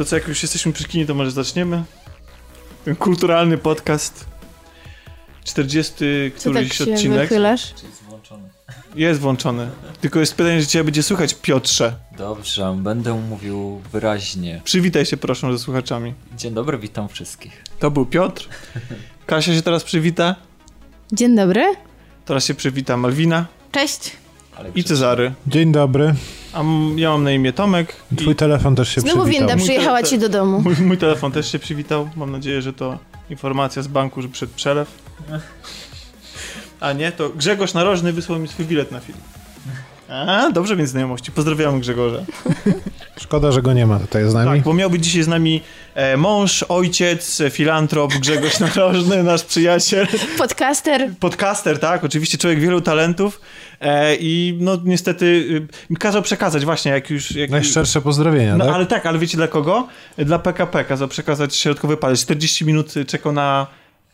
To co, jak już jesteśmy przy kinie, to może zaczniemy? Ten kulturalny podcast. 40 któryś tak odcinek. Wychylasz? Czy jest włączony? Jest włączony. Tylko jest pytanie, że cię będzie słychać, Piotrze. Dobrze, będę mówił wyraźnie. Przywitaj się proszę ze słuchaczami. Dzień dobry, witam wszystkich. To był Piotr. Kasia się teraz przywita. Dzień dobry. Teraz się przywita Malwina. Cześć. I Cezary. Dzień dobry. A ja mam na imię Tomek. Twój telefon też się przywitał. Znowu winda przyjechała ci do domu. Mój telefon też się przywitał. Mam nadzieję, że to informacja z banku, że przed przelew. A nie, to Grzegorz Narożny wysłał mi swój bilet na film. A, dobrze, więc znajomości. Pozdrawiam Grzegorza. Szkoda, że go nie ma tutaj z nami. Tak, bo miał być dzisiaj z nami mąż, ojciec, filantrop, Grzegorz Narożny, nasz przyjaciel. Podcaster. Podcaster, tak, oczywiście człowiek wielu talentów. I no niestety kazał przekazać właśnie, jak już... Najszczersze pozdrowienia, no, tak? Ale tak, ale wiecie dla kogo? Dla PKP kazał przekazać środkowy palec. 40 minut czekał na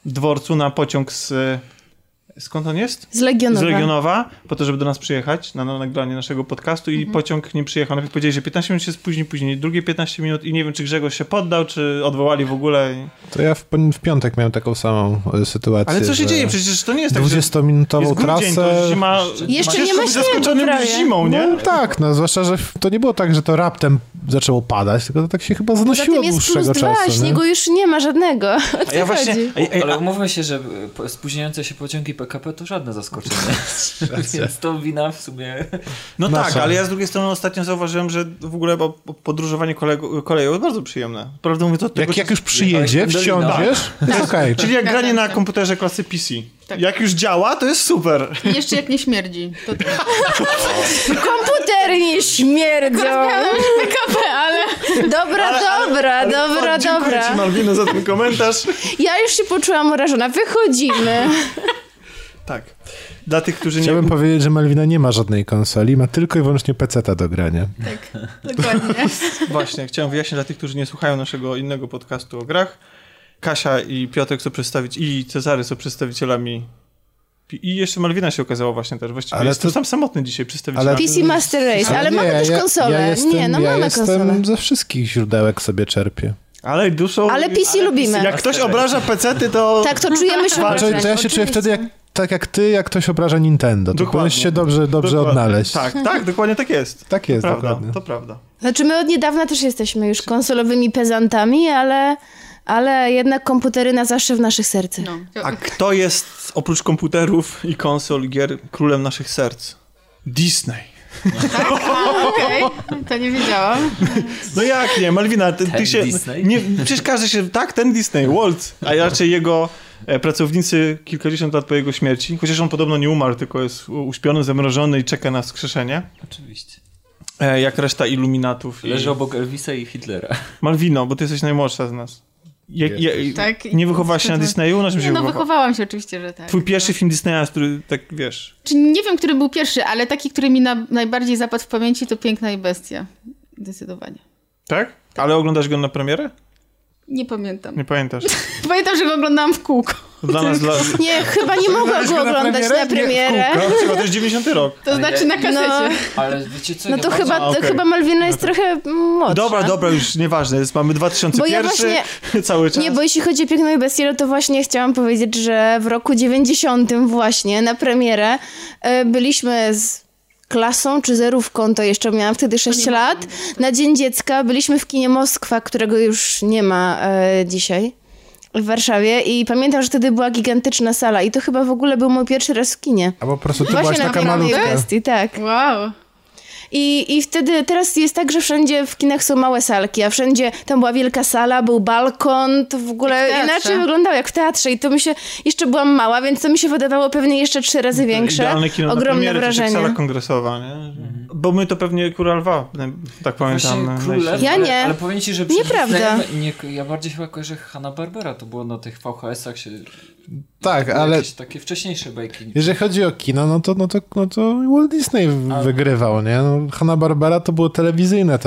dworcu, na pociąg z... Skąd on jest? Z Legionowa. Po to, żeby do nas przyjechać na nagranie naszego podcastu i pociąg nie przyjechał. Najpierw powiedzieli, że 15 minut się spóźni, później drugie 15 minut i nie wiem, czy Grzegorz się poddał, czy odwołali w ogóle. To ja w piątek miałem taką samą sytuację. Ale co się dzieje? Przecież to nie jest tak, 20-minutową trasę. To zima, jeszcze nie ma zaskoczonym zimą, nie? No tak, no zwłaszcza, że to nie było tak, że to raptem zaczęło padać, tylko to tak się chyba zanosiło dłuższego czasu. Zatem jest śniegu już nie ma żadnego. A ja właśnie, ale umówmy się, że spóźniające się pociągi PKP to żadne zaskoczenie. Więc to wina w sumie... No nasza. Tak, ale ja z drugiej strony ostatnio zauważyłem, że w ogóle podróżowanie koleją jest bardzo przyjemne. Prawdę mówię, to tego, jak już przyjedzie, wsiądziesz, tak. Tak. Okay. Czyli jak granie na komputerze klasy PC. Tak. Jak już działa, to jest super. I jeszcze jak nie śmierdzi. To tak. Komputery nie śmierdzą. PKP, ale... Dobra. Dziękuję ci, Malwino, za ten komentarz. Ja już się poczułam urażona. Wychodzimy. Tak. Dla tych, którzy Chciałbym powiedzieć, że Malwina nie ma żadnej konsoli, ma tylko i wyłącznie peceta do grania. Tak, dokładnie. Właśnie, chciałem wyjaśnić dla tych, którzy nie słuchają naszego innego podcastu o grach. Kasia i Piotrek są i Cezary są przedstawicielami... I jeszcze Malwina się okazała właśnie też. Właściwie ale jestem to... sam samotny dzisiaj przedstawiciel. Ale... PC Master Race, ale nie, mamy też konsolę. Ja jestem ze wszystkich źródełek sobie czerpię. Ale duszą... Ale PC lubimy. Jak ktoś obraża pecety, to... Tak, to czujemy się obrażeni. To ja się czuję wtedy jak ktoś obraża Nintendo. To powinien się dobrze odnaleźć. Tak, dokładnie tak jest. Tak jest, dokładnie. To prawda. Znaczy my od niedawna też jesteśmy już konsolowymi pezantami, ale jednak komputery na zawsze w naszych sercach. No. A kto jest oprócz komputerów i konsol, gier, królem naszych serc? Disney. Tak? Okej. To nie wiedziałam. No jak nie, Malwina, ty się... Nie, przecież każdy się... Tak, ten Disney, Walt, a raczej jego pracownicy kilkadziesiąt lat po jego śmierci, chociaż on podobno nie umarł, tylko jest uśpiony, zamrożony i czeka na wskrzeszenie. Oczywiście. Jak reszta iluminatów. Leży obok Elvisa i Hitlera. Malwino, bo ty jesteś najmłodsza z nas. Tak, nie wychowałaś się na Disneyu? Na czym się wychowałam się oczywiście, że tak. Twój pierwszy film Disneya, który tak wiesz... Czy nie wiem, który był pierwszy, ale taki, który mi najbardziej zapadł w pamięci, to Piękna i Bestia. Zdecydowanie. Tak? Ale oglądasz go na premierę? Nie pamiętam. Nie pamiętasz? Pamiętam, że go oglądałam w kółko. Nie, chyba nie mogłam go oglądać na premierę. Chyba to jest 90 rok. To znaczy na kasecie. Ale wiecie co? No to chyba Malwina jest trochę młodsza. Dobra, już nieważne. Mamy 2001 cały czas. Nie, bo jeśli chodzi o Piękną i Bestię, to właśnie chciałam powiedzieć, że w roku 90 właśnie na premierę byliśmy z... klasą czy zerówką, to jeszcze miałam wtedy 6 lat. Na Dzień Dziecka byliśmy w kinie Moskwa, którego już nie ma dzisiaj w Warszawie i pamiętam, że wtedy była gigantyczna sala i to chyba w ogóle był mój pierwszy raz w kinie. A po prostu ty byłaś taka malutka. Bestii, tak. Wow. I wtedy, teraz jest tak, że wszędzie w kinach są małe salki, a wszędzie tam była wielka sala, był balkon, to w ogóle inaczej wyglądało jak w teatrze i to mi się, jeszcze byłam mała, więc to mi się wydawało pewnie jeszcze 3 razy większe. Idealne kino, ogromne wrażenie. Sala kongresowa, nie? Bo my to pewnie Król Lwa, tak pamiętam. Ja nie, ale powiem ci, że nieprawda. Ja bardziej chyba kojarzę Hanna-Barbera, to było na tych VHS-ach się... Tak, ale takie wcześniejsze bajki. Jeżeli chodzi o kino, no to Walt Disney wygrywał, nie? No, Hanna-Barbera to było telewizyjne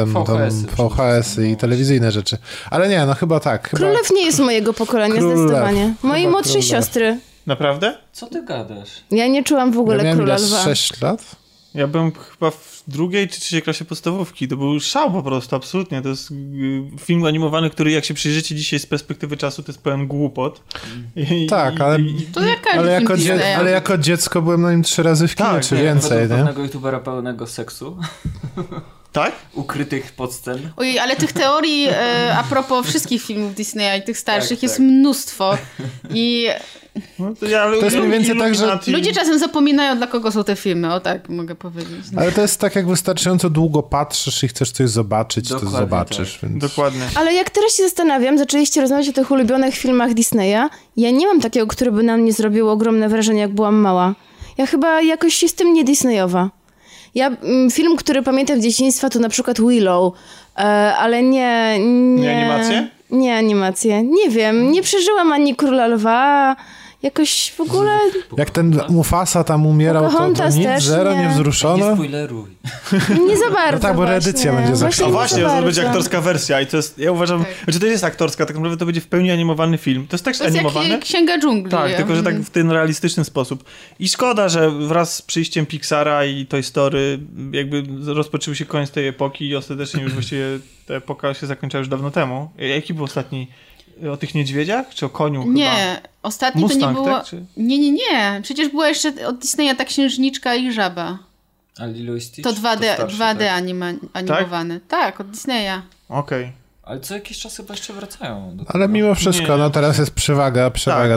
VHS-y i telewizyjne rzeczy. Ale nie, no chyba tak. Król Lew nie jest mojego pokolenia, zdecydowanie. Mojej młodszej siostry. Naprawdę? Co ty gadasz? Ja nie czułam w ogóle Króla Lwa. 6 lat? Ja byłem chyba w drugiej czy trzeciej klasie podstawówki. To był szał po prostu, absolutnie. To jest film animowany, który jak się przyjrzycie dzisiaj z perspektywy czasu, to jest pełen głupot. Ale jako dziecko byłem na nim 3 razy w kinie, czy więcej. Według pewnego youtubera pełnego seksu. Tak? Ukrytych podstęp. Ojej, ale tych teorii a propos wszystkich filmów Disneya i tych starszych jest mnóstwo. I... No to, to jest mniej więcej tak, że... Ludzie czasem zapominają, dla kogo są te filmy. O tak, mogę powiedzieć. No. Ale to jest tak, jak wystarczająco długo patrzysz i chcesz coś zobaczyć, dokładnie, to zobaczysz. Tak. Więc... Dokładnie. Ale jak teraz się zastanawiam, zaczęliście rozmawiać o tych ulubionych filmach Disneya. Ja nie mam takiego, który by na mnie zrobił ogromne wrażenie, jak byłam mała. Ja chyba jakoś jestem nie Disneyowa. Ja film, który pamiętam z dzieciństwa, to na przykład Willow, ale nie... Nie animacje? Nie animacje. Nie wiem, nie przeżyłam ani Króla Lwa, jakoś w ogóle... Jak ten Mufasa tam umierał, Pocahontas to nic, zero, nie wzruszono. Nie spoileruj. Nie za bardzo. No tak, bo reedycja będzie za chwilę. A właśnie, to będzie aktorska wersja i to jest, ja uważam, znaczy to jest aktorska, tak naprawdę to będzie w pełni animowany film. To jest tak animowany. To jest jak Księga Dżungli. Tak, tylko że tak w ten realistyczny sposób. I szkoda, że wraz z przyjściem Pixara i Toy Story jakby rozpoczął się koniec tej epoki i ostatecznie już właściwie ta epoka się zakończyła już dawno temu. Jaki był ostatni? O tych niedźwiedziach? Czy o koniu chyba? Nie, ostatni Mustang, to nie było... Tak, czy... Nie. Przecież była jeszcze od Disneya ta Księżniczka i Żaba. A Lilo i Stitch? To 2D animowane. Tak, od Disneya. Okej. Ale co jakiś czas chyba jeszcze wracają. Do ale tego. Mimo wszystko, teraz jest przewaga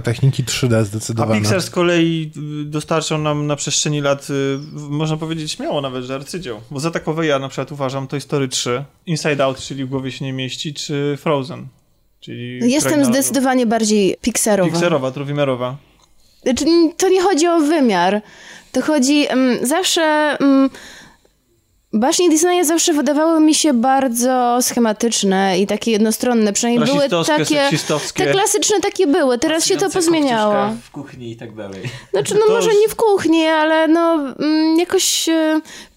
techniki 3D zdecydowana. A Pixar z kolei dostarczał nam na przestrzeni lat, można powiedzieć śmiało nawet, że arcydzieł. Bo za takowe ja na przykład uważam Toy Story 3, Inside Out, czyli w głowie się nie mieści, czy Frozen. Jestem zdecydowanie bardziej Pixarowa, trójwymiarowa. To nie chodzi o wymiar. To chodzi... baśnie Disneya zawsze wydawały mi się bardzo schematyczne i takie jednostronne. Przynajmniej były takie... Te klasyczne takie były. Teraz się to pozmieniało. W kuchni i tak dalej. Znaczy, może nie w kuchni, ale jakoś...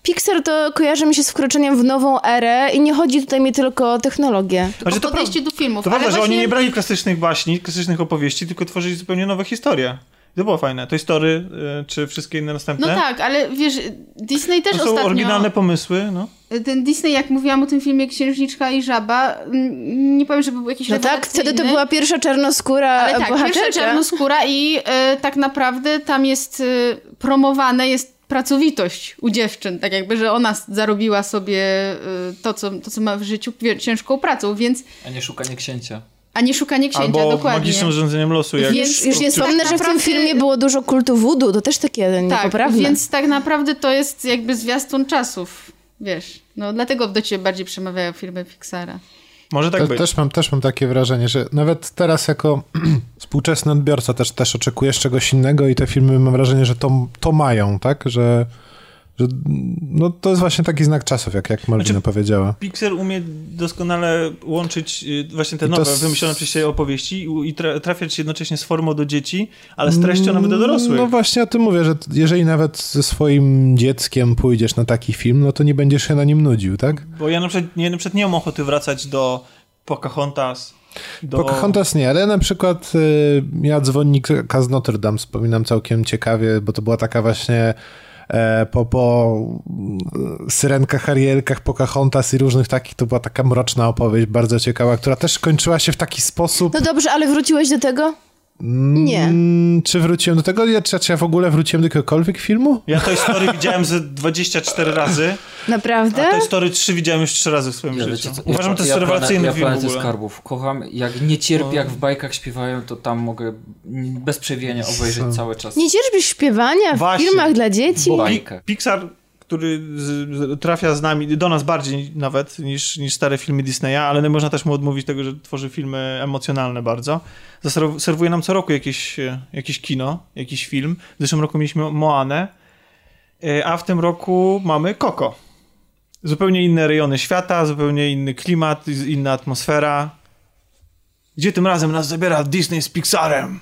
Pixar to kojarzy mi się z wkroczeniem w nową erę i nie chodzi tutaj mi tylko o technologię. Tylko podejście do filmów. To prawda, że oni nie brali klasycznych baśni, klasycznych opowieści, tylko tworzyli zupełnie nowe historie. To było fajne. Toy Story, czy wszystkie inne następne? No tak, ale wiesz, Disney też ostatnio... To są oryginalne pomysły, Ten Disney, jak mówiłam o tym filmie Księżniczka i Żaba, nie powiem, że był jakiś rewelacyjny. Wtedy to była pierwsza czarnoskóra bohaterka. Pierwsza czarnoskóra i tak naprawdę tam jest promowane, jest pracowitość u dziewczyn, tak jakby, że ona zarobiła sobie to, co ma w życiu ciężką pracą, więc... A nie szukanie księcia, albo dokładnie. Albo magicznym urządzeniem losu. Już nie wspomnę, tak że naprawdę... w tym filmie było dużo kultu voodoo, to też takie niepoprawne. Więc tak naprawdę to jest jakby zwiastun czasów, wiesz. Dlatego do ciebie bardziej przemawiają filmy Pixara. Może tak być. Też mam takie wrażenie, że nawet teraz jako współczesny odbiorca też oczekujesz czegoś innego i te filmy mam wrażenie, że to mają, tak? Że to jest właśnie taki znak czasów, jak Malwina powiedziała. Pixar umie doskonale łączyć właśnie te nowe, wymyślone przez siebie opowieści i trafiać jednocześnie z formą do dzieci, ale z treścią nawet do dorosłych. No właśnie o tym mówię, że jeżeli nawet ze swoim dzieckiem pójdziesz na taki film, to nie będziesz się na nim nudził, tak? Bo ja na przykład nie mam ochoty wracać do Pocahontas. Pocahontas nie, ale na przykład ja Dzwonnika z Notre Dame wspominam całkiem ciekawie, bo to była taka właśnie po Syrenkach, Arielkach, Pocahontas i różnych takich, to była taka mroczna opowieść, bardzo ciekawa, która też kończyła się w taki sposób... No dobrze, ale wróciłeś do tego? Nie. Czy wróciłem do tego? Czy ja w ogóle wróciłem do jakiegokolwiek filmu? Ja Toy Story widziałem ze 24 razy. Naprawdę? A Toy Story 3 widziałem już 3 razy w swoim życiu. Uważam, że to jest rewelacyjny film w ogóle. Skarbów. Kocham, jak nie cierpię, jak w bajkach śpiewają, to tam mogę bez przewijania obejrzeć cały czas. Nie cierpisz śpiewania w filmach dla dzieci? Pixar, który trafia z nami, do nas bardziej nawet niż stare filmy Disneya, ale nie można też mu odmówić tego, że tworzy filmy emocjonalne bardzo. Serwuje nam co roku jakieś kino, jakiś film. W zeszłym roku mieliśmy Moanę, a w tym roku mamy Coco. Zupełnie inne rejony świata, zupełnie inny klimat, inna atmosfera. Gdzie tym razem nas zabiera Disney z Pixarem?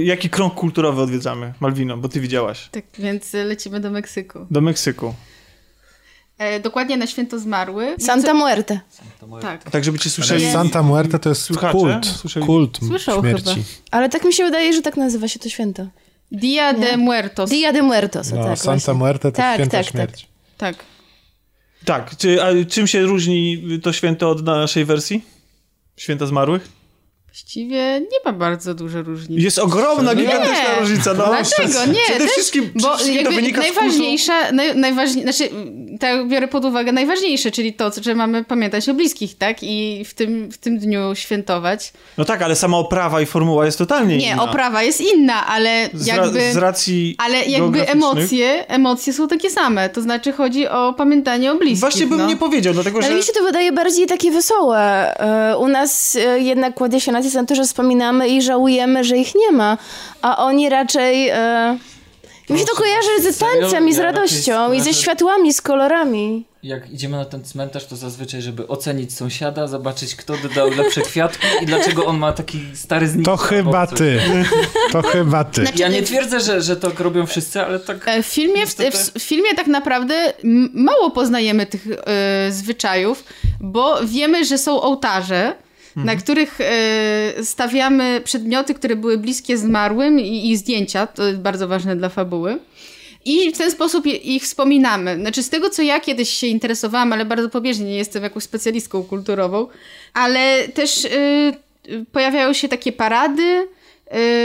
Jaki krąg kulturowy odwiedzamy, Malwino, bo ty widziałaś. Tak, więc lecimy do Meksyku. Dokładnie na Święto Zmarłych. Santa Muerte. Tak, żeby cię słyszeli. Santa Muerte to jest kult śmierci. Słyszał chyba. Ale tak mi się wydaje, że tak nazywa się to święto. Dia de Muertos. Dia de Muertos. No, tak, Santa Muerte to tak, święto śmierci. Tak. Tak. A czym się różni to święto od naszej wersji? Święta Zmarłych? Właściwie nie ma bardzo dużo różnic. Jest ogromna, gigantyczna różnica. No. Dlaczego? Nie. Przede wszystkim, to wynika najważniejsza, znaczy, tak biorę pod uwagę najważniejsze, czyli to, że mamy pamiętać o bliskich, tak? I w tym dniu świętować. No tak, ale sama oprawa i formuła jest totalnie inna. Nie, oprawa jest inna, ale jakby... Z racji emocje są takie same. To znaczy chodzi o pamiętanie o bliskich. Właśnie bym nie powiedział, dlatego że... Ale mi się to wydaje bardziej takie wesołe. U nas jednak kładzie się na to, że wspominamy i żałujemy, że ich nie ma, a oni raczej... mi się to kojarzy ze tańcem i z radością i ze światłami, z kolorami. Jak idziemy na ten cmentarz, to zazwyczaj, żeby ocenić sąsiada, zobaczyć, kto dodał lepsze kwiatki i dlaczego on ma taki stary znik. To chyba ty. Znaczy, ja nie twierdzę, że to robią wszyscy, ale tak... W filmie tak naprawdę mało poznajemy tych zwyczajów, bo wiemy, że są ołtarze, na których stawiamy przedmioty, które były bliskie zmarłym i zdjęcia, to jest bardzo ważne dla fabuły. I w ten sposób ich wspominamy. Znaczy z tego, co ja kiedyś się interesowałam, ale bardzo pobieżnie, nie jestem jakąś specjalistką kulturową, ale też pojawiają się takie parady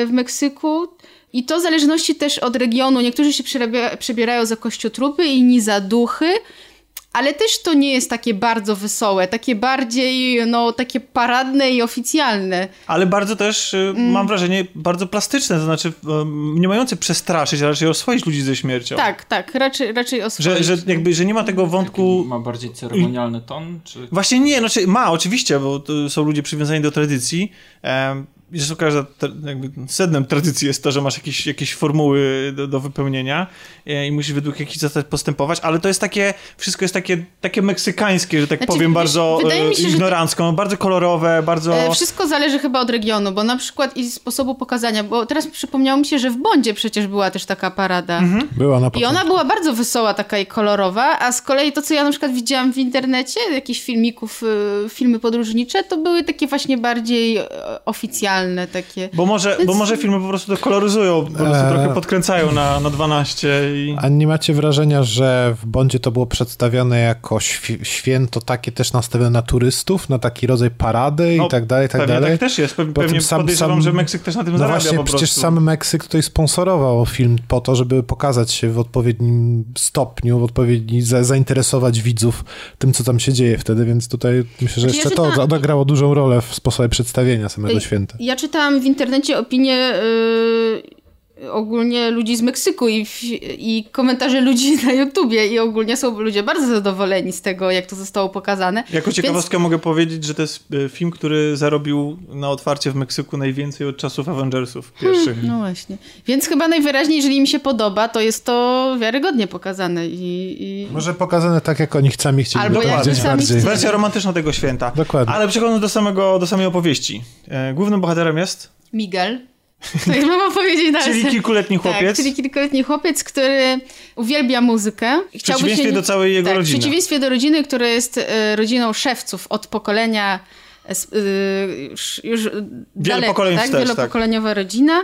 w Meksyku i to w zależności też od regionu. Niektórzy się przebierają za kościotrupy, inni za duchy. Ale też to nie jest takie bardzo wesołe, takie bardziej, takie paradne i oficjalne. Ale bardzo też, mam wrażenie, bardzo plastyczne, to znaczy nie mające przestraszyć, a raczej oswoić ludzi ze śmiercią. Tak, raczej oswoić. Że nie ma tego wątku... Ma bardziej ceremonialny ton? Czy... Właśnie nie, znaczy ma oczywiście, bo to są ludzie przywiązani do tradycji. Zresztą każda, sednem tradycji jest to, że masz jakieś formuły do wypełnienia i musisz według jakichś zasad postępować, ale to jest takie, wszystko jest takie meksykańskie, że tak znaczy, powiem, bardzo ignorancko, bardzo kolorowe, bardzo... Wszystko zależy chyba od regionu, bo na przykład i sposobu pokazania, bo teraz przypomniało mi się, że w Bondzie przecież była też taka parada. Mhm. Była na początku. I ona była bardzo wesoła, taka i kolorowa, a z kolei to, co ja na przykład widziałam w internecie, jakichś filmików, filmy podróżnicze, to były takie właśnie bardziej oficjalne. Takie. Bo może filmy po prostu to koloryzują, po prostu trochę podkręcają na 12. A nie macie wrażenia, że w Bondzie to było przedstawione jako święto takie też nastawione na turystów, na taki rodzaj parady i tak dalej, i tak dalej? Tak też jest. Pewnie podejrzewam, że Meksyk też na tym zarabia właśnie, po prostu. Przecież sam Meksyk tutaj sponsorował film po to, żeby pokazać się w odpowiednim stopniu, zainteresować widzów tym, co tam się dzieje wtedy, więc tutaj myślę, że jeszcze to odegrało dużą rolę w sposobie przedstawienia samego święta. Ja czytałam w internecie opinie ogólnie ludzi z Meksyku i komentarze ludzi na YouTubie i ogólnie są ludzie bardzo zadowoleni z tego, jak to zostało pokazane. Jako ciekawostkę mogę powiedzieć, że to jest film, który zarobił na otwarcie w Meksyku najwięcej od czasów Avengersów pierwszych. No właśnie. Więc chyba najwyraźniej, jeżeli mi się podoba, to jest to wiarygodnie pokazane. Może pokazane tak, jak oni sami chcieli. Albo jak oni sami chcieli. Wersja romantyczna tego święta. Dokładnie. Ale przechodząc do samej opowieści. Głównym bohaterem jest... Miguel. To już mam powiedzieć dalej. Czyli kilkuletni chłopiec. Tak, czyli kilkuletni chłopiec, który uwielbia muzykę. W przeciwieństwie do całej jego rodziny. W przeciwieństwie do rodziny, która jest rodziną szewców od pokolenia już daleko, wielopokoleniowa rodzina.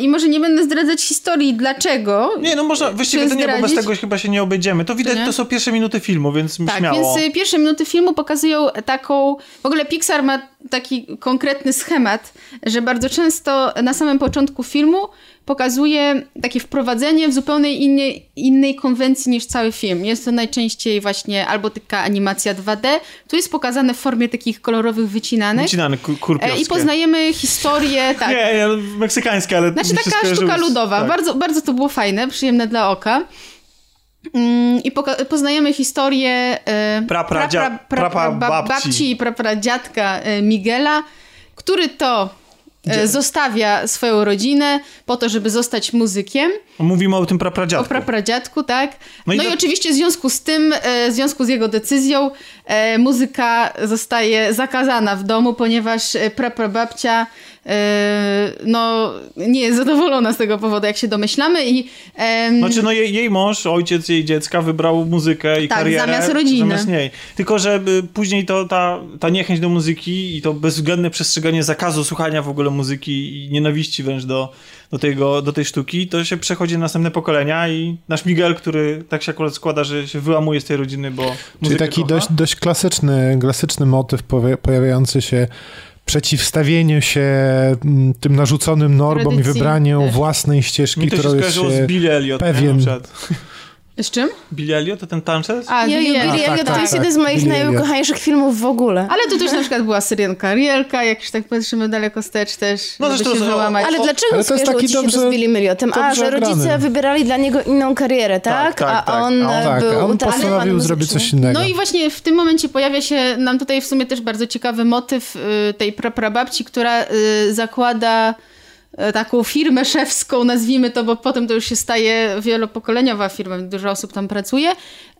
I może nie będę zdradzać historii, dlaczego. Nie, można właściwie to nie, bo bez tego chyba się nie obejdziemy. To widać, to są pierwsze minuty filmu, więc śmiało. Więc pierwsze minuty filmu pokazują taką... W ogóle Pixar ma taki konkretny schemat, że bardzo często na samym początku filmu pokazuje takie wprowadzenie w zupełnie innej konwencji niż cały film. Jest to najczęściej właśnie albo taka animacja 2D, tu jest pokazane w formie takich kolorowych wycinanek. Wycinane kurpiowskie. I poznajemy historię, tak. Nie, meksykańskie, ale... Znaczy taka sztuka ludowa. Tak. Bardzo, bardzo to było fajne, przyjemne dla oka. I poznajemy historię babci i prapradziadka Miguela, który to... zostawia swoją rodzinę po to, żeby zostać muzykiem. Mówimy o tym prapradziadku. O prapradziadku, tak. No i oczywiście w związku z tym, w związku z jego decyzją, muzyka zostaje zakazana w domu, ponieważ praprababcia no, nie jest zadowolona z tego powodu, jak się domyślamy. I, znaczy, no jej mąż, ojciec jej dziecka wybrał muzykę i tak, karierę zamiast rodziny. Zamiast niej. Tylko, że później to ta niechęć do muzyki i to bezwzględne przestrzeganie zakazu słuchania w ogóle muzyki i nienawiści wręcz do tej sztuki, to się przechodzi na następne pokolenia i nasz Miguel, który tak się akurat składa, że się wyłamuje z tej rodziny, bo czyli taki kocha. Dość klasyczny motyw pojawiający się przeciwstawieniu się tym narzuconym normom i wybraniu własnej ścieżki, mi to się skojarzyło z Billy Elliot, pewien... nie? Z czym? Billy Elliot to ten tancerz? Billy Elliot to jest jeden z moich najukochańszych filmów w ogóle. Ale to też na przykład była syrenka Rielka, jak już tak patrzymy daleko wstecz też, no żeby się wyłamać. Ale dlaczego skojarzyło ci się to z Billy Elliotem? A, że rodzice wybierali dla niego inną karierę, tak? A on postanowił zrobić coś innego. No i właśnie w tym momencie pojawia się nam tutaj w sumie też bardzo ciekawy motyw tej prababci, która zakłada taką firmę szewską, nazwijmy to, bo potem to już się staje wielopokoleniowa firma, dużo osób tam pracuje.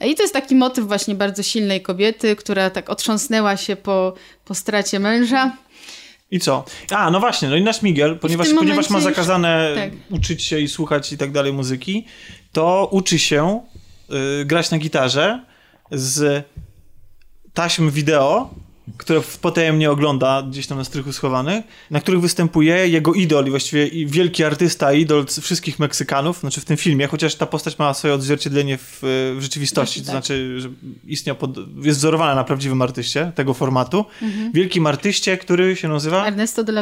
I to jest taki motyw właśnie bardzo silnej kobiety, która tak otrząsnęła się po stracie męża. I co? A, no właśnie, no i nasz Miguel, ponieważ ma zakazane już, tak, uczyć się i słuchać i tak dalej muzyki, to uczy się grać na gitarze z taśm wideo, które potajemnie ogląda gdzieś tam na strychu schowanych, na których występuje jego idol i właściwie wielki artysta, idol wszystkich Meksykanów, znaczy w tym filmie, chociaż ta postać ma swoje odzwierciedlenie w rzeczywistości, to znaczy, że jest wzorowana na prawdziwym artyście tego formatu. Mhm. Wielkim artyście, który się nazywa... Ernesto de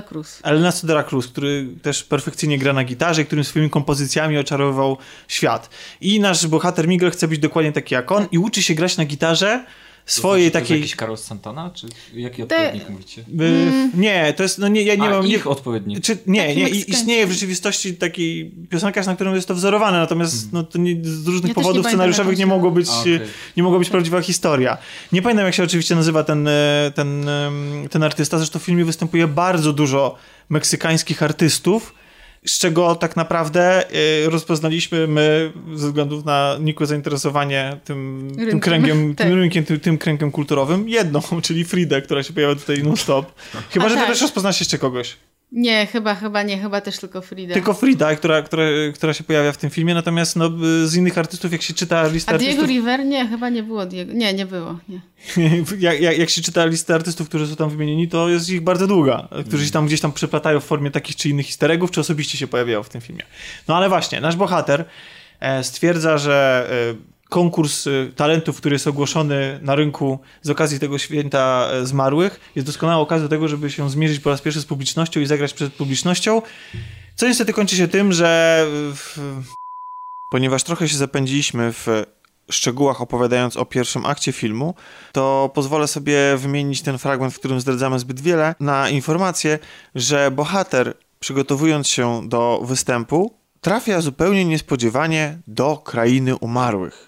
la Cruz, który też perfekcyjnie gra na gitarze, którym swoimi kompozycjami oczarowywał świat. I nasz bohater Miguel chce być dokładnie taki jak on i uczy się grać na gitarze swojej takiej... To jest jakiś Carlos Santana? Czy jaki odpowiednik mówicie? Nie, to jest... No nie, ja nie mam... ich odpowiednik. Nie, istnieje w rzeczywistości taki piosenkarz, na którym jest to wzorowane, natomiast no, to nie, z różnych powodów scenariuszowych nie mogła być prawdziwa historia. Nie pamiętam, jak się oczywiście nazywa ten artysta, zresztą w filmie występuje bardzo dużo meksykańskich artystów, z czego tak naprawdę rozpoznaliśmy my, ze względu na nikłe zainteresowanie tym kręgiem kulturowym, jedną, czyli Fridę, która się pojawia tutaj non-stop. Chyba, że ty też rozpoznasz jeszcze kogoś. Nie, chyba też tylko Frida. Tylko Frida, która się pojawia w tym filmie, natomiast no, z innych artystów, jak się czyta listę artystów... A Diego River? Nie, chyba nie było Diego. Nie, nie było. Nie. Jak się czyta listę artystów, którzy są tam wymienieni, to jest ich bardzo długa, którzy się tam gdzieś tam przeplatają w formie takich czy innych easter eggów, czy osobiście się pojawiają w tym filmie. No ale właśnie, nasz bohater stwierdza, że konkurs talentów, który jest ogłoszony na rynku z okazji tego Święta Zmarłych, jest doskonała okazja do tego, żeby się zmierzyć po raz pierwszy z publicznością i zagrać przed publicznością. Co niestety kończy się tym, że ponieważ trochę się zapędziliśmy w szczegółach opowiadając o pierwszym akcie filmu, to pozwolę sobie wymienić ten fragment, w którym zdradzamy zbyt wiele, na informację, że bohater, przygotowując się do występu, trafia zupełnie niespodziewanie do krainy umarłych.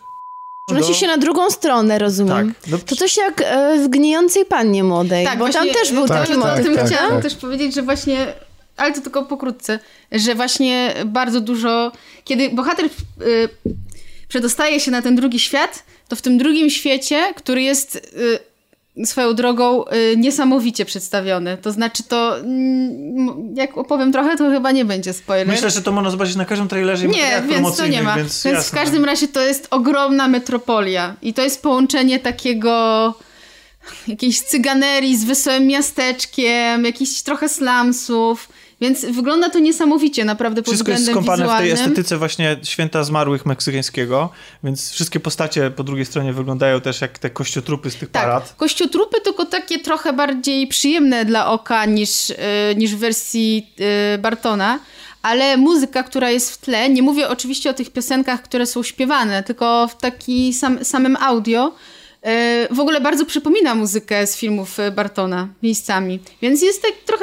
Przenosi się na drugą stronę, rozumiem. Tak. To coś jak w Gnijącej Pannie Młodej, tak, bo właśnie, tam też był taki motyw. O tym chciałam też powiedzieć, że właśnie, ale to tylko pokrótce, że właśnie bardzo dużo, kiedy bohater przedostaje się na ten drugi świat, to w tym drugim świecie, który jest... swoją drogą niesamowicie przedstawiony. To znaczy to... jak opowiem trochę, to chyba nie będzie spoiler. Myślę, że to można zobaczyć na każdym trailerze i materiałach promocyjnych. Nie, więc to nie ma. Więc w każdym razie to jest ogromna metropolia. I to jest połączenie takiego... jakiejś cyganerii z wesołym miasteczkiem, jakichś trochę slumsów. Więc wygląda to niesamowicie naprawdę pod względem wizualnym. Wszystko jest skąpane w tej estetyce właśnie Święta Zmarłych meksykańskiego, więc wszystkie postacie po drugiej stronie wyglądają też jak te kościotrupy z tych parad. Tak, kościotrupy, tylko takie trochę bardziej przyjemne dla oka niż w wersji Bartona, ale muzyka, która jest w tle, nie mówię oczywiście o tych piosenkach, które są śpiewane, tylko w takim samym audio, w ogóle bardzo przypomina muzykę z filmów Bartona miejscami. Więc jest tak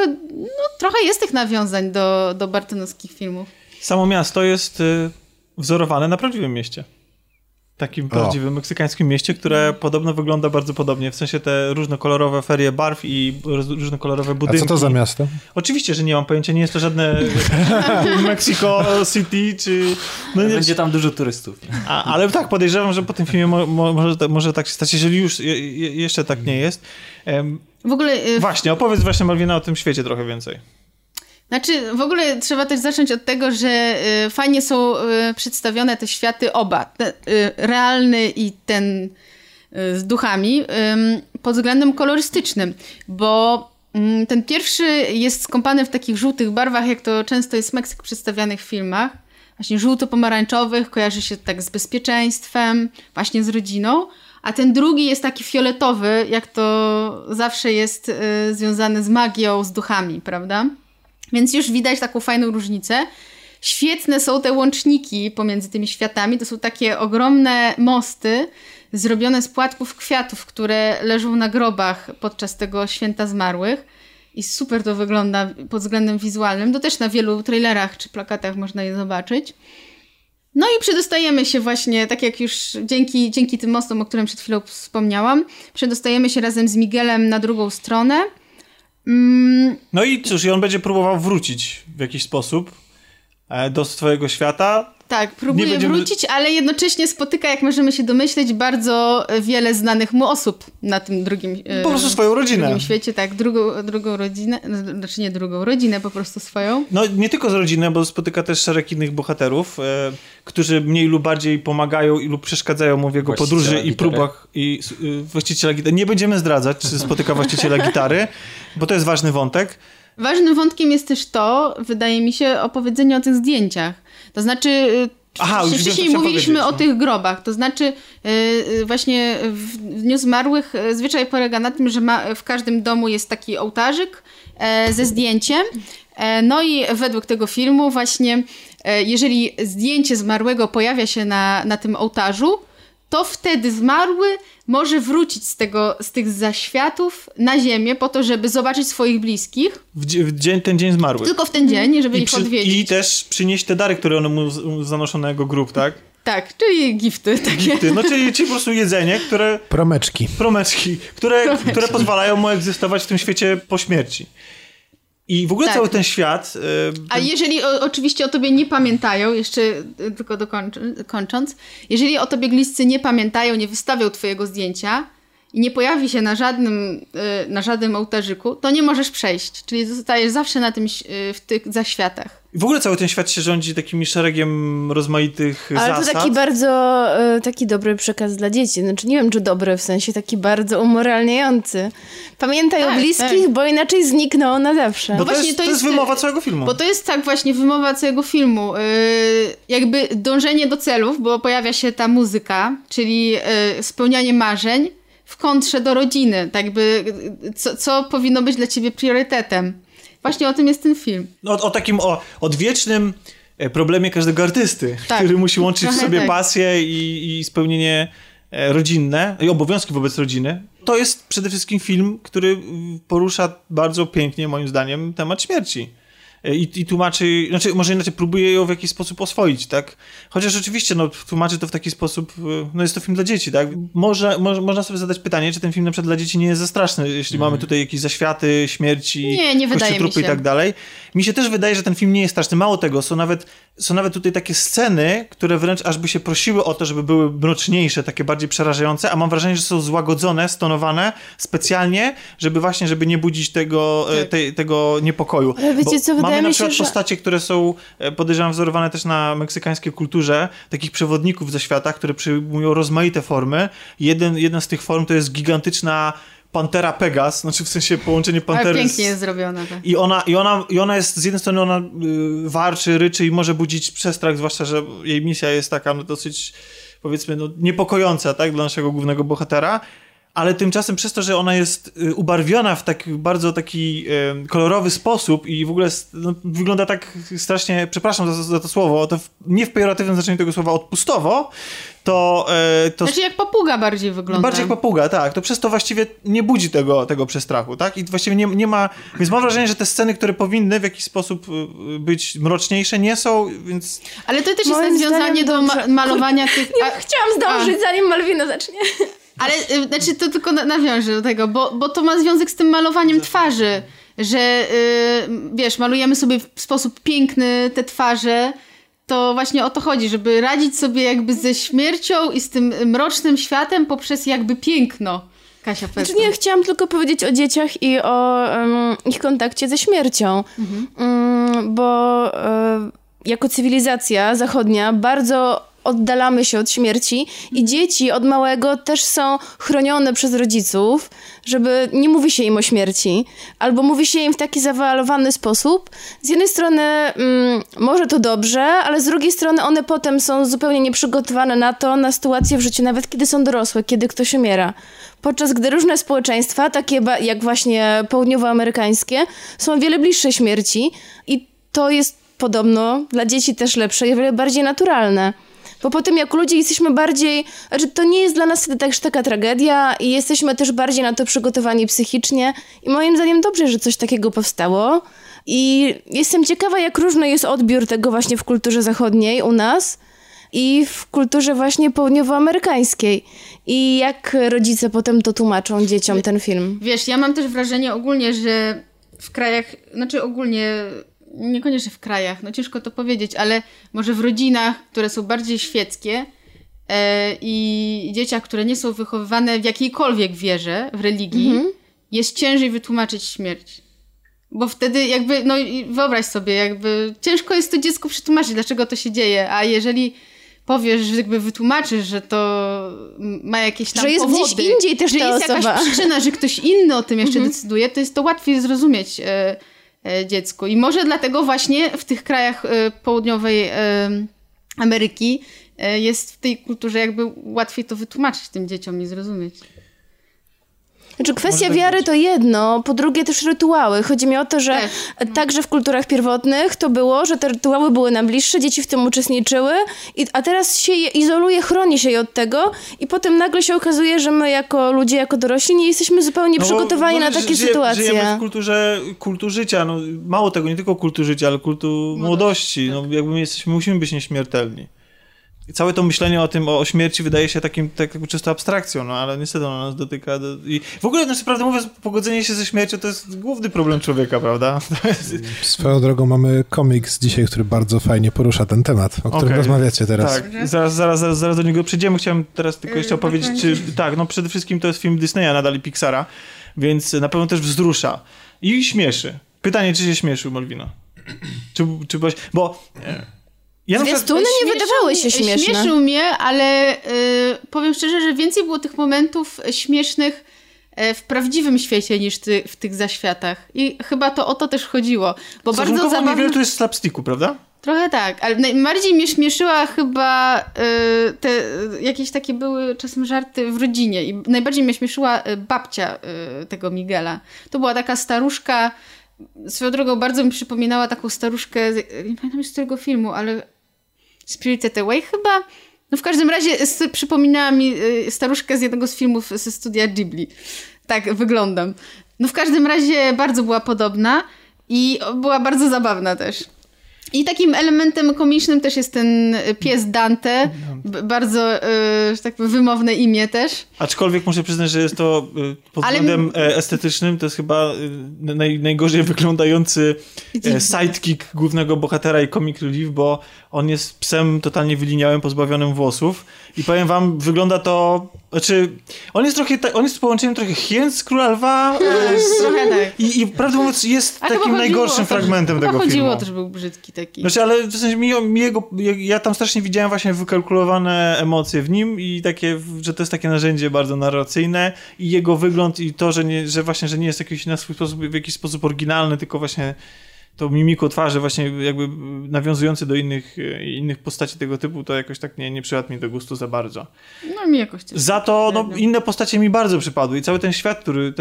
trochę jest tych nawiązań do bartonowskich filmów. Samo miasto jest wzorowane na prawdziwym mieście. Takim prawdziwym meksykańskim mieście, które podobno wygląda bardzo podobnie. W sensie te różnokolorowe ferie barw i różnokolorowe budynki. A co to za miasto? Oczywiście, że nie mam pojęcia. Nie jest to żadne Mexico City czy... No nie... Będzie tam dużo turystów. Ale tak, podejrzewam, że po tym filmie może tak się stać, jeżeli już jeszcze tak nie jest. W ogóle... Opowiedz Malwina o tym świecie trochę więcej. Znaczy, w ogóle trzeba też zacząć od tego, że fajnie są przedstawione te światy oba. Realny i ten z duchami pod względem kolorystycznym, bo ten pierwszy jest skąpany w takich żółtych barwach, jak to często jest Meksyk przedstawianych w filmach. Właśnie żółto-pomarańczowych, kojarzy się tak z bezpieczeństwem, właśnie z rodziną. A ten drugi jest taki fioletowy, jak to zawsze jest związane z magią, z duchami, prawda? Więc już widać taką fajną różnicę. Świetne są te łączniki pomiędzy tymi światami. To są takie ogromne mosty zrobione z płatków kwiatów, które leżą na grobach podczas tego Święta Zmarłych. I super to wygląda pod względem wizualnym. To też na wielu trailerach czy plakatach można je zobaczyć. No i przedostajemy się właśnie, tak jak już dzięki tym mostom, o którym przed chwilą wspomniałam, przedostajemy się razem z Miguelem na drugą stronę. No i cóż, i on będzie próbował wrócić w jakiś sposób do swojego świata. Tak, próbuje wrócić, ale jednocześnie spotyka, jak możemy się domyśleć, bardzo wiele znanych mu osób na tym drugim... Po prostu swoją rodzinę. W drugim świecie, tak, drugą rodzinę, znaczy nie drugą, rodzinę po prostu swoją. No nie tylko z rodziny, bo spotyka też szereg innych bohaterów, którzy mniej lub bardziej pomagają lub przeszkadzają mu w jego podróży i próbach. I właściciela gitary. Nie będziemy zdradzać, czy spotyka właściciela gitary, bo to jest ważny wątek. Ważnym wątkiem jest też to, wydaje mi się, opowiedzenie o tych zdjęciach. To znaczy, wcześniej mówiliśmy o tych grobach. To znaczy, właśnie w Dniu Zmarłych zwyczaj polega na tym, że w każdym domu jest taki ołtarzyk ze zdjęciem. No i według tego filmu właśnie, jeżeli zdjęcie zmarłego pojawia się na tym ołtarzu, to wtedy zmarły może wrócić z tych zaświatów na ziemię po to, żeby zobaczyć swoich bliskich. Ten dzień zmarłych. Tylko w ten dzień, żeby ich odwiedzić. I też przynieść te dary, które one mu zanoszą na jego grób, tak? Tak, czyli gifty takie. Gifty, no czyli po prostu jedzenie, które... Promeczki, które pozwalają mu egzystować w tym świecie po śmierci. I w ogóle tak. Cały ten świat... A jeżeli oczywiście o tobie nie pamiętają, jeszcze tylko kończąc, jeżeli o tobie gliscy nie pamiętają, nie wystawią twojego zdjęcia i nie pojawi się na żadnym ołtarzyku, to nie możesz przejść. Czyli zostajesz zawsze w tych zaświatach. W ogóle cały ten świat się rządzi takimi szeregiem rozmaitych zasad. Ale to taki bardzo dobry przekaz dla dzieci. Znaczy nie wiem, czy dobry, w sensie taki bardzo umoralniający. Pamiętaj o bliskich, tak. Bo inaczej znikną na zawsze. Bo właśnie to jest wymowa całego filmu. Bo to jest tak właśnie wymowa całego filmu. Jakby dążenie do celów, bo pojawia się ta muzyka, czyli spełnianie marzeń w kontrze do rodziny. Tak jakby co powinno być dla ciebie priorytetem. Właśnie o tym jest ten film. O takim odwiecznym problemie każdego artysty, tak, który musi łączyć w sobie pasję i spełnienie rodzinne i obowiązki wobec rodziny. To jest przede wszystkim film, który porusza bardzo pięknie, moim zdaniem, temat śmierci. I tłumaczy, znaczy może inaczej, próbuje ją w jakiś sposób oswoić, tak? Chociaż oczywiście, tłumaczy to w taki sposób, jest to film dla dzieci, tak? Można sobie zadać pytanie, czy ten film na przykład dla dzieci nie jest za straszny, jeśli mamy tutaj jakieś zaświaty, śmierci, kościotrupy i tak dalej. Mi się też wydaje, że ten film nie jest straszny. Mało tego, są nawet tutaj takie sceny, które wręcz aż by się prosiły o to, żeby były mroczniejsze, takie bardziej przerażające, a mam wrażenie, że są złagodzone, stonowane specjalnie, żeby nie budzić tego niepokoju. Ale wiecie co, mamy na przykład postacie, które są, podejrzewam, wzorowane też na meksykańskiej kulturze, takich przewodników ze świata, które przyjmują rozmaite formy. Jedna z tych form to jest gigantyczna pantera Pegas, znaczy w sensie połączenie pantery. Ale pięknie jest zrobiona. Tak. I ona jest, z jednej strony ona warczy, ryczy i może budzić przestrach, zwłaszcza, że jej misja jest taka dosyć, powiedzmy, niepokojąca, tak, dla naszego głównego bohatera. Ale tymczasem przez to, że ona jest ubarwiona w taki bardzo taki kolorowy sposób i w ogóle wygląda tak strasznie, przepraszam za to słowo, to nie w pejoratywnym znaczeniu tego słowa, odpustowo, to znaczy jak papuga bardziej wygląda. Bardziej jak papuga, tak. To przez to właściwie nie budzi tego przestrachu, tak? I właściwie nie ma... Więc mam wrażenie, że te sceny, które powinny w jakiś sposób być mroczniejsze, nie są, więc... Ale to też jest nawiązanie do malowania tych... Chciałam zdążyć, zanim Malwina zacznie... Ale znaczy to tylko nawiążę do tego, bo to ma związek z tym malowaniem twarzy, że wiesz, malujemy sobie w sposób piękny te twarze, to właśnie o to chodzi, żeby radzić sobie jakby ze śmiercią i z tym mrocznym światem poprzez jakby piękno. Kasia, znaczy nie, chciałam tylko powiedzieć o dzieciach i o ich kontakcie ze śmiercią. Mhm. bo jako cywilizacja zachodnia bardzo oddalamy się od śmierci i dzieci od małego też są chronione przez rodziców, żeby nie mówi się im o śmierci, albo mówi się im w taki zawalowany sposób. Z jednej strony może to dobrze, ale z drugiej strony one potem są zupełnie nieprzygotowane na to, na sytuację w życiu, nawet kiedy są dorosłe, kiedy ktoś umiera. Podczas gdy różne społeczeństwa, takie jak właśnie południowoamerykańskie, są o wiele bliższe śmierci i to jest podobno dla dzieci też lepsze i o wiele bardziej naturalne. Bo po tym, jak ludzie jesteśmy bardziej... Znaczy, to nie jest dla nas wtedy też taka tragedia i jesteśmy też bardziej na to przygotowani psychicznie. I moim zdaniem dobrze, że coś takiego powstało. I jestem ciekawa, jak różny jest odbiór tego właśnie w kulturze zachodniej u nas i w kulturze właśnie południowoamerykańskiej. I jak rodzice potem to tłumaczą dzieciom ten film. Wiesz, ja mam też wrażenie ogólnie, że w krajach... Znaczy ogólnie... Niekoniecznie w krajach, no ciężko to powiedzieć, ale może w rodzinach, które są bardziej świeckie i dzieciach, które nie są wychowywane w jakiejkolwiek wierze, w religii, jest ciężej wytłumaczyć śmierć. Bo wtedy jakby, no wyobraź sobie, jakby ciężko jest to dziecku przetłumaczyć, dlaczego to się dzieje, a jeżeli powiesz, że jakby wytłumaczysz, że to ma jakieś tam powody. Że jest powody, gdzieś indziej też ta osoba. Że jest jakaś przyczyna, że ktoś inny o tym jeszcze decyduje, to jest to łatwiej zrozumieć dziecku. I może dlatego właśnie w tych krajach południowej Ameryki jest w tej kulturze jakby łatwiej to wytłumaczyć tym dzieciom i zrozumieć. Znaczy kwestia wiary to jedno, po drugie też rytuały. Chodzi mi o to, że także w kulturach pierwotnych to było, że te rytuały były nam bliższe, dzieci w tym uczestniczyły, a teraz się je izoluje, chroni się je od tego i potem nagle się okazuje, że my jako ludzie, jako dorośli nie jesteśmy zupełnie przygotowani na takie sytuacje. Żyjemy w kulturze życia, no mało tego, nie tylko kultu życia, ale kultu młodości. Tak. No, jakby musimy być nieśmiertelni. Całe to myślenie o tym, o śmierci wydaje się taką czysto abstrakcją, no ale niestety ona nas dotyka. I w ogóle, znaczy, prawdę mówiąc, pogodzenie się ze śmiercią to jest główny problem człowieka, prawda? Swoją drogą mamy komiks dzisiaj, który bardzo fajnie porusza ten temat, o którym rozmawiacie teraz. Tak, zaraz do niego przyjdziemy. Chciałem teraz tylko jeszcze opowiedzieć, przede wszystkim to jest film Disneya, nadal i Pixara, więc na pewno też wzrusza i śmieszy. Pytanie, czy się śmieszył, Malwina? Czy byłaś... Bo... Zwiastuny nie wydawały się śmieszne. Śmieszył mnie, ale powiem szczerze, że więcej było tych momentów śmiesznych w prawdziwym świecie niż w tych zaświatach. I chyba to o to też chodziło. Bo bardzo zabawne... Niewiele tu jest slapsticku, prawda? Trochę tak, ale najbardziej mnie śmieszyła chyba te jakieś takie były czasem żarty w rodzinie. I najbardziej mnie śmieszyła babcia tego Miguela. To była taka staruszka, swoją drogą bardzo mi przypominała taką staruszkę, nie pamiętam z którego filmu, ale Spirited Away chyba? No w każdym razie przypominała mi staruszkę z jednego z filmów ze studia Ghibli. Tak wyglądam. No w każdym razie bardzo była podobna i była bardzo zabawna też. I takim elementem komicznym też jest ten pies Dante. Bardzo, że tak powiem, wymowne imię też. Aczkolwiek muszę przyznać, że jest to pod względem estetycznym, to jest chyba najgorzej wyglądający sidekick głównego bohatera i comic relief, bo on jest psem totalnie wyliniałym, pozbawionym włosów. I powiem wam, wygląda to... Znaczy, on jest połączeniem trochę hien z Króla Lwa. Trochę tak. I prawdę mówiąc jest takim najgorszym fragmentem tego filmu. Chodziło też był brzydki taki. Znaczy, ale w sensie ja tam strasznie widziałem właśnie wykalkulowane emocje w nim i takie, że to jest takie narzędzie bardzo narracyjne i jego wygląd i to, że nie jest jakiś na swój sposób, w jakiś sposób oryginalny, tylko właśnie to mimiku twarzy właśnie jakby nawiązujący do innych postaci tego typu, to jakoś tak nie przypadł mi do gustu za bardzo. No mi jakoś... Za to inne postacie mi bardzo przypadły i cały ten świat, który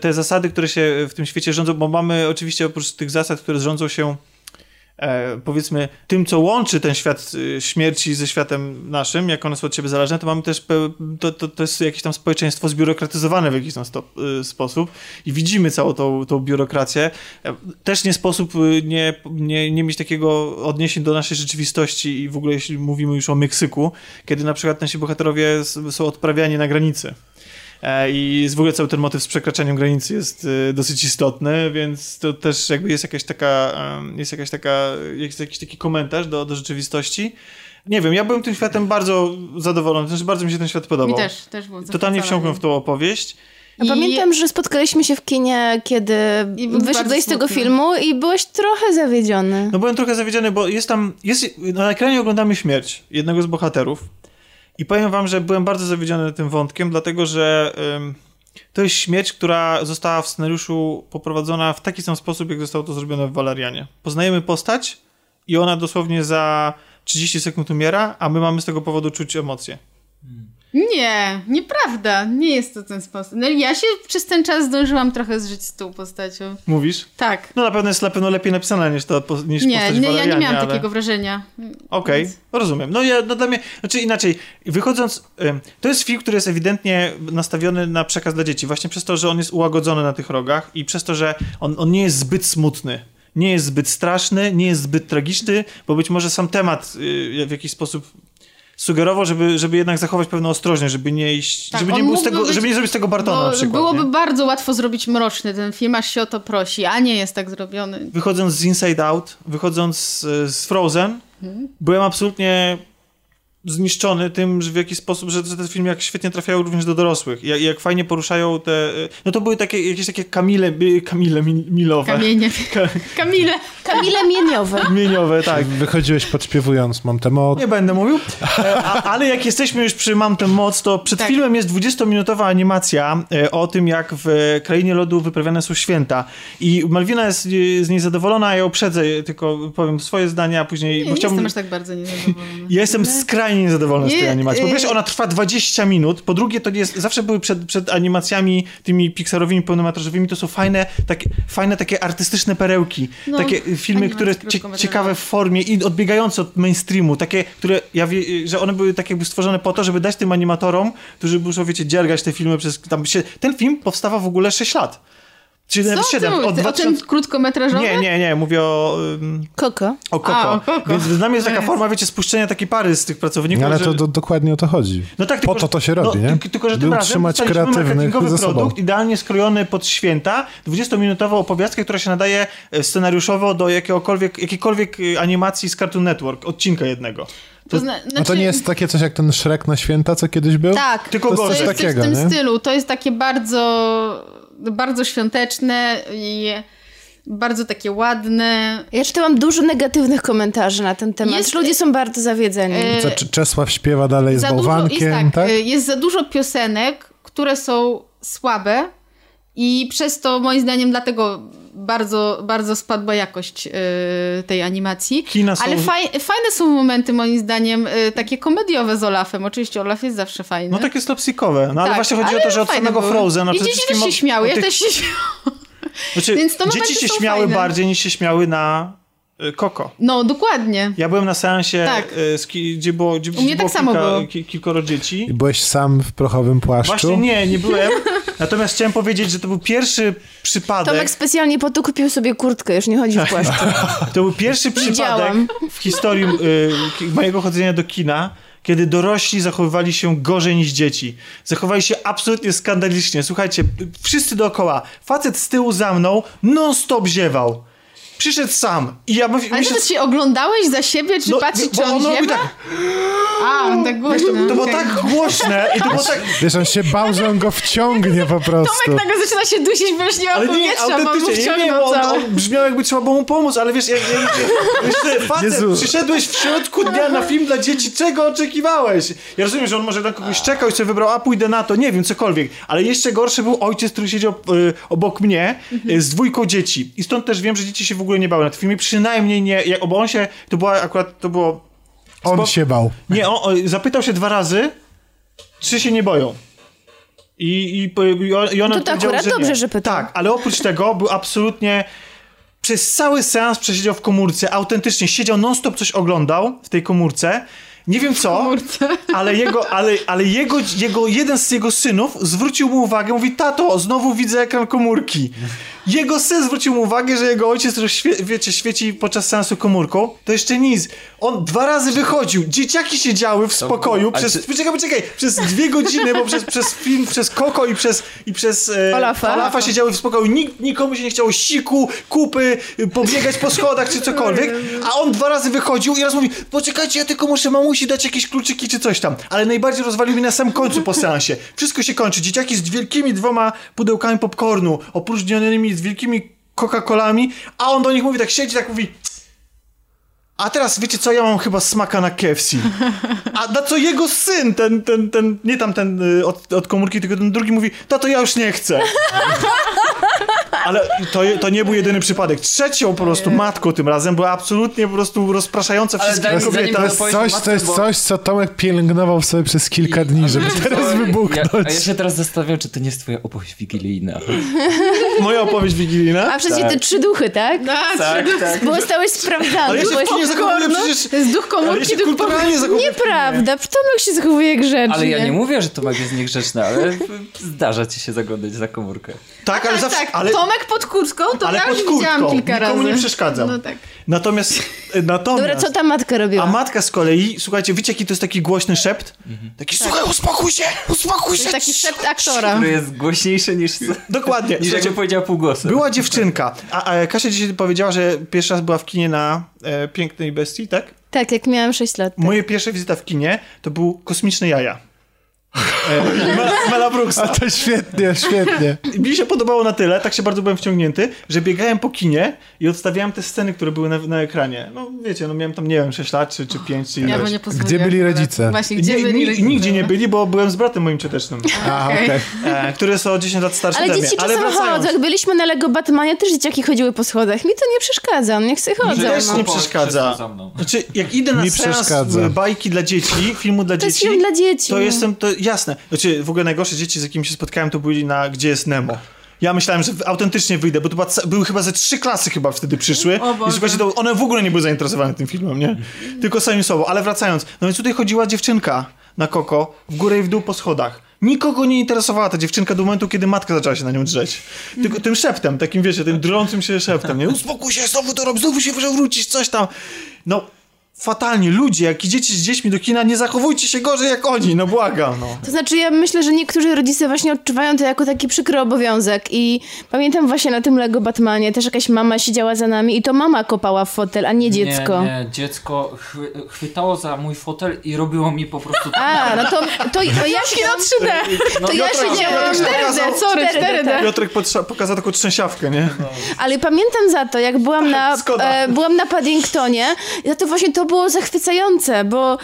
te zasady, które się w tym świecie rządzą, bo mamy oczywiście oprócz tych zasad, które rządzą się powiedzmy tym, co łączy ten świat śmierci ze światem naszym, jak one są od siebie zależne, to mamy też to jest jakieś tam społeczeństwo zbiurokratyzowane w jakiś tam sposób i widzimy całą tą biurokrację. Też nie sposób nie mieć takiego odniesień do naszej rzeczywistości i w ogóle jeśli mówimy już o Meksyku, kiedy na przykład nasi bohaterowie są odprawiani na granicy. I w ogóle cały ten motyw z przekraczaniem granicy jest dosyć istotny, więc to też jakby jest jakiś taki komentarz do rzeczywistości. Nie wiem, ja byłem tym światem bardzo zadowolony, znaczy bardzo mi się ten świat podobał. Mi też, totalnie wsiąkłem w tą opowieść. I... Pamiętam, że spotkaliśmy się w kinie, kiedy wyszedłeś z tego filmu i byłeś trochę zawiedziony. No byłem trochę zawiedziony, bo jest tam... na ekranie oglądamy śmierć jednego z bohaterów i powiem wam, że byłem bardzo zawiedziony tym wątkiem, dlatego że to jest śmierć, która została w scenariuszu poprowadzona w taki sam sposób, jak zostało to zrobione w Walerianie. Poznajemy postać i ona dosłownie za 30 sekund umiera, a my mamy z tego powodu czuć emocje. Nie, nieprawda. Nie jest to ten sposób. No, ja się przez ten czas zdążyłam trochę zżyć z tą postacią. Mówisz? Tak. No na pewno jest na pewno lepiej napisana niż postać Waleriana. Nie, ja nie miałam takiego wrażenia. Okej, więc... rozumiem. No ja dla mnie, znaczy inaczej, wychodząc, to jest film, który jest ewidentnie nastawiony na przekaz dla dzieci. Właśnie przez to, że on jest ułagodzony na tych rogach i przez to, że on nie jest zbyt smutny. Nie jest zbyt straszny, nie jest zbyt tragiczny, bo być może sam temat w jakiś sposób sugerował, żeby jednak zachować pewną ostrożność, żeby nie iść, tak, żeby, żeby nie zrobić z tego Bartona na przykład. Byłoby bardzo łatwo zrobić mroczny ten film, aż się o to prosi, a nie jest tak zrobiony. Wychodząc z Inside Out, wychodząc z Frozen, byłem absolutnie zniszczony tym, że w jakiś sposób, że ten film jak świetnie trafiają również do dorosłych. Jak fajnie poruszają te... No to były takie, jakieś takie Kamile milowe. Kamile mieniowe. Mieniowe, tak. Wychodziłeś podśpiewując Mam tę moc. Nie będę mówił. Ale jak jesteśmy już przy Mam tę moc, to przed filmem jest 20-minutowa animacja o tym, jak w Krainie Lodu wyprawiane są święta. I Malwina jest z niej zadowolona, ja uprzedzę, tylko powiem swoje zdania, a później... Nie, jestem aż tak bardzo niezadowolona. Ja jestem skrajnie niezadowolony z tej animacji. Po pierwsze, ona trwa 20 minut, po drugie, to nie jest... Zawsze były przed animacjami tymi Pixarowymi, pełnometrażowymi, to są fajne takie artystyczne perełki. No, takie filmy, które ciekawe w formie i odbiegające od mainstreamu. Takie, które że one były tak jakby stworzone po to, żeby dać tym animatorom, którzy muszą, wiecie, dziergać te filmy przez... Ten film powstawał w ogóle 6 lat. Czyli nawet 7. Ten krótkometrażowy? Nie, mówię o... Coco. O Coco. Więc dla mnie jest taka forma, wiecie, spuszczenia takiej pary z tych pracowników. Ale to dokładnie o to chodzi. No tak, tylko, po to się robi, nie? Tylko, że tym razem marketingowy produkt, idealnie skrojony pod święta, 20-minutową opowiastkę, która się nadaje scenariuszowo do jakiejkolwiek animacji z Cartoon Network, odcinka jednego. No to nie jest takie coś jak ten Shrek na święta, co kiedyś był? Tak, tylko to jest coś w tym stylu. To jest takie bardzo świąteczne i bardzo takie ładne. Ja czytałam dużo negatywnych komentarzy na ten temat. Ludzie są bardzo zawiedzeni. Czesław śpiewa dalej z bałwankiem. Jest za dużo piosenek, które są słabe i przez to moim zdaniem dlatego bardzo, bardzo spadła jakość tej animacji. Ale fajne są momenty moim zdaniem takie komediowe z Olafem. Oczywiście Olaf jest zawsze fajny. No takie slapstickowe. No tak, ale właśnie chodzi o to, że od samego Frozen... I dzieci też się śmiały. Ja też się śmiałam. Znaczy, dzieci się śmiały bardziej niż się śmiały na Coco. No, dokładnie. Ja byłem na seansie, gdzie było, u mnie tak samo było. Kilkoro dzieci. I byłeś sam w prochowym płaszczu? Właśnie nie byłem. Natomiast chciałem powiedzieć, że to był pierwszy przypadek... Tomek specjalnie po to kupił sobie kurtkę, już nie chodzi w płaszczu. To był pierwszy przypadek w historii mojego chodzenia do kina, kiedy dorośli zachowywali się gorzej niż dzieci. Zachowali się absolutnie skandalicznie. Słuchajcie, wszyscy dookoła. Facet z tyłu za mną non-stop ziewał. Przyszedł sam. I ja ale to się oglądałeś za siebie, czy patrzysz, czy on ziewa? Tak... on tak głośno. To było tak głośne i to było tak... Wiesz, on się bał, że on go wciągnie po prostu. Tomek nagle zaczyna się dusić, bo już nie ma powietrza, bo mu wciągnął on brzmiał, jakby trzeba było mu pomóc, ale wiesz, facet, przyszedłeś w środku dnia na film dla dzieci, czego oczekiwałeś? Ja rozumiem, że on może na kogoś czekał i sobie wybrał, pójdę na to, nie wiem, cokolwiek. Ale jeszcze gorszy był ojciec, który siedział obok mnie z dwójką dzieci. I stąd też wiem, że dzieci się w ogóle nie bały na tym filmie, przynajmniej nie, bo on się, on się bał. Nie, on zapytał się 2 razy, czy się nie boją. I ona to akurat że dobrze, nie. Że pytał. Tak, ale oprócz tego był absolutnie, przez cały seans przesiedział w komórce, autentycznie siedział, non-stop coś oglądał w tej komórce. Nie wiem co, ale jeden z jego synów zwrócił mu uwagę, mówi, tato, znowu widzę ekran komórki. Jego syn zwrócił mu uwagę, że jego ojciec, który świeci podczas seansu komórką, to jeszcze nic. On 2 razy wychodził, dzieciaki siedziały w spokoju przez 2 godziny, bo przez film, przez Coco i przez Olafa siedziały w spokoju. Nikomu się nie chciało siku, kupy, pobiegać po schodach czy cokolwiek, a on 2 razy wychodził i raz mówi, poczekajcie, ja tylko muszę mamusi dać jakieś kluczyki czy coś tam. Ale najbardziej rozwalił mnie na sam końcu po seansie. Wszystko się kończy, dzieciaki z wielkimi 2 pudełkami popcornu, opróżnionymi z wielkimi Coca-Colami, a on do nich mówi, tak siedzi, tak mówi, a teraz wiecie co, ja mam chyba smaka na KFC. A na co jego syn, ten nie tam ten od komórki, tylko ten drugi mówi, tato, ja już nie chcę. Ale to nie był jedyny przypadek. Trzecią po prostu matką tym razem była absolutnie po prostu rozpraszająca wszystkich kobiet. To jest coś, co Tomek pielęgnował sobie przez kilka dni, żeby teraz wybuchnąć. Ja się teraz zastanawiam, czy to nie jest twoja opowieść wigilijna. Moja opowieść wigilijna? A przecież tak. Te 3 duchy, tak? A, tak, 3 duchy. Tak. Bo stałeś sprawdzany. To jest duch komórki, duch powierzchni. Nieprawda, Tomek się zachowuje grzecznie. Ale ja nie mówię, że Tomek jest niegrzeczny, ale zdarza ci się zaglądać za komórkę. Tak, ale zawsze... Tomek pod kurtką, to ja już widziałam kilka razy. Nikomu nie przeszkadzam. No tak. Natomiast... Dobra, co ta matka robiła? A matka z kolei, słuchajcie, wiecie jaki to jest taki głośny szept? Taki, słuchaj, uspokój się! To jest taki szept aktora. Który jest głośniejszy niż... Dokładnie. Niż jakby powiedziała półgłosem. Była dziewczynka, a Kasia dzisiaj powiedziała, że pierwszy raz była w kinie na Pięknej Bestii, tak? Tak, jak miałam 6 lat. Tak. Moje pierwsze wizyta w kinie to był Kosmiczne Jaja. Mela Brooksa. A to świetnie. Mi się podobało na tyle, tak się bardzo byłem wciągnięty, że biegałem po kinie i odstawiałem te sceny, które były na ekranie. No wiecie, no miałem tam, nie wiem, 6 lat czy 5. Gdzie byli rodzice? Właśnie, nigdzie nie byli, bo byłem z bratem moim ciotecznym. Okay. Który jest o 10 lat starszy. Ale dzieci czasem chodzą. Jak byliśmy na Lego Batmanie, też dzieciaki chodziły po schodach. Mi to nie przeszkadza, niech sobie chodzą. Mi też nie przeszkadza. Znaczy, jak idę na seans bajki dla dzieci, filmu dla dzieci, to jestem... Jasne. Znaczy, w ogóle najgorsze dzieci, z jakimi się spotkałem, to byli na Gdzie jest Nemo. Ja myślałem, że autentycznie wyjdę, bo to były chyba ze 3 klasy chyba wtedy przyszły. I słuchajcie, one w ogóle nie były zainteresowane tym filmem, nie? Tylko samym sobą. Ale wracając. No więc tutaj chodziła dziewczynka na Coco, w górę i w dół po schodach. Nikogo nie interesowała ta dziewczynka do momentu, kiedy matka zaczęła się na nią drzeć. Tylko tym szeptem, takim wiecie, tym drącym się szeptem. Nie? Uspokój się, znowu to robisz, znowu się wrócisz, coś tam. No... Fatalnie. Ludzie, jak idziecie z dziećmi do kina, nie zachowujcie się gorzej jak oni, no błagam. No. To znaczy, ja myślę, że niektórzy rodzice właśnie odczuwają to jako taki przykry obowiązek i pamiętam właśnie na tym Lego Batmanie też jakaś mama siedziała za nami i to mama kopała w fotel, a nie dziecko. Nie, dziecko chwytało za mój fotel i robiło mi po prostu... To ja się... No 3D! To ja siedziałam 4D. Piotrek pokazał taką trzęsiawkę, nie? No. Ale pamiętam za to, jak byłam na Paddingtonie, za to właśnie to było zachwycające, bo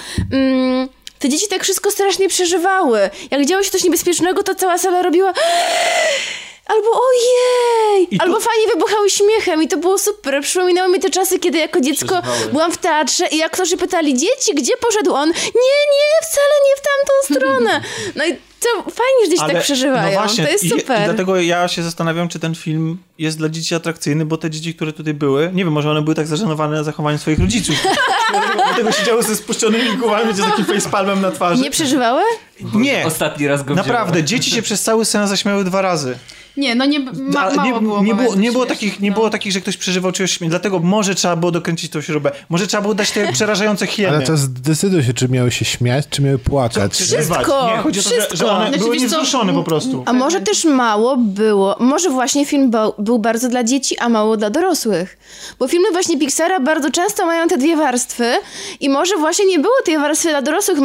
te dzieci tak wszystko strasznie przeżywały. Jak działo się coś niebezpiecznego, to cała sala robiła albo ojej, albo fajnie wybuchały śmiechem i to było super. Przypominały mi te czasy, kiedy jako dziecko byłam w teatrze i aktorzy pytali dzieci, gdzie poszedł on? Nie, wcale nie w tamtą stronę. No i to fajnie, że dzieci tak przeżywają. No właśnie, to jest super. I dlatego ja się zastanawiam, czy ten film jest dla dzieci atrakcyjny, bo te dzieci, które tutaj były, nie wiem, może one były tak zażenowane na zachowanie swoich rodziców. Dlatego siedziały ze spuszczonymi głowami, z takim facepalmem na twarzy. Nie przeżywały? Nie. Ostatni raz go wzięła. Naprawdę, dzieci się przez cały seans zaśmiały 2 razy. Nie, no nie mało było. Nie było takich, że ktoś przeżywał czegoś śmiechu. Dlatego może trzeba było dokręcić tą śrubę. Może trzeba było dać te przerażające hieny. Ale to zdecyduj się, czy miały się śmiać, czy miały płakać. Wszystko! Nie, chodzi o to, że one były niewzruszone po prostu. A może też mało było. Może właśnie film był bardzo dla dzieci, a mało dla dorosłych. Bo filmy właśnie Pixara bardzo często mają te 2 warstwy i może właśnie nie było tej warstwy dla dorosłych.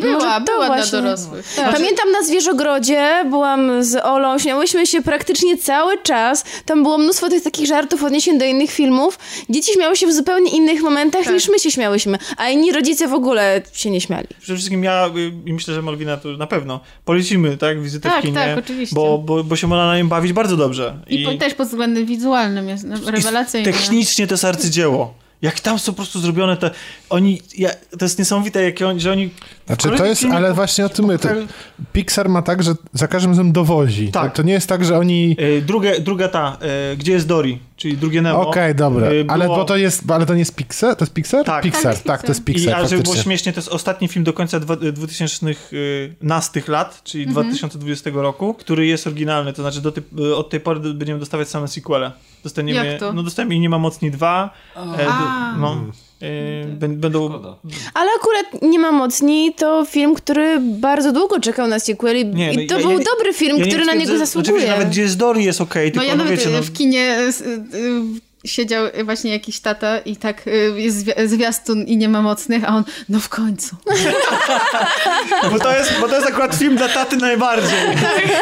Była dla dorosłych. Tak. Pamiętam na Zwierzogrodzie, byłam z Olą, śmiałyśmy się praktycznie cały czas, tam było mnóstwo tych takich żartów, odniesień do innych filmów. Dzieci śmiały się w zupełnie innych momentach niż my się śmiałyśmy, a inni rodzice w ogóle się nie śmiali. Przede wszystkim ja i myślę, że Malwina to na pewno polecimy, tak? Wizytę w kinie. Tak, oczywiście. Bo się można na nim bawić bardzo dobrze. Też pod względem wizualnym jest rewelacyjne. Technicznie to jest arcydzieło. Jak tam są po prostu zrobione te... to jest niesamowite, że oni... Znaczy to jest, ale właśnie o tym mówię. Pixar ma tak, że za każdym razem dowozi. Tak. To nie jest tak, że oni... Druga Gdzie jest Dory? czyli drugie Nemo. Okej, dobra. Było... Ale bo to nie jest Pixar? To jest Pixar? Tak, Pixar, tak, to jest Pixar. A żeby było śmiesznie, to jest ostatni film do końca 2000 lat, czyli 2020 roku, który jest oryginalny, to znaczy od tej pory będziemy dostawać same sequele. Dostaniemy, jak to? No dostaniemy I nie ma mocni 2. Będą... Ale akurat Nie ma mocni to film, który bardzo długo czekał na sequeli i to był dobry film, który na niego zasługuje. Oczywiście nawet Jay-Z Dory jest okej, tylko no wiecie... W kinie siedział właśnie jakiś tata i tak jest zwiastun I nie ma mocnych, a on, no w końcu. bo to jest akurat film dla taty najbardziej.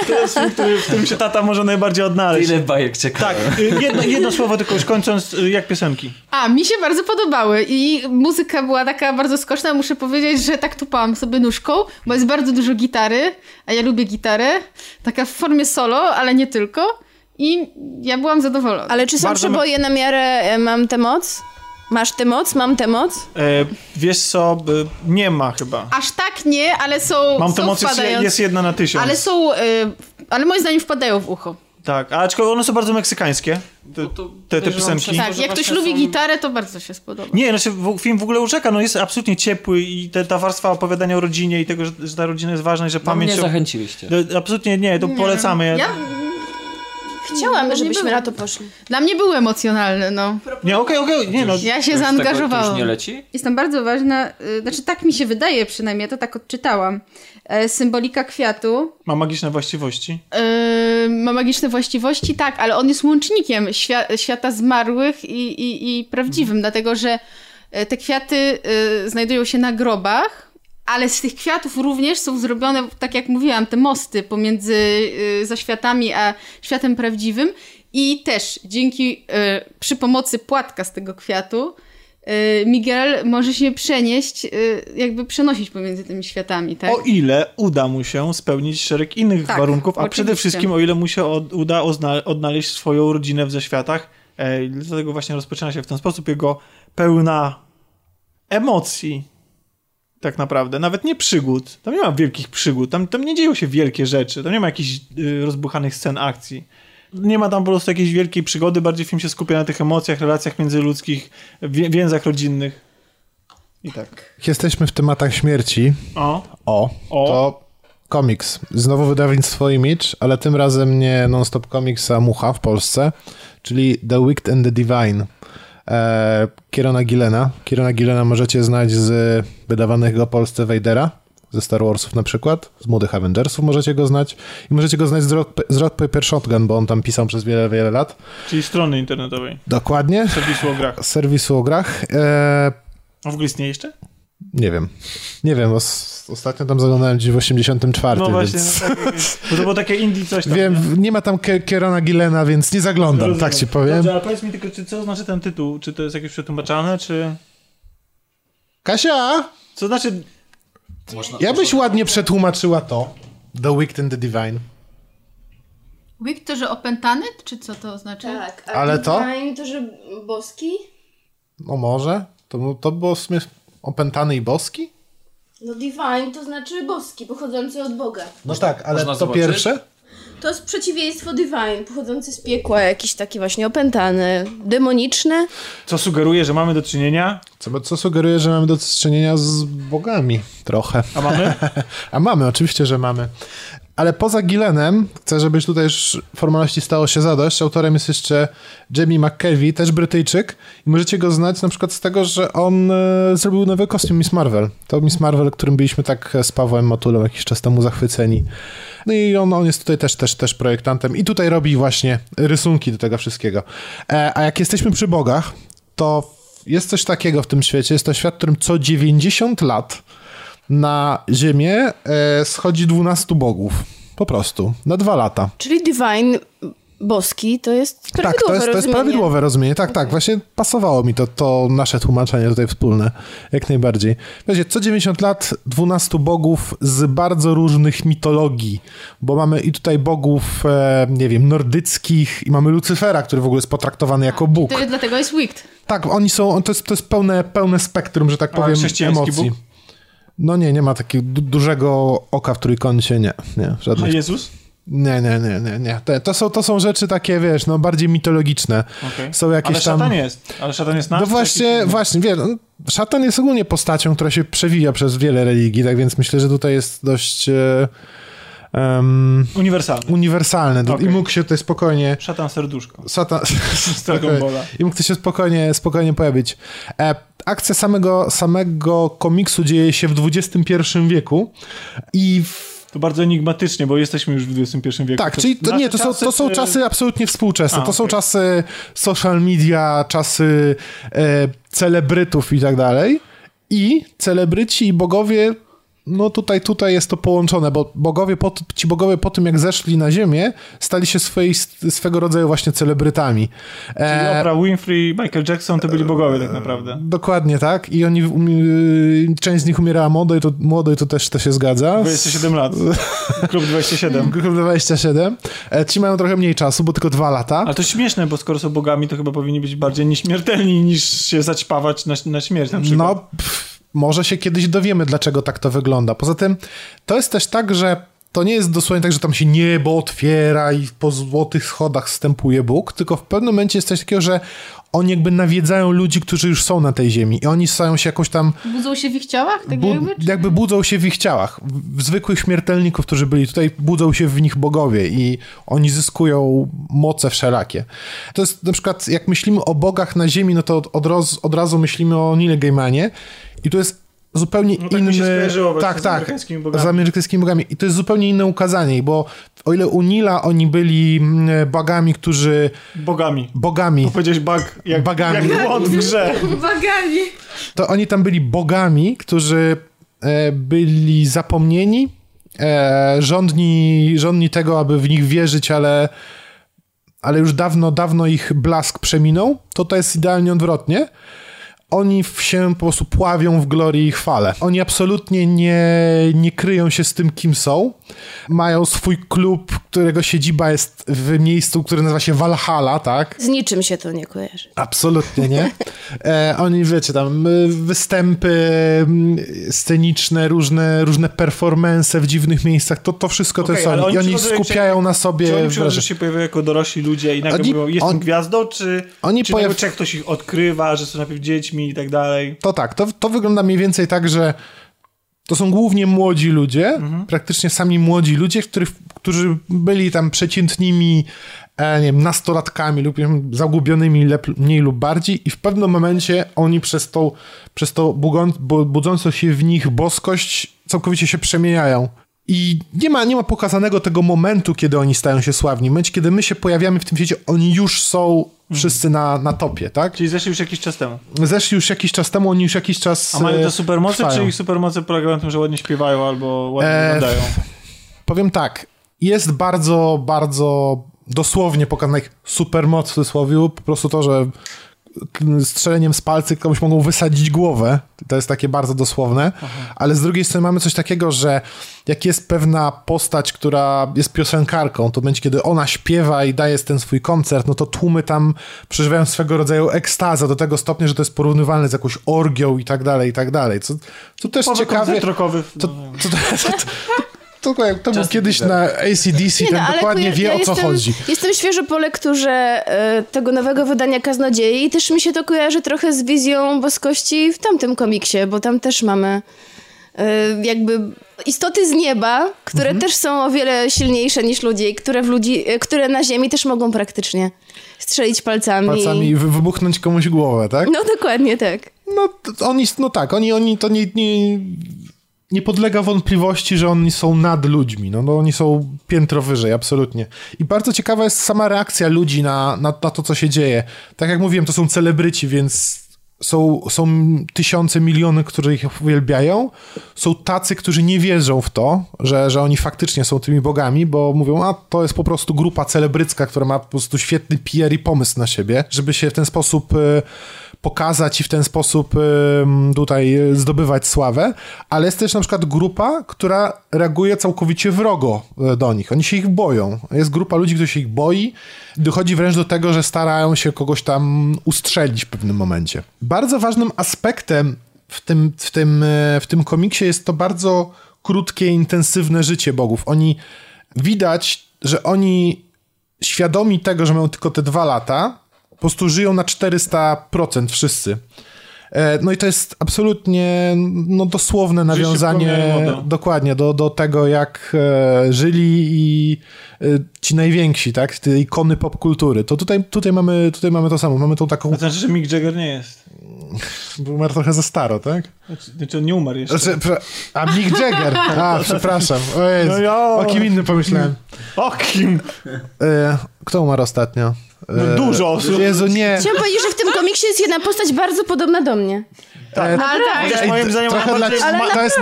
To jest film, w którym się tata może najbardziej odnaleźć. Ile bajek ciekawe. Tak, jedno słowo tylko już kończąc, jak piosenki. A, mi się bardzo podobały i muzyka była taka bardzo skoczna, muszę powiedzieć, że tak tupałam sobie nóżką, bo jest bardzo dużo gitary, a ja lubię gitarę, taka w formie solo, ale nie tylko. I ja byłam zadowolona. Ale czy są przeboje na miarę mam tę moc? Masz tę moc? Mam tę moc? Wiesz co, nie ma chyba. Aż tak nie, ale są Mam tę moc jest 1 na 1000. Ale są, ale moim zdaniem wpadają w ucho. Tak, aczkolwiek one są bardzo meksykańskie, te piosenki. Tak, jak ktoś lubi gitarę, to bardzo się spodoba. Nie, znaczy film w ogóle urzeka, no jest absolutnie ciepły i ta warstwa opowiadania o rodzinie i tego, że ta rodzina jest ważna i że pamięć... No mnie zachęciliście. Absolutnie nie, to polecamy. Ja... Chciałam, żebyśmy na to poszli. Dla mnie były emocjonalne, no. Nie, okej. Nie, no. Ja się zaangażowałam. Tego, już nie leci? Jestem bardzo ważna, znaczy tak mi się wydaje przynajmniej, ja to tak odczytałam. Symbolika kwiatu. Ma magiczne właściwości? Ma magiczne właściwości, tak, ale on jest łącznikiem świata zmarłych i prawdziwym, dlatego że te kwiaty znajdują się na grobach. Ale z tych kwiatów również są zrobione, tak jak mówiłam, te mosty pomiędzy zaświatami a światem prawdziwym. I też dzięki, przy pomocy płatka z tego kwiatu, Miguel może się przenieść, jakby przenosić pomiędzy tymi światami, tak? O ile uda mu się spełnić szereg innych warunków, a oczywiście. Przede wszystkim o ile mu się uda odnaleźć swoją rodzinę w zaświatach. Dlatego właśnie rozpoczyna się w ten sposób jego pełna emocji. Tak naprawdę. Nawet nie przygód. Tam nie ma wielkich przygód. Tam nie dzieją się wielkie rzeczy. Tam nie ma jakichś rozbuchanych scen akcji. Nie ma tam po prostu jakiejś wielkiej przygody. Bardziej film się skupia na tych emocjach, relacjach międzyludzkich, więzach rodzinnych. I tak. Jesteśmy w tematach śmierci. To komiks. Znowu wydawnictwo Image, ale tym razem nie non-stop komiks, a Mucha w Polsce, czyli The Wicked and the Divine. Kierona Gilena. Kierona Gilena możecie znać z wydawanego Polsce Vadera, ze Star Warsów na przykład, z młodych Avengersów możecie go znać i możecie go znać z Rock Paper Shotgun, bo on tam pisał przez wiele, wiele lat. Czyli strony internetowej. Dokładnie. Serwisu o grach. A w ogóle istnieje jeszcze? Nie wiem, bo ostatnio tam zaglądałem gdzieś w 84. No właśnie, więc... to było takie indie coś tam. Wiem, nie ma tam Kierona Gilena, więc nie zaglądam, rozumiem. Tak ci powiem. Dobrze, ale powiedz mi tylko, co znaczy ten tytuł? Czy to jest jakieś przetłumaczane, czy... Kasia! Co znaczy... Ja byś ładnie przetłumaczyła to. The Wicked and the Divine. Wicked to, że opętany? Czy co to znaczy? Tak, ale to... Divine to, że boski? No może. To było w sumie... Opętany i boski? No divine to znaczy boski, pochodzący od Boga. No tak, ale można to zobaczyć? Pierwsze? To jest przeciwieństwo divine, pochodzący z piekła, jakiś taki właśnie opętany, demoniczny. Co sugeruje, że mamy do czynienia z bogami trochę. A mamy? A mamy, oczywiście, że mamy. Ale poza Gilenem, chcę, żeby tutaj już formalności stało się zadość, autorem jest jeszcze Jamie McKelvey, też Brytyjczyk i możecie go znać na przykład z tego, że on zrobił nowy kostium Miss Marvel. To Miss Marvel, którym byliśmy tak z Pawłem Matulą jakiś czas temu zachwyceni. No i on jest tutaj też projektantem i tutaj robi właśnie rysunki do tego wszystkiego. A jak jesteśmy przy bogach, to jest coś takiego w tym świecie, jest to świat, w którym co 90 lat na ziemię schodzi 12 bogów. Po prostu. Na 2 lata. Czyli divine boski to jest prawidłowe rozumienie. Tak, to jest prawidłowe rozumienie. Tak. Właśnie pasowało mi to nasze tłumaczenie tutaj wspólne. Jak najbardziej. Wiecie, co 90 lat 12 bogów z bardzo różnych mitologii. Bo mamy i tutaj bogów, nie wiem, nordyckich i mamy Lucyfera, który w ogóle jest potraktowany jako Bóg. To jest, dlatego jest wicked. Tak, oni są, to jest pełne spektrum, że tak powiem, emocji. Bóg? No nie ma takiego dużego oka w trójkącie, nie. Żadnych. A Jezus? Nie. To są rzeczy takie, wiesz, no bardziej mitologiczne. Okay. Są jakieś ale szatan tam... Ale szatan jest na... No właśnie, wiesz, szatan jest ogólnie postacią, która się przewija przez wiele religii, tak więc myślę, że tutaj jest dość... uniwersalne. Okay. I mógł się tutaj spokojnie... Szatan serduszko. Z Dragon Balla. I mógł się spokojnie pojawić. Akcja samego komiksu dzieje się w XXI wieku i... To bardzo enigmatycznie, bo jesteśmy już w XXI wieku. Tak, czyli to są czasy absolutnie współczesne. To są czasy social media, czasy celebrytów i tak dalej. I celebryci i bogowie... No tutaj jest to połączone, bo ci bogowie po tym, jak zeszli na ziemię, stali się swego rodzaju właśnie celebrytami. Czyli Oprah Winfrey, Michael Jackson to byli bogowie tak naprawdę. Dokładnie tak. I oni, część z nich umierała młodo i to też to się zgadza. 27 lat. Klub 27. Klub 27. Ci mają trochę mniej czasu, bo tylko 2 lata. Ale to śmieszne, bo skoro są bogami, to chyba powinni być bardziej nieśmiertelni niż się zaćpawać na śmierć na przykład. No... Może się kiedyś dowiemy, dlaczego tak to wygląda. Poza tym, to jest też tak, że to nie jest dosłownie tak, że tam się niebo otwiera i po złotych schodach wstępuje Bóg, tylko w pewnym momencie jest coś takiego, że oni jakby nawiedzają ludzi, którzy już są na tej ziemi i oni stają się jakoś tam... Budzą się w ich ciałach? Tak jakby budzą się w ich ciałach. Zwykłych śmiertelników, którzy byli tutaj, budzą się w nich bogowie i oni zyskują moce wszelakie. To jest na przykład, jak myślimy o bogach na ziemi, no to od razu myślimy o Neil Gaimanie i to jest zupełnie no tak inny... Z amerykańskimi bogami. I to jest zupełnie inne ukazanie, bo o ile u Nila oni byli bogami, którzy... Bogami. Bo powiedziałeś bagami. Jak błąd w grze. Bagami. To oni tam byli bogami, którzy byli zapomnieni, żądni tego, aby w nich wierzyć, ale już dawno ich blask przeminął. To jest idealnie odwrotnie. Oni się po prostu pławią w glorii i chwale. Oni absolutnie nie kryją się z tym, kim są. Mają swój klub, którego siedziba jest w miejscu, które nazywa się Valhalla, tak? Z niczym się to nie kojarzy. Absolutnie nie. Oni, wiecie, tam występy sceniczne, różne performance w dziwnych miejscach, to wszystko to jest oni. Oni skupiają na sobie... Czy oni przychodzą, że się pojawiają jako dorośli ludzie i nagle mówią, jestem gwiazdą, czy ktoś ich odkrywa, że są najpierw dziećmi, i tak dalej. To tak, to wygląda mniej więcej tak, że to są głównie młodzi ludzie, praktycznie sami młodzi ludzie, którzy byli tam przeciętnymi, nie wiem, nastolatkami lub zagubionymi mniej lub bardziej i w pewnym momencie oni przez tą budzącą się w nich boskość całkowicie się przemieniają. I nie ma pokazanego tego momentu, kiedy oni stają się sławni. W momencie, kiedy my się pojawiamy w tym świecie, oni już są wszyscy na topie, tak? Czyli zeszli już jakiś czas temu, oni już jakiś czas A mają te supermocy, trwają. Czy ich supermocy polegają na tym, że ładnie śpiewają albo ładnie wyglądają? Powiem tak, jest bardzo, bardzo dosłownie pokazana ich supermoc w cudzysłowie, po prostu to, że strzeleniem z palcy komuś mogą wysadzić głowę. To jest takie bardzo dosłowne. Aha. Ale z drugiej strony mamy coś takiego, że jak jest pewna postać, która jest piosenkarką, to będzie, kiedy ona śpiewa i daje ten swój koncert, no to tłumy tam przeżywają swego rodzaju ekstazę do tego stopnia, że to jest porównywalne z jakąś orgią i tak dalej. Co też ciekawe... To był kiedyś na AC/DC, ten dokładnie wie, o co chodzi. Jestem świeżo po lekturze tego nowego wydania Kaznodziei i też mi się to kojarzy trochę z wizją boskości w tamtym komiksie, bo tam też mamy jakby istoty z nieba, które też są o wiele silniejsze niż ludzie i które na ziemi też mogą praktycznie strzelić palcami. Palcami i wybuchnąć komuś głowę, tak? No dokładnie tak. Nie podlega wątpliwości, że oni są nad ludźmi. No oni są piętro wyżej, absolutnie. I bardzo ciekawa jest sama reakcja ludzi na to, co się dzieje. Tak jak mówiłem, to są celebryci, więc są tysiące, miliony, którzy ich uwielbiają. Są tacy, którzy nie wierzą w to, że oni faktycznie są tymi bogami, bo mówią, a to jest po prostu grupa celebrycka, która ma po prostu świetny PR i pomysł na siebie, żeby się w ten sposób... pokazać i w ten sposób tutaj zdobywać sławę, ale jest też na przykład grupa, która reaguje całkowicie wrogo do nich. Oni się ich boją. Jest grupa ludzi, którzy się ich boi. Dochodzi wręcz do tego, że starają się kogoś tam ustrzelić w pewnym momencie. Bardzo ważnym aspektem w tym komiksie jest to bardzo krótkie, intensywne życie bogów. Widać, że oni świadomi tego, że mają tylko te 2 lata, po prostu żyją na 400% wszyscy. No i to jest absolutnie no, dosłowne nawiązanie dokładnie do tego, jak żyli i ci najwięksi, tak? Te ikony popkultury. To tutaj mamy to samo. Mamy tą taką... To znaczy, że Mick Jagger nie jest. Bo umarł trochę za staro, tak? Znaczy on nie umarł jeszcze. A Mick Jagger! A, przepraszam. O kim innym pomyślałem. O kim? Kto umarł ostatnio? No dużo osób. Jezu, nie. Chciałam powiedzieć, że w tym komiksie jest jedna postać bardzo podobna do mnie. Tak, ale moim zdaniem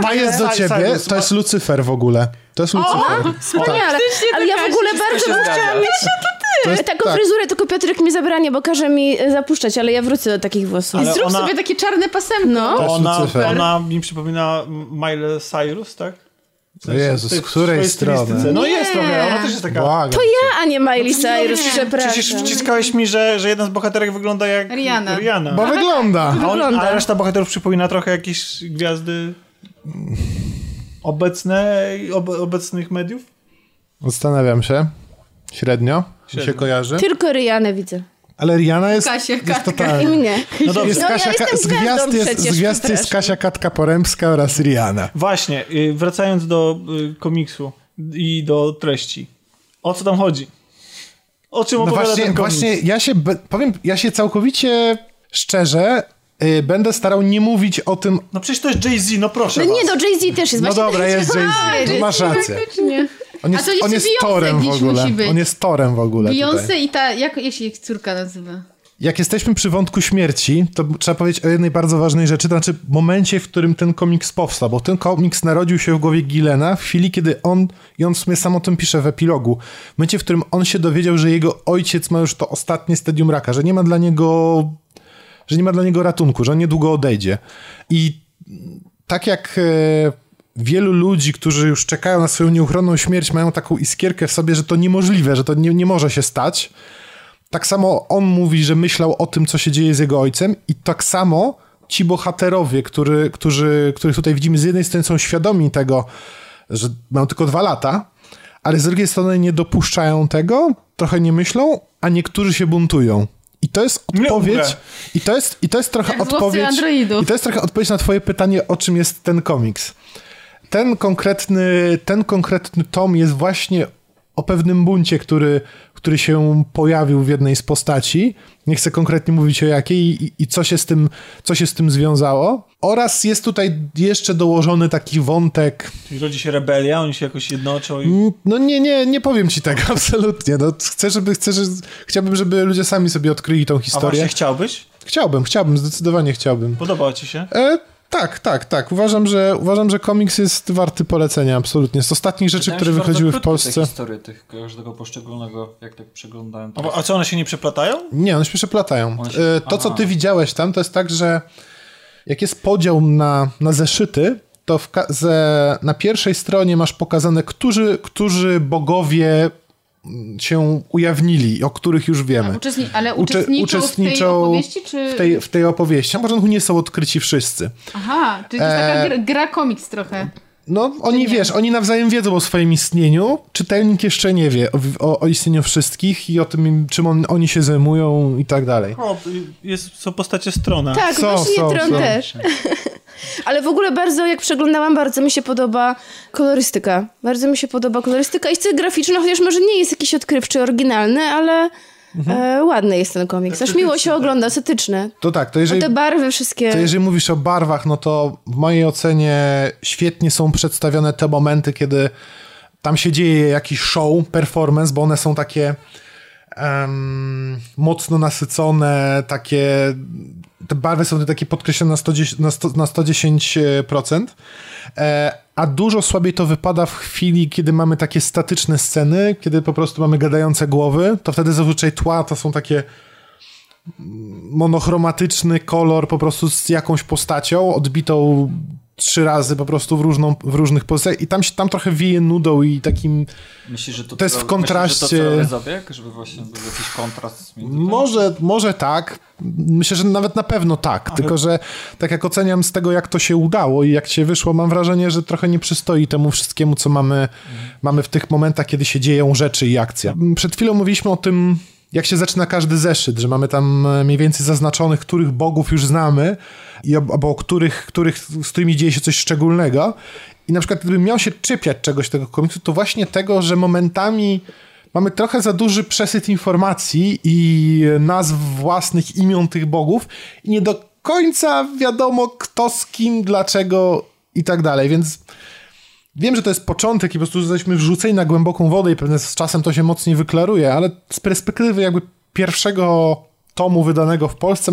to jest do ciebie, to jest Lucyfer w ogóle. To jest Lucyfer. Wspaniale. Ale ja w ogóle bardzo bym chciała mieć taką fryzurę, tylko Piotrek mi zabranie, bo każe mi zapuszczać, ale ja wrócę do takich włosów. I zrób sobie takie czarne pasemko. No. Ona mi przypomina Miley Cyrus, tak? W sensie, Jezus, z której strony? No nie. Jest trochę, ona też jest taka... Błagam. To ja, a nie Miley Cyrus, przepraszam. Przecież wciskałeś mi, że jeden z bohaterek wygląda jak Rihanna. Bo wygląda. A reszta bohaterów przypomina trochę jakieś gwiazdy obecnych mediów? Zastanawiam się. Średnio. Mi się kojarzy. Tylko Rihanę widzę. Ale Rihanna jest totalnie... I mnie. No dobrze. Jest Kasia, ja z gwiazd jest Kasia Katka-Porębska oraz Rihanna. Właśnie, wracając do komiksu i do treści. O co tam chodzi? O czym opowiada ten komiks? Właśnie ja się całkowicie szczerze będę starał nie mówić o tym... No przecież to jest Jay-Z, no proszę was. No Jay-Z też jest. No dobra, jest Jay-Z. No masz rację. On jest torem w ogóle. On jest torem w ogóle. Beyoncé i ta, jak się ich córka nazywa? Jak jesteśmy przy wątku śmierci, to trzeba powiedzieć o jednej bardzo ważnej rzeczy, to znaczy momencie, w którym ten komiks powstał, bo ten komiks narodził się w głowie Gilena w chwili, kiedy on w sumie sam o tym pisze w epilogu, w momencie, w którym on się dowiedział, że jego ojciec ma już to ostatnie stadium raka, że nie ma dla niego ratunku, że on niedługo odejdzie. I tak jak... wielu ludzi, którzy już czekają na swoją nieuchronną śmierć, mają taką iskierkę w sobie, że to niemożliwe, że to nie może się stać. Tak samo on mówi, że myślał o tym, co się dzieje z jego ojcem i tak samo ci bohaterowie, których tutaj widzimy, z jednej strony są świadomi tego, że mają tylko 2 lata, ale z drugiej strony nie dopuszczają tego, trochę nie myślą, a niektórzy się buntują. I to jest odpowiedź. I to jest trochę odpowiedź. I to jest trochę odpowiedź na twoje pytanie, o czym jest ten komiks. Ten konkretny tom jest właśnie o pewnym buncie, który się pojawił w jednej z postaci. Nie chcę konkretnie mówić o jakiej i co się z tym związało. Oraz jest tutaj jeszcze dołożony taki wątek... Czyli rodzi się rebelia, oni się jakoś jednoczą i... No nie powiem ci tego absolutnie. No, chciałbym, żeby ludzie sami sobie odkryli tą historię. A właśnie chciałbyś? Chciałbym, zdecydowanie chciałbym. Podobało ci się? Tak. Uważam, że komiks jest warty polecenia, absolutnie. Z ostatnich rzeczy, które wychodziły w Polsce. Te historie tych każdego poszczególnego, jak tak przeglądałem. A co, one się nie przeplatają? Nie, one się przeplatają. To, co ty widziałeś tam, to jest tak, że jak jest podział na zeszyty, to na pierwszej stronie masz pokazane, którzy bogowie się ujawnili, o których już wiemy. Uczestniczą w tej opowieści? W tej opowieści. Na początku nie są odkryci wszyscy. Aha, czyli to jest taka gra komiks trochę. No, oni nawzajem wiedzą o swoim istnieniu. Czytelnik jeszcze nie wie o istnieniu wszystkich i o tym, czym oni się zajmują i tak dalej. Są postacie strona. Tak, właśnie tron też. Ale w ogóle jak przeglądałam, bardzo mi się podoba kolorystyka. I styl graficzny, chociaż może nie jest jakiś odkrywczy, oryginalny, ale ładny jest ten komiks. Aż miło się ogląda, estetyczne. To tak, te barwy wszystkie... To jeżeli mówisz o barwach, no to w mojej ocenie świetnie są przedstawione te momenty, kiedy tam się dzieje jakiś show, performance, bo one są takie mocno nasycone, takie... Te barwy są takie podkreślone na 110%, a dużo słabiej to wypada w chwili, kiedy mamy takie statyczne sceny, kiedy po prostu mamy gadające głowy, to wtedy zazwyczaj tła to są takie monochromatyczny kolor po prostu z jakąś postacią odbitą trzy razy po prostu w różnych pozycjach i tam trochę wieje nudą i takim... Myślisz, że to jest w kontraście... Myślisz, że to zabieg, żeby właśnie był jakiś kontrast? Może tak. Myślę, że nawet na pewno tak. Ale... Tylko, że tak jak oceniam z tego, jak to się udało i jak się wyszło, mam wrażenie, że trochę nie przystoi temu wszystkiemu, co mamy w tych momentach, kiedy się dzieją rzeczy i akcja. Przed chwilą mówiliśmy o tym, jak się zaczyna każdy zeszyt, że mamy tam mniej więcej zaznaczonych, których bogów już znamy, albo z którymi dzieje się coś szczególnego. I na przykład gdybym miał się czepiać czegoś tego komiksu, to właśnie tego, że momentami mamy trochę za duży przesyt informacji i nazw własnych imion tych bogów i nie do końca wiadomo, kto z kim, dlaczego i tak dalej, więc... Wiem, że to jest początek i po prostu jesteśmy wrzuceni na głęboką wodę i pewnie z czasem to się mocniej wyklaruje, ale z perspektywy jakby pierwszego tomu wydanego w Polsce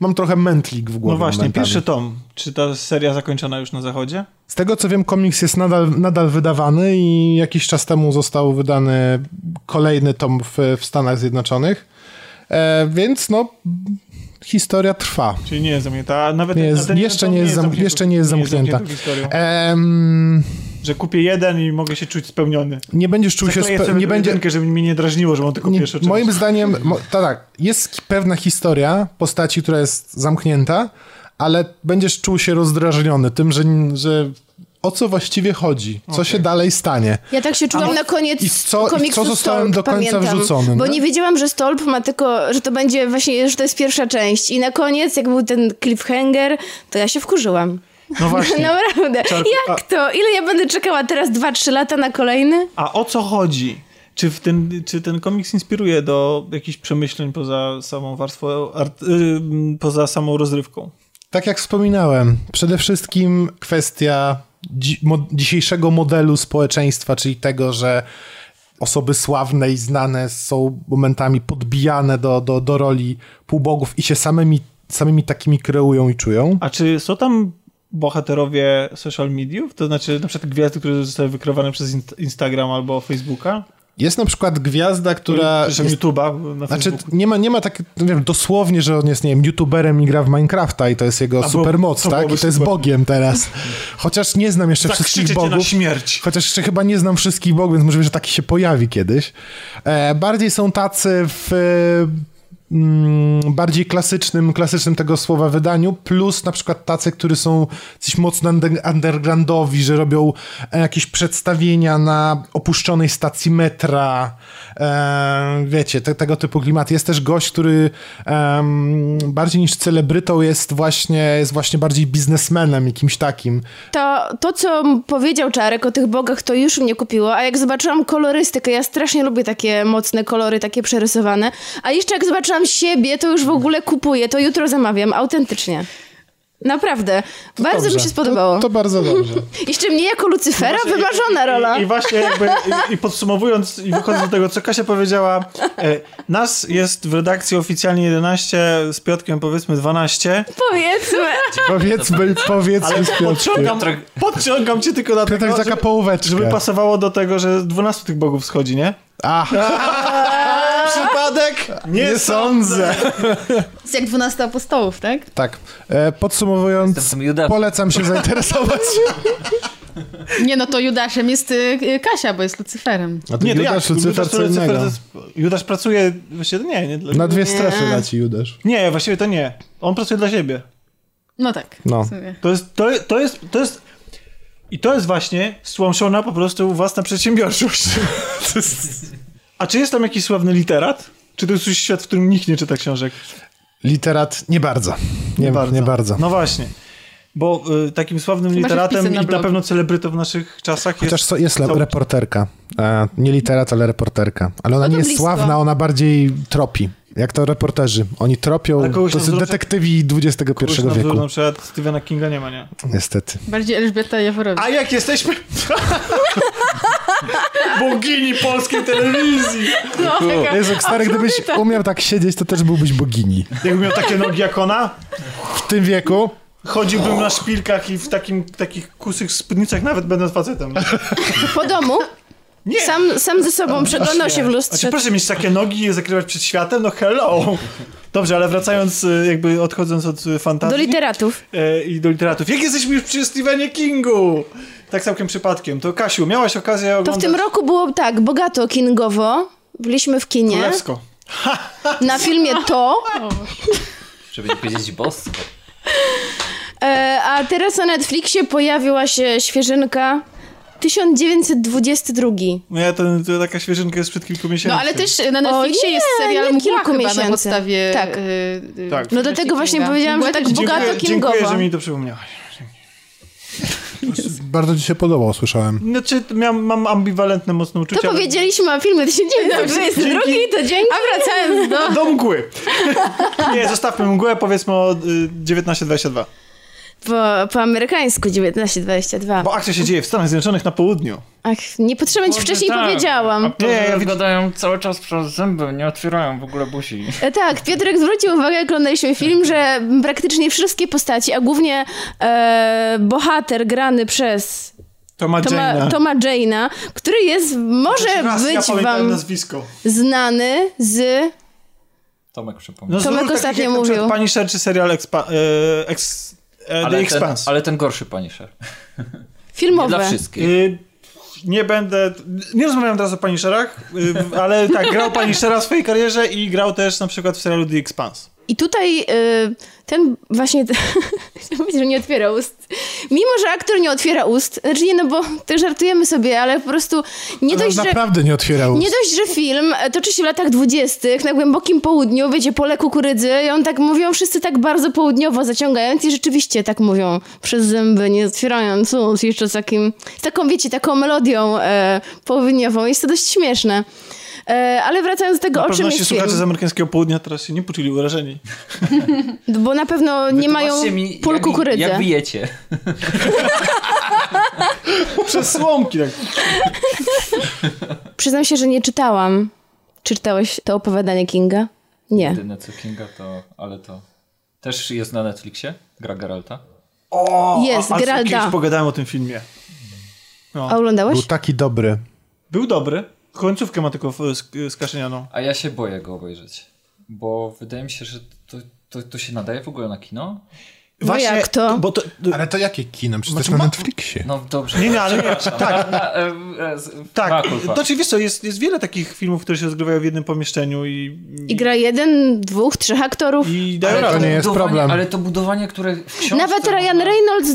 mam trochę mętlik w głowie. No właśnie, momentami. Pierwszy tom. Czy ta seria zakończona już na zachodzie? Z tego co wiem, komiks jest nadal wydawany i jakiś czas temu został wydany kolejny tom w Stanach Zjednoczonych, więc no... Historia trwa. Czyli nie jest zamknięta. Jeszcze nie jest zamknięta. Że kupię jeden i mogę się czuć spełniony. Nie będziesz czuł się spełniony. Nie będzie, żeby mnie nie drażniło, że mam tylko pierwsze część. Moim zdaniem, tak, jest pewna historia postaci, która jest zamknięta, ale będziesz czuł się rozdrażniony tym, że o co właściwie chodzi? Co się dalej stanie? Ja tak się czułam na koniec komiksu Stolp, do końca pamiętam, wrzucony, bo nie wiedziałam, że Stolp ma tylko, że to będzie właśnie, że to jest pierwsza część i na koniec, jak był ten cliffhanger, to ja się wkurzyłam. No właśnie. Naprawdę. Jak to? Ile ja będę czekała teraz? 2-3 lata na kolejny? A o co chodzi? Czy ten komiks inspiruje do jakichś przemyśleń poza samą warstwą, poza samą rozrywką? Tak jak wspominałem, przede wszystkim kwestia dzisiejszego modelu społeczeństwa, czyli tego, że osoby sławne i znane są momentami podbijane do roli półbogów i się samymi takimi kreują i czują. A czy są tam bohaterowie social mediów? To znaczy na przykład gwiazdy, które zostały wykreowane przez Instagram albo Facebooka? Jest na przykład gwiazda, która... Jest, YouTube'a na znaczy, nie ma tak, nie wiem, dosłownie, że on jest, nie wiem, youtuberem i gra w Minecrafta i to jest jego supermoc, tak? I to jest Bogiem teraz. Chociaż nie znam jeszcze wszystkich bogów. Na śmierć. Chociaż jeszcze chyba nie znam wszystkich bogów, więc możliwe, że taki się pojawi kiedyś. Bardziej są tacy w bardziej klasycznym tego słowa wydaniu, plus na przykład tacy, którzy są coś mocno undergroundowi, że robią jakieś przedstawienia na opuszczonej stacji metra, wiecie, tego typu klimaty. Jest też gość, który bardziej niż celebrytą jest właśnie bardziej biznesmenem, jakimś takim. To, co powiedział Czarek o tych bogach, to już mnie kupiło, a jak zobaczyłam kolorystykę, ja strasznie lubię takie mocne kolory, takie przerysowane, a jeszcze jak zobaczyłam siebie, to już w ogóle kupuję, to jutro zamawiam, autentycznie. Naprawdę. To bardzo dobrze. Mi się spodobało. To bardzo dobrze. Jeszcze mnie jako Lucyfera wymarzona rola. I właśnie jakby, i podsumowując i wychodząc do tego, co Kasia powiedziała, nas jest w redakcji oficjalnie 11, z Piotkiem powiedzmy 12. Powiedzmy z Piotkiem. Podciągam cię tylko na to, żeby pasowało do tego, że 12 tych bogów schodzi, nie? Przypadek? Nie sądzę. To jest jak 12 apostołów, tak? Tak. Podsumowując, polecam się zainteresować. Nie, no to Judaszem jest Kasia, bo jest Lucyferem. A to nie, Judasz co innego. Judasz pracuje... Właściwie nie dla... Na dwie strefy leci Judasz. Nie, właściwie to nie. On pracuje dla siebie. No tak. No. To jest... I to jest właśnie stłamszona po prostu własna przedsiębiorczość. To jest... A czy jest tam jakiś sławny literat? Czy to jest już świat, w którym nikt nie czyta książek? Literat nie bardzo. Nie bardzo. No właśnie. Bo takim sławnym literatem i na pewno celebrytą w naszych czasach jest... Chociaż jest reporterka. Nie literat, ale reporterka. Ale ona nie jest sławna, ona bardziej tropi. Jak to reporterzy. Oni tropią, to są detektywi XXI wieku. Na przykład Stephena Kinga nie ma, nie? Niestety. Bardziej Elżbieta Jaworowicz. A jak jesteśmy... Bogini polskiej telewizji. No, Jezu, stary, gdybyś umiał tak siedzieć, to też byłbyś bogini. Jakbym miał takie nogi jak ona? W tym wieku? Chodziłbym na szpilkach i w takich kusych spódnicach, nawet będąc facetem. Po domu? Nie. Sam ze sobą przeglądał się w lustrze. Znaczy, proszę mieć takie nogi i zakrywać przed światem? No hello! Dobrze, ale wracając, jakby odchodząc od fantazji... Do literatów. I do literatów. Jak jesteśmy już przy Stephenie Kingu? Tak całkiem przypadkiem. To Kasiu, miałaś okazję oglądać... To w tym roku było tak, bogato kingowo. Byliśmy w kinie. Królewsko. Na filmie To. Żeby nie powiedzieć bosko. A teraz na Netflixie pojawiła się świeżynka 1922. No ja to taka świeżynka jest przed kilku miesięcy. No ale też na Netflixie jest serial Mgła chyba na podstawie... Tak. Tak. No do tego właśnie powiedziałam, że tak bogato kingowo. Dziękuję, że mi to przypomniałaś. Bardzo ci się podobał, słyszałem. Znaczy, mam ambiwalentne, mocne uczucia. To powiedzieliśmy o filmie 1922, to dzięki. A wracając do mgły. Nie, zostawmy mgłę, powiedzmy o 1922. Po amerykańsku 1922. Bo akcja się dzieje w Stanach Zjednoczonych na południu. Ach, nie potrzebnie ci wcześniej powiedziałam. A nie, gadają cały czas przez zęby, nie otwierają w ogóle buzi. Tak, Piotrek zwrócił uwagę, jak oglądaliśmy film, że praktycznie wszystkie postaci, a głównie bohater grany przez Toma Jane'a, który jest, może raz, być wam nazwisko. Znany z... Tomek przypomniał. No, Tomek ostatnio jak mówił. Jak Pani Szer czy serial The Expanse. Ale ten gorszy Punisher. Filmowy. Dla wszystkich. Nie będę... Nie rozmawiam teraz o Punisherach, ale tak, grał Punishera w swojej karierze i grał też na przykład w serialu The Expanse. I tutaj ten właśnie... Chciałam powiedzieć, że nie otwiera ust. Mimo, że aktor nie otwiera ust, znaczy nie, no bo też żartujemy sobie, ale po prostu nie dość, że... Naprawdę nie otwiera ust. Nie dość, że film toczy się w latach 20. na głębokim południu, wiecie, pole kukurydzy i on tak mówią, wszyscy tak bardzo południowo zaciągając i rzeczywiście tak mówią przez zęby, nie otwierając ust, jeszcze z taką, wiecie, taką melodią południową. Jest to dość śmieszne. Ale wracając do tego, o czym jest film. Słuchacze z amerykańskiego południa teraz się nie poczuli urażeni. Bo na pewno nie mają pól kukurydzy. Jak bijecie. Przez słomki. Tak. Przyznam się, że nie czytałam. Czy czytałeś to opowiadanie Kinga? Nie. Jedyne co Kinga to... Ale to też jest na Netflixie. Gra Geralta. O, jest, Geralta. Kiedyś pogadałem o tym filmie. No. A oglądałeś? Był taki dobry. Był dobry. Końcówkę ma tylko skaszenianą. A ja się boję go obejrzeć, bo wydaje mi się, że to się nadaje w ogóle na kino. Właśnie, no jak to? Bo ale to jakie kino? Przecież znaczy, na Netflixie. No dobrze. Nie, ale nie. Tak. Tak. To oczywiście jest wiele takich filmów, które się rozgrywają w jednym pomieszczeniu i gra jeden, dwóch, trzech aktorów. I dają radę. To nie jest problem. Ale to budowanie, które w książce... Nawet Ryan Reynolds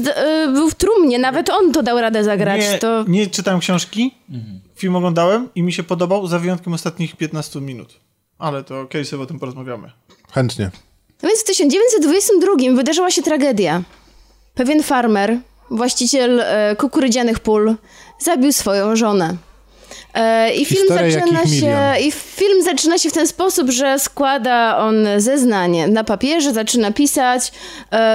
był w trumnie, nawet on to dał radę zagrać. Nie czytałem książki, film oglądałem i mi się podobał, za wyjątkiem ostatnich 15 minut. Ale to okej, sobie o tym porozmawiamy. Chętnie. No więc w 1922 wydarzyła się tragedia. Pewien farmer, właściciel kukurydzianych pól, zabił swoją żonę. I film zaczyna się w ten sposób, że składa on zeznanie na papierze, zaczyna pisać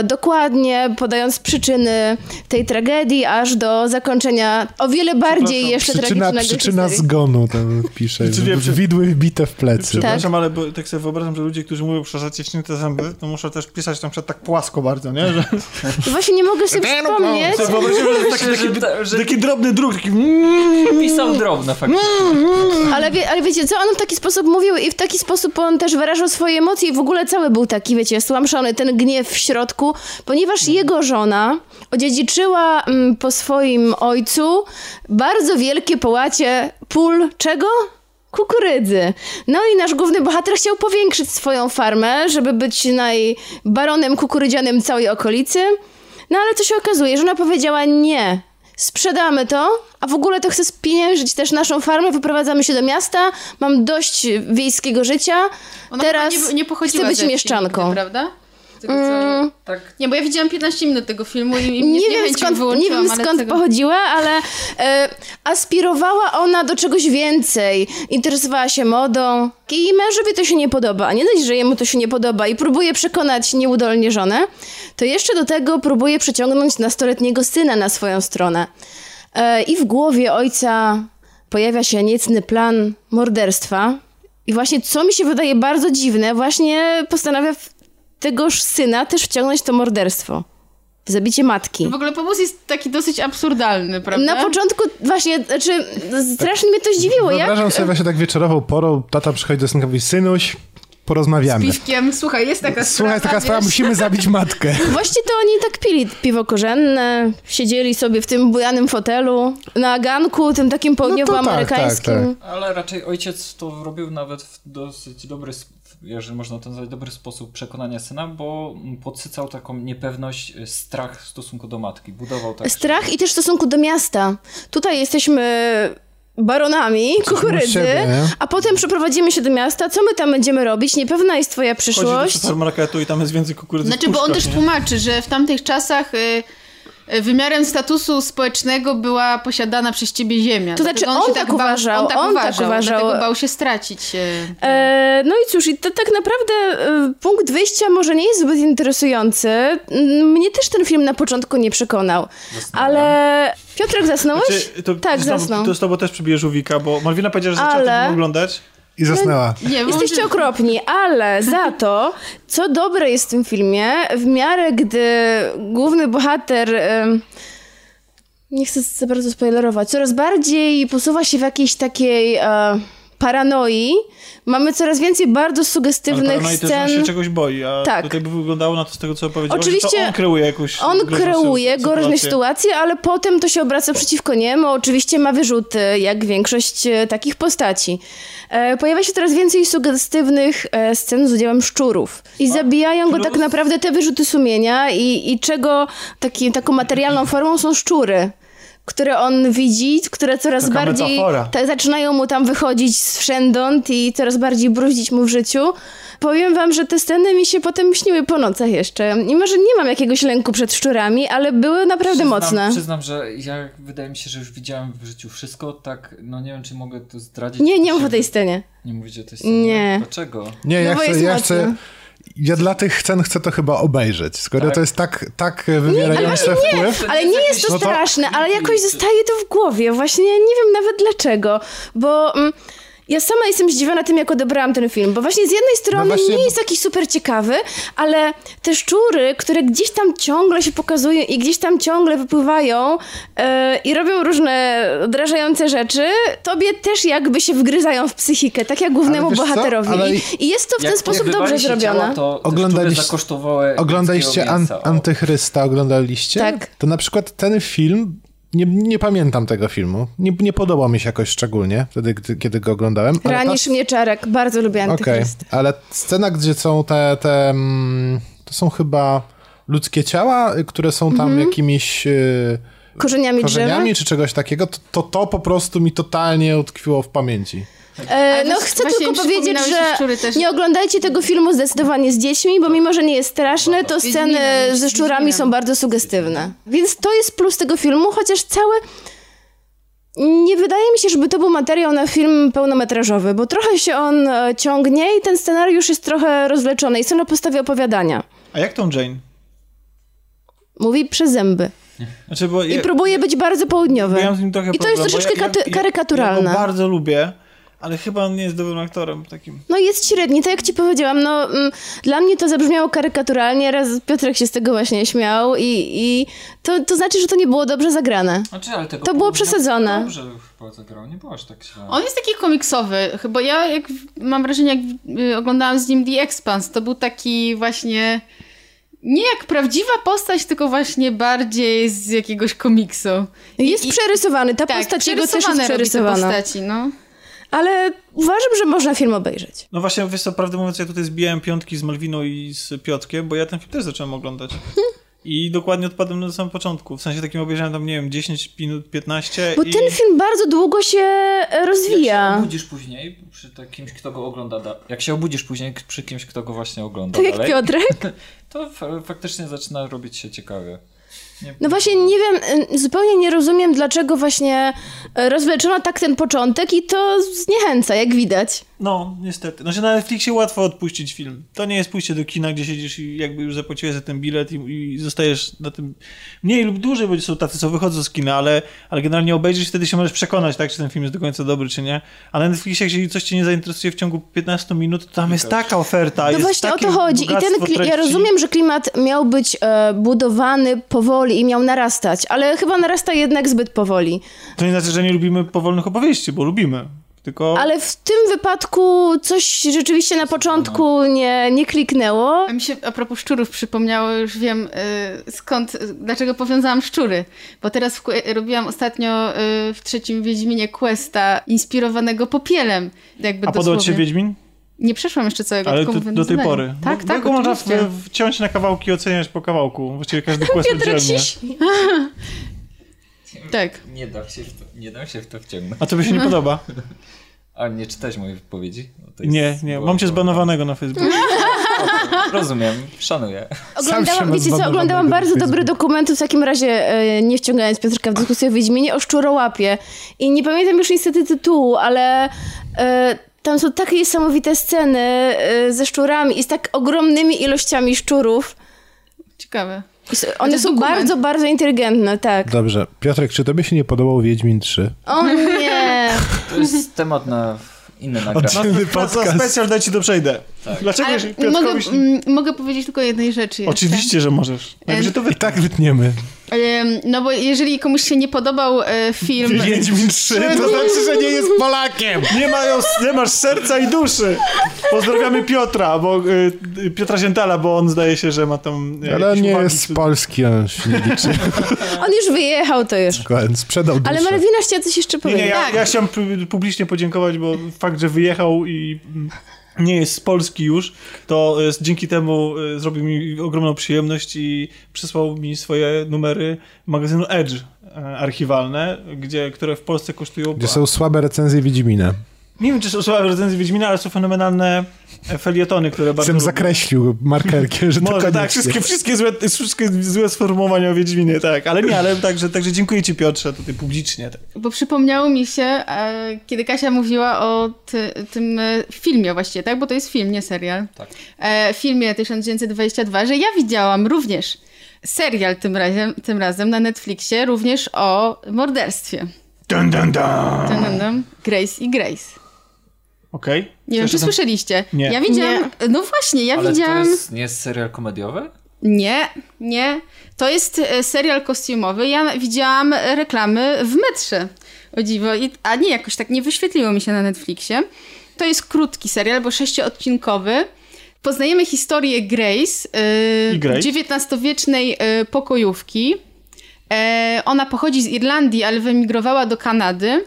dokładnie, podając przyczyny tej tragedii, aż do zakończenia o wiele bardziej jeszcze tragicznego historii. Przyczyna zgonu tam pisze. Widły wbite w plecy. Przepraszam, ale bo, tak sobie wyobrażam, że ludzie, którzy mówią przez zaciśnięte zęby, to muszą też pisać tam przykład tak płasko bardzo, nie? Że... Właśnie nie mogę sobie przypomnieć. Że taki drobny druk, taki... Pisał drobno. Ale wiecie co, on w taki sposób mówił i w taki sposób on też wyrażał swoje emocje i w ogóle cały był taki, wiecie, stłamszony, ten gniew w środku, ponieważ jego żona odziedziczyła po swoim ojcu bardzo wielkie połacie pól czego? Kukurydzy. No i nasz główny bohater chciał powiększyć swoją farmę, żeby być najbaronem kukurydzianym całej okolicy, no ale co się okazuje, że ona powiedziała nie. Sprzedamy to, a w ogóle to chcę spieniężyć też naszą farmę, wyprowadzamy się do miasta, mam dość wiejskiego życia, ona teraz nie pochodziła chcę być mieszczanką. Filmy, prawda? Tego, co, tak. Nie, bo ja widziałam 15 minut tego filmu i nie wiem skąd pochodziła, ale aspirowała ona do czegoś więcej. Interesowała się modą i jej mężowi to się nie podoba, a nie dość, że jemu to się nie podoba i próbuje przekonać nieudolnie żonę, to jeszcze do tego próbuje przeciągnąć nastoletniego syna na swoją stronę. I w głowie ojca pojawia się niecny plan morderstwa i właśnie, co mi się wydaje bardzo dziwne, właśnie postanawia tegoż syna też wciągnąć to morderstwo. Zabicie matki. W ogóle pomysł jest taki dosyć absurdalny, prawda? Na początku właśnie, znaczy strasznie mnie to zdziwiło. Wyobrażam sobie właśnie tak wieczorową porą, tata przychodzi do synka i mówi, synuś, porozmawiamy. Z piwkiem, słuchaj, jest taka sprawa. Słuchaj, taka sprawa, musimy zabić matkę. Właściwie to oni tak pili piwo korzenne, siedzieli sobie w tym bujanym fotelu, na aganku, tym takim południowoamerykańskim. No tak. Ale raczej ojciec to robił nawet w dosyć dobry sposób, jeżeli można to nazwać, dobry sposób przekonania syna, bo podsycał taką niepewność, strach w stosunku do matki. Budował tak. Strach i też w stosunku do miasta. Tutaj jesteśmy baronami kukurydzy, a potem przeprowadzimy się do miasta, co my tam będziemy robić, niepewna jest twoja przyszłość. Chodzi do supermarketu i tam jest więcej kukurydzy. Znaczy, puszkach, bo on też tłumaczy, że w tamtych czasach wymiarem statusu społecznego była posiadana przez ciebie ziemia. To znaczy on tak uważał. Dlatego bał się stracić. No i cóż, i to tak naprawdę punkt wyjścia może nie jest zbyt interesujący. Mnie też ten film na początku nie przekonał. Ale Piotrek, zasnąłeś? Znaczy, zasnął. To z tobą też przybije żółwika, bo Malwina powiedziała, że zaczęła to oglądać. I zasnęła. Nie, jesteście okropni, ale za to, co dobre jest w tym filmie, w miarę gdy główny bohater, nie chcę za bardzo spoilerować, coraz bardziej posuwa się w jakiejś takiej paranoi, mamy coraz więcej bardzo sugestywnych scen. Ale się czegoś boi, a tak. Tutaj by wyglądało na to z tego, co powiedziałeś, oczywiście on kreuje jakąś... On kreuje różne sytuacje, ale potem to się obraca przeciwko niemu. Oczywiście ma wyrzuty, jak większość takich postaci. Pojawia się coraz więcej sugestywnych scen z udziałem szczurów. I zabijają go tak naprawdę te wyrzuty sumienia i czego taką materialną formą są szczury, które on widzi, które coraz taka bardziej zaczynają mu tam wychodzić z wszędąd i coraz bardziej bruździć mu w życiu. Powiem wam, że te sceny mi się potem śniły po nocach jeszcze. Mimo, że nie mam jakiegoś lęku przed szczurami, ale były naprawdę mocne. Przyznam, że ja wydaje mi się, że już widziałem w życiu wszystko, tak, no nie wiem, czy mogę to zdradzić. Nie mów o tej scenie. Nie mówicie o tej scenie? Nie. Dlaczego? Nie, no ja chcę... Ja dla tych scen chcę to chyba obejrzeć, skoro tak. To jest tak wywierające wpływ. Ale nie jest to straszne, ale jakoś zostaje to w głowie. Właśnie nie wiem nawet dlaczego, bo... Ja sama jestem zdziwiona tym, jak odebrałam ten film, bo właśnie z jednej strony nie jest jakiś super ciekawy, ale te szczury, które gdzieś tam ciągle się pokazują i gdzieś tam ciągle wypływają i robią różne odrażające rzeczy, tobie też jakby się wgryzają w psychikę, tak jak głównemu bohaterowi. Ale... I jest to w ten sposób dobrze zrobione. Oglądaliście Antychrysta? Oglądaliście? Tak. To na przykład ten film... Nie pamiętam tego filmu. Nie podobał mi się jakoś szczególnie wtedy, kiedy go oglądałem. Ranisz mnie, Czarek. Bardzo lubię Antychryst. Okej, ale scena, gdzie są te... To są chyba ludzkie ciała, które są tam jakimiś... Korzeniami czy czegoś takiego. To po prostu mi totalnie utkwiło w pamięci. Chcę tylko powiedzieć, że nie oglądajcie tego filmu zdecydowanie z dziećmi, bo mimo, że nie jest straszny, to sceny ze szczurami są bardzo sugestywne. Więc to jest plus tego filmu, chociaż nie wydaje mi się, żeby to był materiał na film pełnometrażowy, bo trochę się on ciągnie i ten scenariusz jest trochę rozwleczony. Jest on na podstawie opowiadania. A jak tą Jane? Mówi przez zęby. Znaczy, bo i próbuje być bardzo południowy. I to jest troszeczkę karykaturalne. Ja go bardzo lubię. Ale chyba on nie jest dobrym aktorem takim. No jest średni, tak jak ci powiedziałam. No, dla mnie to zabrzmiało karykaturalnie. Raz Piotrek się z tego właśnie śmiał i to znaczy, że to nie było dobrze zagrane. Znaczy, ale tego to było przesadzone. Dobrze chyba zagrał, nie byłaś tak źle. On jest taki komiksowy, bo ja mam wrażenie, jak oglądałam z nim The Expanse, to był taki właśnie... Nie jak prawdziwa postać, tylko właśnie bardziej z jakiegoś komiksu. Jest przerysowany, postać jego też jest przerysowana. Ale uważam, że można film obejrzeć. No właśnie, wiesz co, prawdę mówiąc, ja tutaj zbijałem piątki z Malwiną i z Piotkiem, bo ja ten film też zacząłem oglądać. I dokładnie odpadłem na samym początku. W sensie takim obejrzałem tam, nie wiem, 10 minut, 15. Bo ten film bardzo długo się rozwija. Jak się obudzisz później przy kimś, kto go ogląda dalej. Tak jak Piotrek. To faktycznie zaczyna robić się ciekawie. No właśnie nie wiem, zupełnie nie rozumiem, dlaczego właśnie rozwleczono tak ten początek i to zniechęca, jak widać. No, niestety. Znaczy na Netflixie łatwo odpuścić film. To nie jest pójście do kina, gdzie siedzisz i jakby już zapłaciłeś za ten bilet i zostajesz na tym mniej lub dłużej, bo są tacy, co wychodzą z kina, ale generalnie obejrzysz, wtedy się możesz przekonać, tak, czy ten film jest do końca dobry, czy nie. A na Netflixie, jeśli coś cię nie zainteresuje w ciągu 15 minut, to tam jest taka oferta. No jest właśnie o to chodzi. I ja rozumiem, że klimat miał być budowany powoli i miał narastać, ale chyba narasta jednak zbyt powoli. To nie znaczy, że nie lubimy powolnych opowieści, bo lubimy. Tylko... Ale w tym wypadku coś rzeczywiście na początku nie kliknęło. A mi się a propos szczurów przypomniało, już wiem dlaczego powiązałam szczury. Bo teraz robiłam ostatnio w trzecim Wiedźminie questa inspirowanego popielem. Jakby a podobał ci się Wiedźmin? Nie przeszłam jeszcze całego. Ale do tej pory. Tak, tak, go można wciąć na kawałki i oceniać po kawałku. Właściwie każdy quest oddzielnie. Tak. Nie dam się w to wciągnąć. A to by się nie podoba? A nie czytałeś mojej wypowiedzi? Nie. Mam cię zbanowanego na Facebooku. Rozumiem, szanuję. Oglądałam bardzo dobry dokument, w takim razie nie wciągając Piotrka w dyskusję o Wiedźminie, o szczurołapie. I nie pamiętam już niestety tytułu, ale... Tam są takie niesamowite sceny ze szczurami i z tak ogromnymi ilościami szczurów. Ciekawe. One są bardzo, bardzo inteligentne, tak. Dobrze. Piotrek, czy tobie się nie podobał Wiedźmin 3? O nie! To jest temat na inny nagranie. To specjal, daj ci to przejdę. Tak. Dlaczego? Mogę powiedzieć tylko jednej rzeczy jeszcze. Oczywiście, że możesz. Że to i tak wytniemy. No bo jeżeli komuś się nie podobał film... Wiedźmin 3, to znaczy, że nie jest Polakiem. Nie masz serca i duszy. Pozdrawiamy Piotra, Piotra Ziętala, bo on zdaje się, że ma tam... Ale nie jest z Polski, on się nie liczy. On już wyjechał, to już. Sprzedał duszę. Ale Malwina chciała coś jeszcze powiedzieć. Ja chciałem publicznie podziękować, bo fakt, że wyjechał i... nie jest z Polski już, to dzięki temu zrobił mi ogromną przyjemność i przysłał mi swoje numery magazynu Edge archiwalne, które w Polsce kosztują... Gdzie są słabe recenzje Wiedźmina. Nie wiem, czy są słabe recenzje Wiedźmina, ale są fenomenalne felietony, które bardzo... Chcę zakreślił markerkiem, że to koniecznie. Tak, wszystkie złe sformułowania o Wiedźminie, tak. Ale nie, ale także dziękuję ci, Piotrze, tutaj publicznie. Tak. Bo przypomniało mi się, kiedy Kasia mówiła o tym filmie właściwie, tak? Bo to jest film, nie serial. Tak. Filmie 1922, że ja widziałam również serial tym razem na Netflixie, również o morderstwie. Dun, dun, dun. Dun, dun, dun. Grace i Grace. Okej. Okay. Nie wiem, czy słyszeliście. Nie. Ja widziałam... Nie. No właśnie, Ale to jest, nie jest serial komediowy? Nie. To jest serial kostiumowy. Ja widziałam reklamy w metrze. O dziwo. A nie, jakoś tak nie wyświetliło mi się na Netflixie. To jest krótki serial, bo 6-odcinkowy. Poznajemy historię Grace, XIX-wiecznej pokojówki. Ona pochodzi z Irlandii, ale wyemigrowała do Kanady.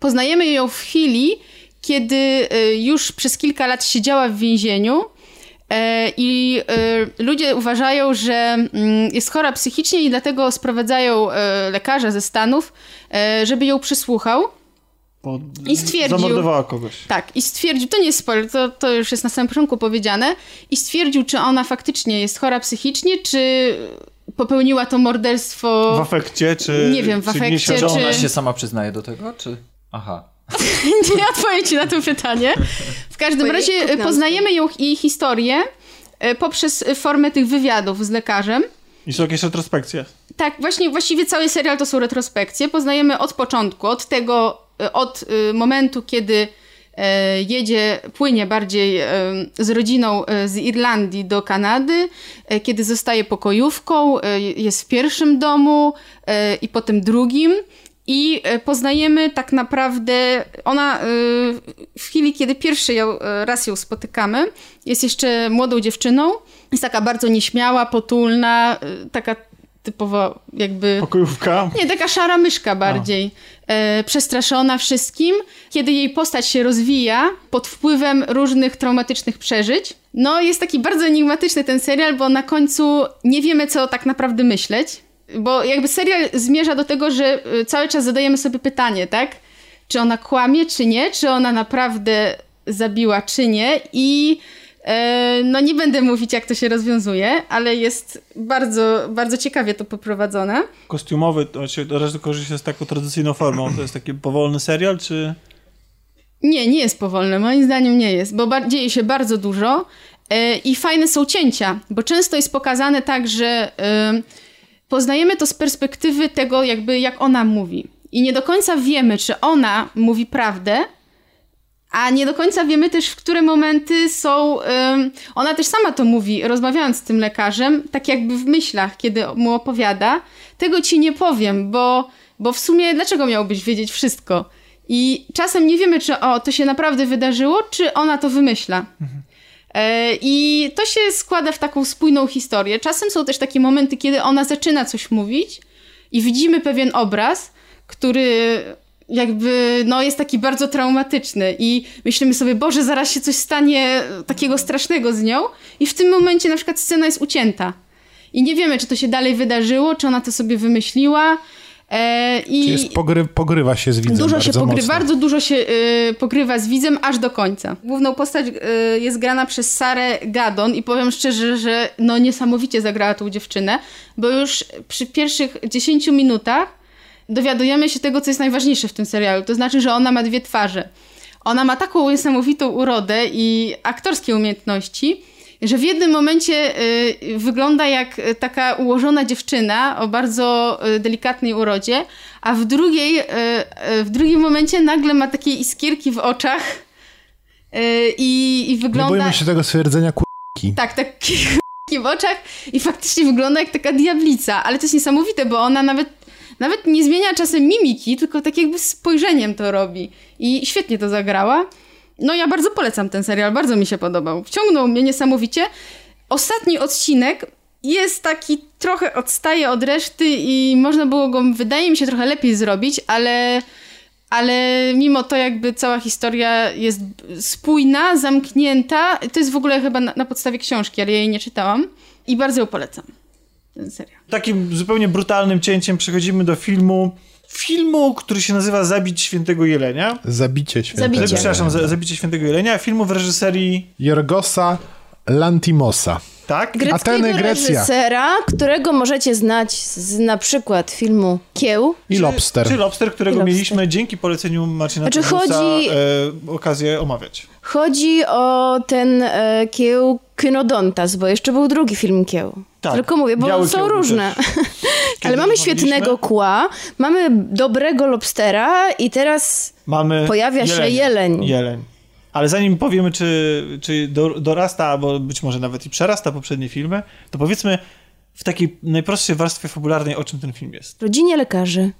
Poznajemy ją w chwili, kiedy już przez kilka lat siedziała w więzieniu i ludzie uważają, że jest chora psychicznie i dlatego sprowadzają lekarza ze Stanów, żeby ją przysłuchał. I stwierdził... Zamordowała kogoś. Tak, i stwierdził, to nie jest spoiler, to już jest na samym początku powiedziane, i stwierdził, czy ona faktycznie jest chora psychicznie, czy... popełniła to morderstwo... W afekcie, czy... Nie wiem, w afekcie, czy... ona się sama przyznaje do tego, czy... Aha. Nie odpowiem ci na to pytanie. W każdym razie poznajemy jej historię poprzez formę tych wywiadów z lekarzem. I są jakieś retrospekcje. Tak, właśnie, właściwie cały serial to są retrospekcje. Poznajemy od początku, od momentu, kiedy płynie bardziej z rodziną z Irlandii do Kanady, kiedy zostaje pokojówką, jest w pierwszym domu i potem drugim i poznajemy tak naprawdę, ona w chwili, kiedy raz ją spotykamy, jest jeszcze młodą dziewczyną, jest taka bardzo nieśmiała, potulna, taka typowo jakby... Pokojówka? Nie, taka szara myszka bardziej. Przestraszona wszystkim. Kiedy jej postać się rozwija pod wpływem różnych traumatycznych przeżyć. No jest taki bardzo enigmatyczny ten serial, bo na końcu nie wiemy, co tak naprawdę myśleć. Bo jakby serial zmierza do tego, że cały czas zadajemy sobie pytanie, tak? Czy ona kłamie, czy nie? Czy ona naprawdę zabiła, czy nie? I No nie będę mówić, jak to się rozwiązuje, ale jest bardzo, bardzo ciekawie to poprowadzone. Kostiumowy, to się korzysta z taką tradycyjną formą. To jest taki powolny serial, czy...? Nie, nie jest powolny. Moim zdaniem nie jest, bo dzieje się bardzo dużo i fajne są cięcia, bo często jest pokazane tak, że poznajemy to z perspektywy tego, jakby jak ona mówi. I nie do końca wiemy, czy ona mówi prawdę, a nie do końca wiemy też, w które momenty są... Ona też sama to mówi, rozmawiając z tym lekarzem, tak jakby w myślach, kiedy mu opowiada. Tego ci nie powiem, bo w sumie dlaczego miałbyś wiedzieć wszystko? I czasem nie wiemy, czy to się naprawdę wydarzyło, czy ona to wymyśla. Mhm. I to się składa w taką spójną historię. Czasem są też takie momenty, kiedy ona zaczyna coś mówić i widzimy pewien obraz, który jakby jest taki bardzo traumatyczny i myślimy sobie, Boże, zaraz się coś stanie takiego strasznego z nią i w tym momencie na przykład scena jest ucięta i nie wiemy, czy to się dalej wydarzyło, czy ona to sobie wymyśliła. I jest pogrywa się z widzem dużo bardzo mocno. Bardzo dużo się pogrywa z widzem aż do końca. Główną postać jest grana przez Sarę Gadon i powiem szczerze, że niesamowicie zagrała tą dziewczynę, bo już przy pierwszych 10 minutach dowiadujemy się tego, co jest najważniejsze w tym serialu. To znaczy, że ona ma dwie twarze. Ona ma taką niesamowitą urodę i aktorskie umiejętności, że w jednym momencie wygląda jak taka ułożona dziewczyna o bardzo delikatnej urodzie, a w drugim momencie nagle ma takie iskierki w oczach i wygląda... Nie boimy się tego stwierdzenia k***ki. Tak k***ki w oczach i faktycznie wygląda jak taka diablica, ale to jest niesamowite, bo ona nawet nie zmienia czasem mimiki, tylko tak jakby spojrzeniem to robi. I świetnie to zagrała. Ja bardzo polecam ten serial, bardzo mi się podobał. Wciągnął mnie niesamowicie. Ostatni odcinek jest taki, trochę odstaje od reszty i można było go, wydaje mi się, trochę lepiej zrobić, ale mimo to jakby cała historia jest spójna, zamknięta. To jest w ogóle chyba na podstawie książki, ale ja jej nie czytałam i bardzo ją polecam. Takim zupełnie brutalnym cięciem przechodzimy do filmu, który się nazywa Zabić Świętego Jelenia. Zabicie Świętego Jelenia. Filmu w reżyserii... Jorgosa Lantimosa. Tak? Greckiego reżysera, którego możecie znać z na przykład filmu Kieł. I Lobster. Czy Lobster, którego mieliśmy dzięki poleceniu Marcina okazję omawiać. Chodzi o ten Kieł Kynodontas, bo jeszcze był drugi film Kieł. Tak. Tylko mówię, bo biały są różne. Ale mamy świetnego kła, mamy dobrego lobstera i teraz pojawia się jeleń. Ale zanim powiemy, czy dorasta, albo być może nawet i przerasta poprzednie filmy, to powiedzmy w takiej najprostszej warstwie fabularnej, o czym ten film jest. Rodzinie lekarzy.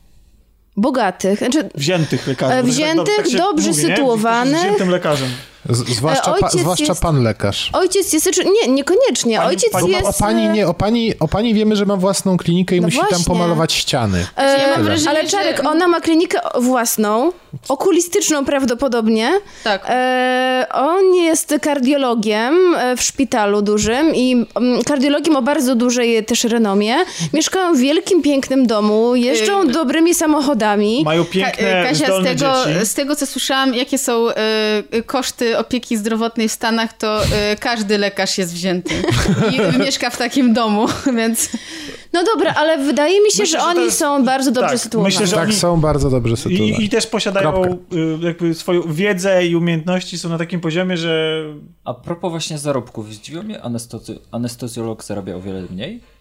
Bogatych. Znaczy, wziętych lekarzy. Wziętych, tak dobrze mówi, sytuowanych. Wziętym lekarzem. Zwłaszcza jest, pan lekarz. Ojciec jest... Nie, niekoniecznie. Pani, ojciec pani, jest... O pani wiemy, że ma własną klinikę i musi właśnie tam pomalować ściany. Ale Czarek, ona ma klinikę własną, okulistyczną prawdopodobnie. Tak. On jest kardiologiem w szpitalu dużym i kardiologiem o bardzo dużej też renomie. Mieszkają w wielkim, pięknym domu, jeżdżą dobrymi samochodami. Mają piękne, Kasia, dzieci. Z tego, co słyszałam, jakie są koszty opieki zdrowotnej w Stanach, to każdy lekarz jest wzięty i mieszka w takim domu, więc... No dobra, ale wydaje mi się, myślę, że oni są bardzo dobrze sytuowani. Myślę, że są bardzo dobrze sytuowani. I też posiadają jakby swoją wiedzę i umiejętności, są na takim poziomie, że... A propos właśnie zarobków, zdziwiło mnie, anestezjolog zarabia o wiele mniej.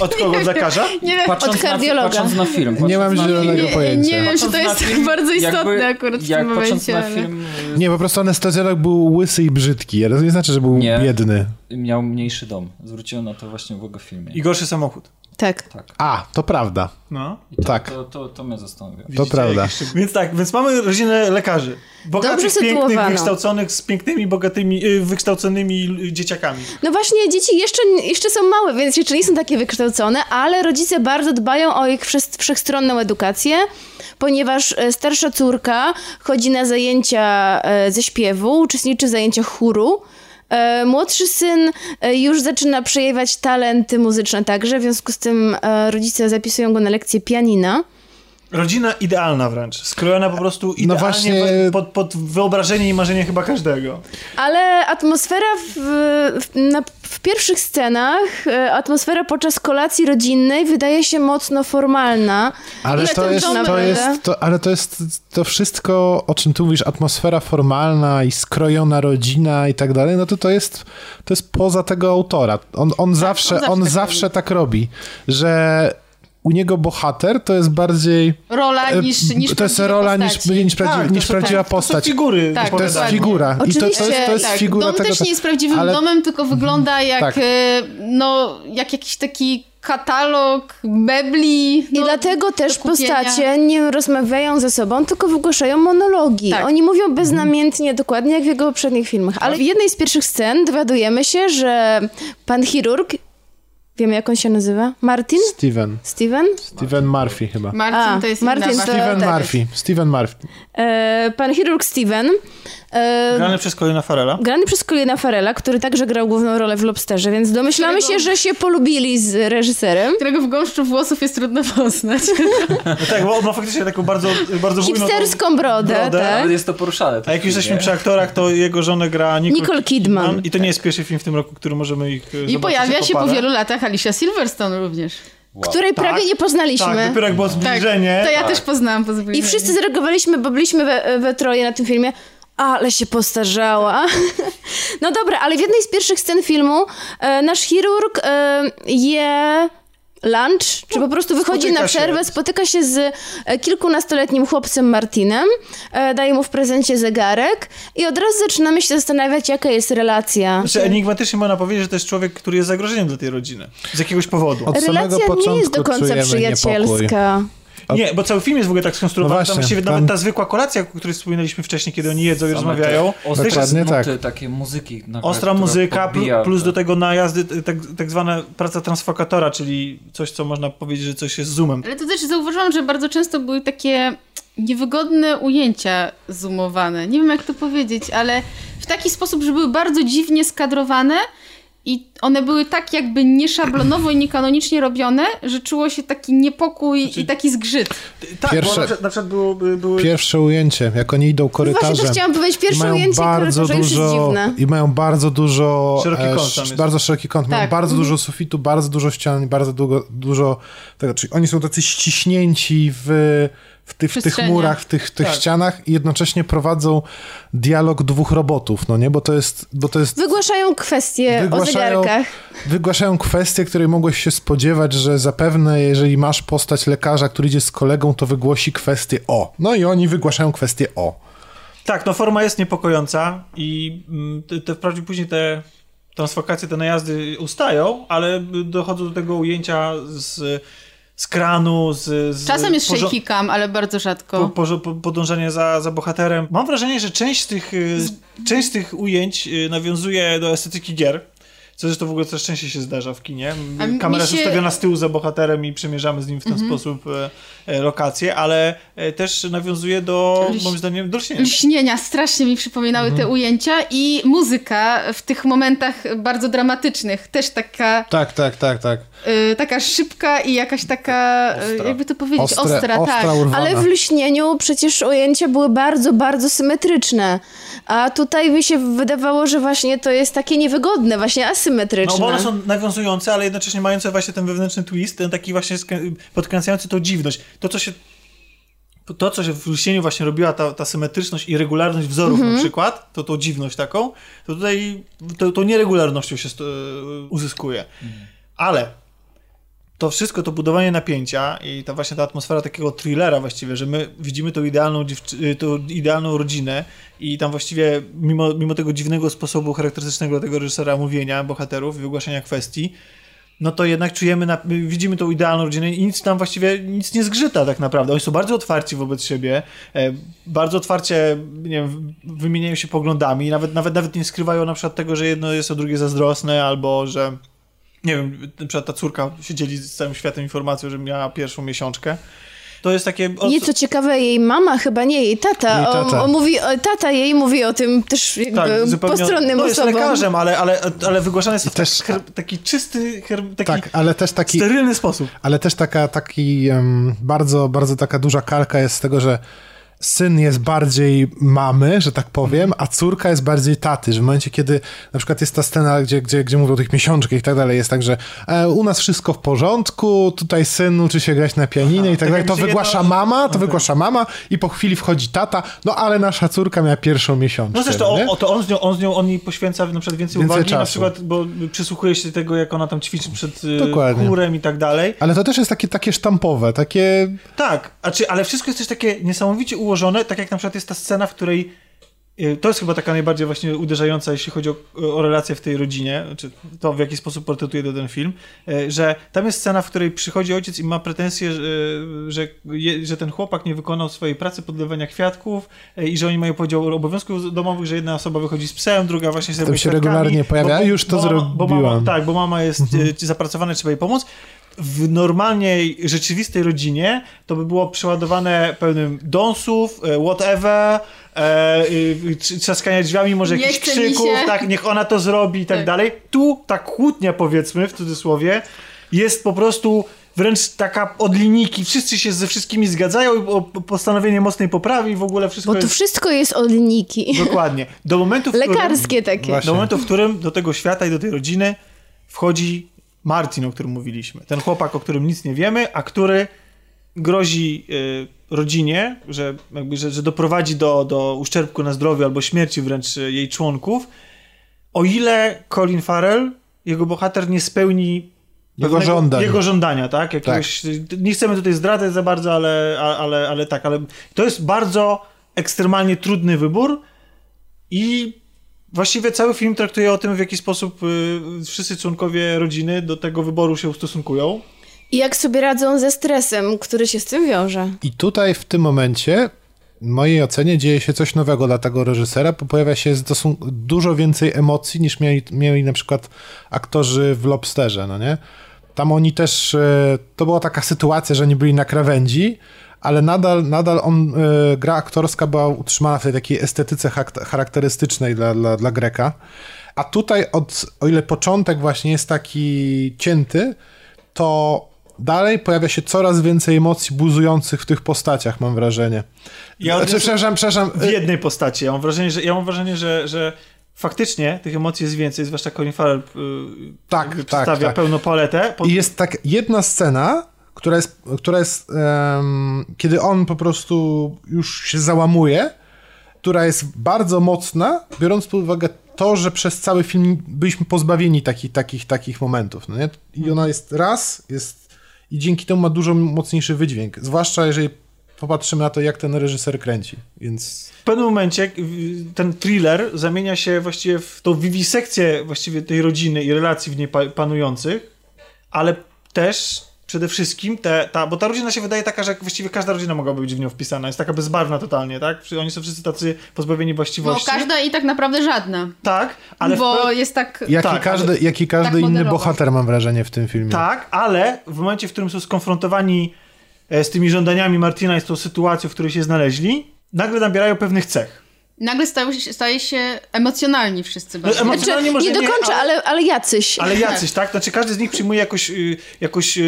Od kogo? Od lekarza? Nie wiem, od kardiologa. Patrząc na film. Nie mam zielonego pojęcia. Nie wiem, czy to jest tak bardzo istotne akurat w tym momencie. Nie, po prostu anestezjolog był łysy i brzydki, ale to nie znaczy, że był biedny. Miał mniejszy dom. Zwróciłem na to właśnie w ogóle filmie. I gorszy samochód. Tak. A, to prawda. No. Tak. To mnie zastanawia. To prawda. Więc mamy rodzinę lekarzy. Bogatych, pięknych, wykształconych, z pięknymi, bogatymi, wykształconymi dzieciakami. No właśnie, dzieci jeszcze są małe, więc jeszcze nie są takie wykształcone, ale rodzice bardzo dbają o ich wszechstronną edukację, ponieważ starsza córka chodzi na zajęcia ze śpiewu, uczestniczy w zajęciach chóru. Młodszy syn już zaczyna przejawiać talenty muzyczne także, w związku z tym rodzice zapisują go na lekcję pianina. Rodzina idealna wręcz, skrojona po prostu idealnie no właśnie... pod wyobrażenie i marzenie chyba każdego. Ale atmosfera w pierwszych scenach, atmosfera podczas kolacji rodzinnej wydaje się mocno formalna. Ale to wszystko, o czym ty mówisz, atmosfera formalna i skrojona rodzina i tak dalej, no to jest poza tego autora. On zawsze tak robi, że... U niego bohater to jest bardziej... Rola niż to jest rola niż prawdziwa postać. To są figury. Tak, to jest figura. Oczywiście. To jest figura. Dom tego, też nie jest prawdziwym domem, tylko wygląda jak, tak. Jak jakiś taki katalog mebli. I dlatego też postacie nie rozmawiają ze sobą, tylko wygłaszają monologi. Tak. Oni mówią beznamiętnie, dokładnie jak w jego poprzednich filmach. Ale w jednej z pierwszych scen dowiadujemy się, że pan chirurg... Wiemy, jak on się nazywa? Martin? Steven Murphy chyba. Steven Murphy. Pan chirurg Steven. Grany przez Colina Farrella. Który także grał główną rolę w Lobsterze, więc domyślamy się, że się polubili z reżyserem. Którego w gąszczu włosów jest trudno poznać. No tak, bo on ma faktycznie taką bardzo, bardzo hipsterską brodę. Tak. Nawet jest to poruszane. A jak już jesteśmy przy aktorach, to jego żonę gra Nicole Kidman. I to nie jest pierwszy film w tym roku, który możemy ich zobaczyć. I pojawia się po wielu latach Alicia Silverstone również. Wow. Której prawie nie poznaliśmy. Tak, dopiero jak było zbliżenie. Tak, to ja też poznałam po zbliżeniu. I wszyscy zareagowaliśmy, bo byliśmy we troje na tym filmie. Ale się postarzała. No dobra, ale w jednej z pierwszych scen filmu nasz chirurg je lunch, czy po prostu wychodzi na przerwę, spotyka się z kilkunastoletnim chłopcem Martinem, daje mu w prezencie zegarek i od razu zaczynamy się zastanawiać, jaka jest relacja. Znaczy, enigmatycznie można powiedzieć, że to jest człowiek, który jest zagrożeniem dla tej rodziny. Z jakiegoś powodu. Od relacja nie jest do końca przyjacielska. Nie, bo cały film jest w ogóle tak skonstruowany, no właśnie, nawet ta zwykła kolacja, o której wspominaliśmy wcześniej, kiedy oni jedzą i rozmawiają. Takie muzyki. Ostra muzyka, plus do tego najazdy, tak zwana praca transfokatora, czyli coś, co można powiedzieć, że coś jest zoomem. Ale to też zauważyłam, że bardzo często były takie niewygodne ujęcia zoomowane. Nie wiem, jak to powiedzieć, ale w taki sposób, że były bardzo dziwnie skadrowane, i one były tak jakby nieszablonowo i niekanonicznie robione, że czuło się taki niepokój i taki zgrzyt. Tak, na przykład Pierwsze ujęcie, jak oni idą korytarzem. Właśnie to chciałam powiedzieć, pierwsze ujęcie korytarza już jest dziwne. I mają bardzo dużo... Szeroki kąt. Tak. Mają bardzo dużo sufitu, bardzo dużo ścian, bardzo dużo... Tak, czyli oni są tacy ściśnięci w tych murach, w tych ścianach i jednocześnie prowadzą dialog dwóch robotów, no nie? Bo to jest... Wygłaszają kwestie o zegarkach. Wygłaszają kwestie, której mogłeś się spodziewać, że zapewne jeżeli masz postać lekarza, który idzie z kolegą, to wygłosi kwestię o. No i oni wygłaszają kwestię o. Tak, no forma jest niepokojąca i wprawdzie później te transfokacje, te najazdy ustają, ale dochodzą do tego ujęcia z kranu, czasem jest shaky cam, ale bardzo rzadko. Podążanie za bohaterem. Mam wrażenie, że część z tych ujęć nawiązuje do estetyki gier, co zresztą w ogóle coraz częściej się zdarza w kinie. Kamera jest ustawiona z tyłu za bohaterem i przemierzamy z nim w ten sposób lokacje, ale też nawiązuje do, moim zdaniem, do lśnienia. Lśnienia strasznie mi przypominały te ujęcia i muzyka w tych momentach bardzo dramatycznych. Też taka... Tak. Taka szybka i jakaś taka, jakby to powiedzieć, ostra, urwana. Ale w lśnieniu przecież ujęcia były bardzo, bardzo symetryczne. A tutaj mi się wydawało, że właśnie to jest takie niewygodne, właśnie asymetryczne. No bo one są nawiązujące, ale jednocześnie mające właśnie ten wewnętrzny twist, ten taki właśnie podkręcający tą dziwność. To, co się w lśnieniu właśnie robiła, ta symetryczność i regularność wzorów na przykład, to dziwność taką, to tutaj tą nieregularnością się uzyskuje. Ale... To wszystko, to budowanie napięcia i ta właśnie ta atmosfera takiego thrillera właściwie, że my widzimy tą idealną rodzinę i tam właściwie mimo tego dziwnego sposobu charakterystycznego tego reżysera mówienia bohaterów i wygłaszania kwestii, no to jednak czujemy, widzimy tą idealną rodzinę i nic nie zgrzyta tak naprawdę. Oni są bardzo otwarci wobec siebie, bardzo otwarcie, nie wiem, wymieniają się poglądami, nawet nie skrywają na przykład tego, że jedno jest o drugie zazdrosne albo że... Nie wiem, na przykład ta córka się dzieli z całym światem informacją, że miała pierwszą miesiączkę To jest takie... Nie, co ciekawe, jej mama, chyba nie jej tata. Jej tata. Tata jej mówi o tym też jakby postronnym osobom. Jest lekarzem, ale wygłaszany jest taki czysty, taki sterylny sposób. Ale też bardzo, bardzo taka duża kalka jest z tego, że syn jest bardziej mamy, że tak powiem, a córka jest bardziej taty, że w momencie, kiedy na przykład jest ta scena, gdzie mówią o tych miesiączkach i tak dalej, jest tak, że u nas wszystko w porządku, tutaj syn uczy się grać na pianinie i tak dalej, to wygłasza mama i po chwili wchodzi tata, no ale nasza córka miała pierwszą miesiączkę. No zresztą on jej poświęca na przykład więcej uwagi, czasu. Na przykład, bo przysłuchuje się tego, jak ona tam ćwiczy przed chórem i tak dalej. Ale to też jest takie sztampowe, takie... Tak, ale wszystko jest też takie niesamowicie ułożone, tak jak na przykład jest ta scena, w której to jest chyba taka najbardziej właśnie uderzająca, jeśli chodzi o relacje w tej rodzinie, czy to w jaki sposób portretuje to ten film, że tam jest scena, w której przychodzi ojciec i ma pretensje, że ten chłopak nie wykonał swojej pracy podlewania kwiatków i że oni mają podział obowiązków domowych, że jedna osoba wychodzi z psem, druga właśnie z tym się regularnie pojawia, bo mama jest zapracowana, trzeba jej pomóc. W normalnej, rzeczywistej rodzinie to by było przeładowane pełnym donsów, whatever, trzaskania drzwiami, może jakichś krzyków, tak, niech ona to zrobi i tak dalej. Tu ta kłótnia, powiedzmy, w cudzysłowie, jest po prostu wręcz taka od linijki. Wszyscy się ze wszystkimi zgadzają, postanowienie mocnej poprawy i w ogóle wszystko jest... Bo to wszystko jest od linijki. Dokładnie. Do momentu, w którym, lekarskie takie. Właśnie. Do momentu, w którym do tego świata i do tej rodziny wchodzi Martin, o którym mówiliśmy. Ten chłopak, o którym nic nie wiemy, a który grozi rodzinie, że doprowadzi do uszczerbku na zdrowiu albo śmierci wręcz jej członków. O ile Colin Farrell, jego bohater, nie spełni jego żądania, tak? Jakiegoś, tak? Nie chcemy tutaj zdradzać za bardzo, ale to jest bardzo ekstremalnie trudny wybór i właściwie cały film traktuje o tym, w jaki sposób wszyscy członkowie rodziny do tego wyboru się ustosunkują. I jak sobie radzą ze stresem, który się z tym wiąże. I tutaj w tym momencie, w mojej ocenie, dzieje się coś nowego dla tego reżysera, bo pojawia się dużo więcej emocji niż mieli na przykład aktorzy w Lobsterze, no nie? Tam oni też, to była taka sytuacja, że oni byli na krawędzi, ale nadal gra aktorska była utrzymana w tej takiej estetyce charakterystycznej dla Greka. A tutaj, o ile początek właśnie jest taki cięty, to dalej pojawia się coraz więcej emocji buzujących w tych postaciach, mam wrażenie. Przepraszam. W jednej postaci. Ja mam wrażenie, że faktycznie tych emocji jest więcej, zwłaszcza Colin Farrell przedstawia pełną paletę. I jest tak jedna scena, która jest kiedy on po prostu już się załamuje, która jest bardzo mocna, biorąc pod uwagę to, że przez cały film byliśmy pozbawieni takich momentów. No nie? I ona jest i dzięki temu ma dużo mocniejszy wydźwięk, zwłaszcza jeżeli popatrzymy na to, jak ten reżyser kręci, więc... W pewnym momencie ten thriller zamienia się właściwie w tą wiwisekcję właściwie tej rodziny i relacji w niej panujących, ale też przede wszystkim bo ta rodzina się wydaje taka, że właściwie każda rodzina mogłaby być w nią wpisana. Jest taka bezbarwna totalnie, tak? Oni są wszyscy tacy pozbawieni właściwości. No każda i tak naprawdę żadna. Tak, ale... Bo jest tak... Jak i każdy inny bohater, mam wrażenie, w tym filmie. Tak, ale w momencie, w którym są skonfrontowani z tymi żądaniami Martina i z tą sytuacją, w której się znaleźli, nagle nabierają pewnych cech. Nagle staje się emocjonalni wszyscy. No, emocjonalnie znaczy, ale jacyś. Ale jacyś, tak? Znaczy każdy z nich przyjmuje jakąś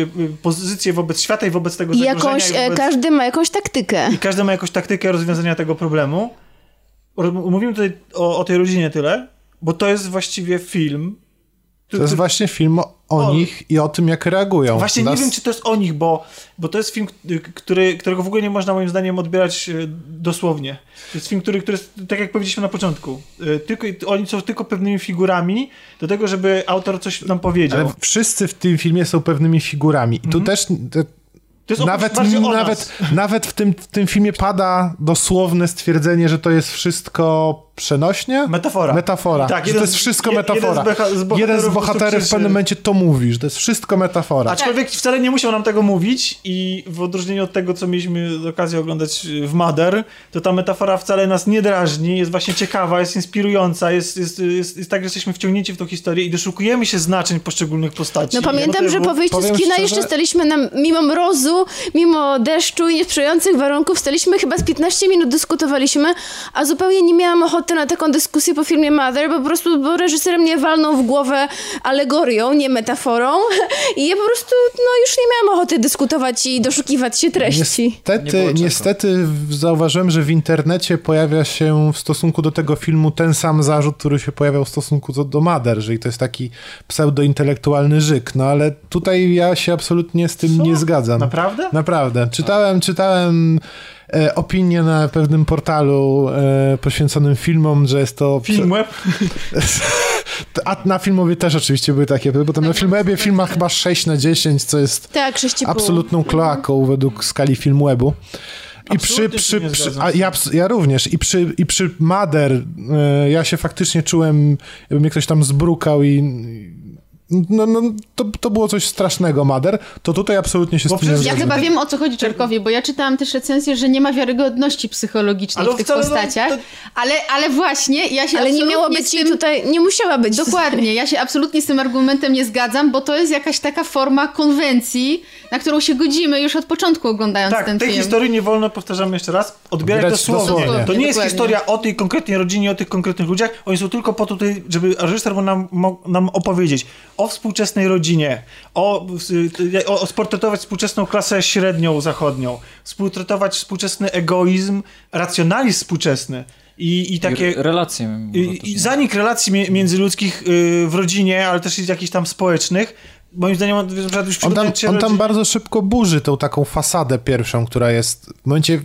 pozycję wobec świata i wobec tego zagrożenia. Każdy ma jakąś taktykę. I każdy ma jakąś taktykę rozwiązania tego problemu. Mówimy tutaj o tej rodzinie tyle, bo to jest właściwie film. To jest właśnie film o nich i o tym, jak reagują. Właśnie nie wiem, czy to jest o nich, bo to jest film, którego w ogóle nie można moim zdaniem odbierać dosłownie. To jest film, który jest, tak jak powiedzieliśmy na początku, oni są tylko pewnymi figurami do tego, żeby autor coś nam powiedział. Ale wszyscy w tym filmie są pewnymi figurami. I tu też... Nawet w tym filmie pada dosłowne stwierdzenie, że to jest wszystko Przenośnie? Metafora. Metafora. Tak, jeden, to jest wszystko metafora. Jeden z bohaterów w pewnym momencie to mówi, że to jest wszystko metafora. Aczkolwiek wcale nie musiał nam tego mówić i w odróżnieniu od tego, co mieliśmy okazję oglądać w Mother, to ta metafora wcale nas nie drażni, jest właśnie ciekawa, jest inspirująca, jest tak, że jesteśmy wciągnięci w tą historię i doszukujemy się znaczeń poszczególnych postaci. No pamiętam, że po wyjściu z kina jeszcze staliśmy mimo mrozu, mimo deszczu i niesprzyjających warunków, staliśmy chyba z 15 minut dyskutowaliśmy, a zupełnie nie miałam ochoty na taką dyskusję po filmie Mother, bo po prostu reżyser mnie walnął w głowę alegorią, nie metaforą i ja po prostu już nie miałam ochoty dyskutować i doszukiwać się treści. Niestety zauważyłem, że w internecie pojawia się w stosunku do tego filmu ten sam zarzut, który się pojawiał w stosunku do Mother, że to jest taki pseudointelektualny żyk, ale tutaj ja się absolutnie z tym nie zgadzam. Naprawdę? Naprawdę. Czytałem opinię na pewnym portalu poświęconym filmom, że jest to... Filmweb? A na Filmowie też oczywiście były takie, bo tam na Filmwebie filma chyba 6/10, co jest absolutną kloaką według skali Filmwebu. I przy Mother ja się faktycznie czułem, jakby mnie ktoś tam zbrukał i... to było coś strasznego, Mother. To tutaj absolutnie się z tym nie zgadzam. Ja chyba wiem, o co chodzi Czarkowi, bo ja czytałam też recenzję, że nie ma wiarygodności psychologicznej w tych postaciach, ale właśnie ja się absolutnie nie miało być z tym... tutaj nie musiała być. Dokładnie, ja się absolutnie z tym argumentem nie zgadzam, bo to jest jakaś taka forma konwencji, na którą się godzimy już od początku oglądając ten film. Tak, tej historii nie wolno, powtarzam jeszcze raz, odbierać dosłownie. To nie jest historia o tej konkretnej rodzinie, o tych konkretnych ludziach, oni są tylko po to, żeby reżyser nam opowiedzieć o współczesnej rodzinie, sportretować współczesną klasę średnią zachodnią, sportretować współczesny egoizm, racjonalizm współczesny i takie... relacje. Zanik relacji międzyludzkich w rodzinie, ale też jakichś tam społecznych. Moim zdaniem on tam bardzo szybko burzy tą taką fasadę pierwszą, która jest w momencie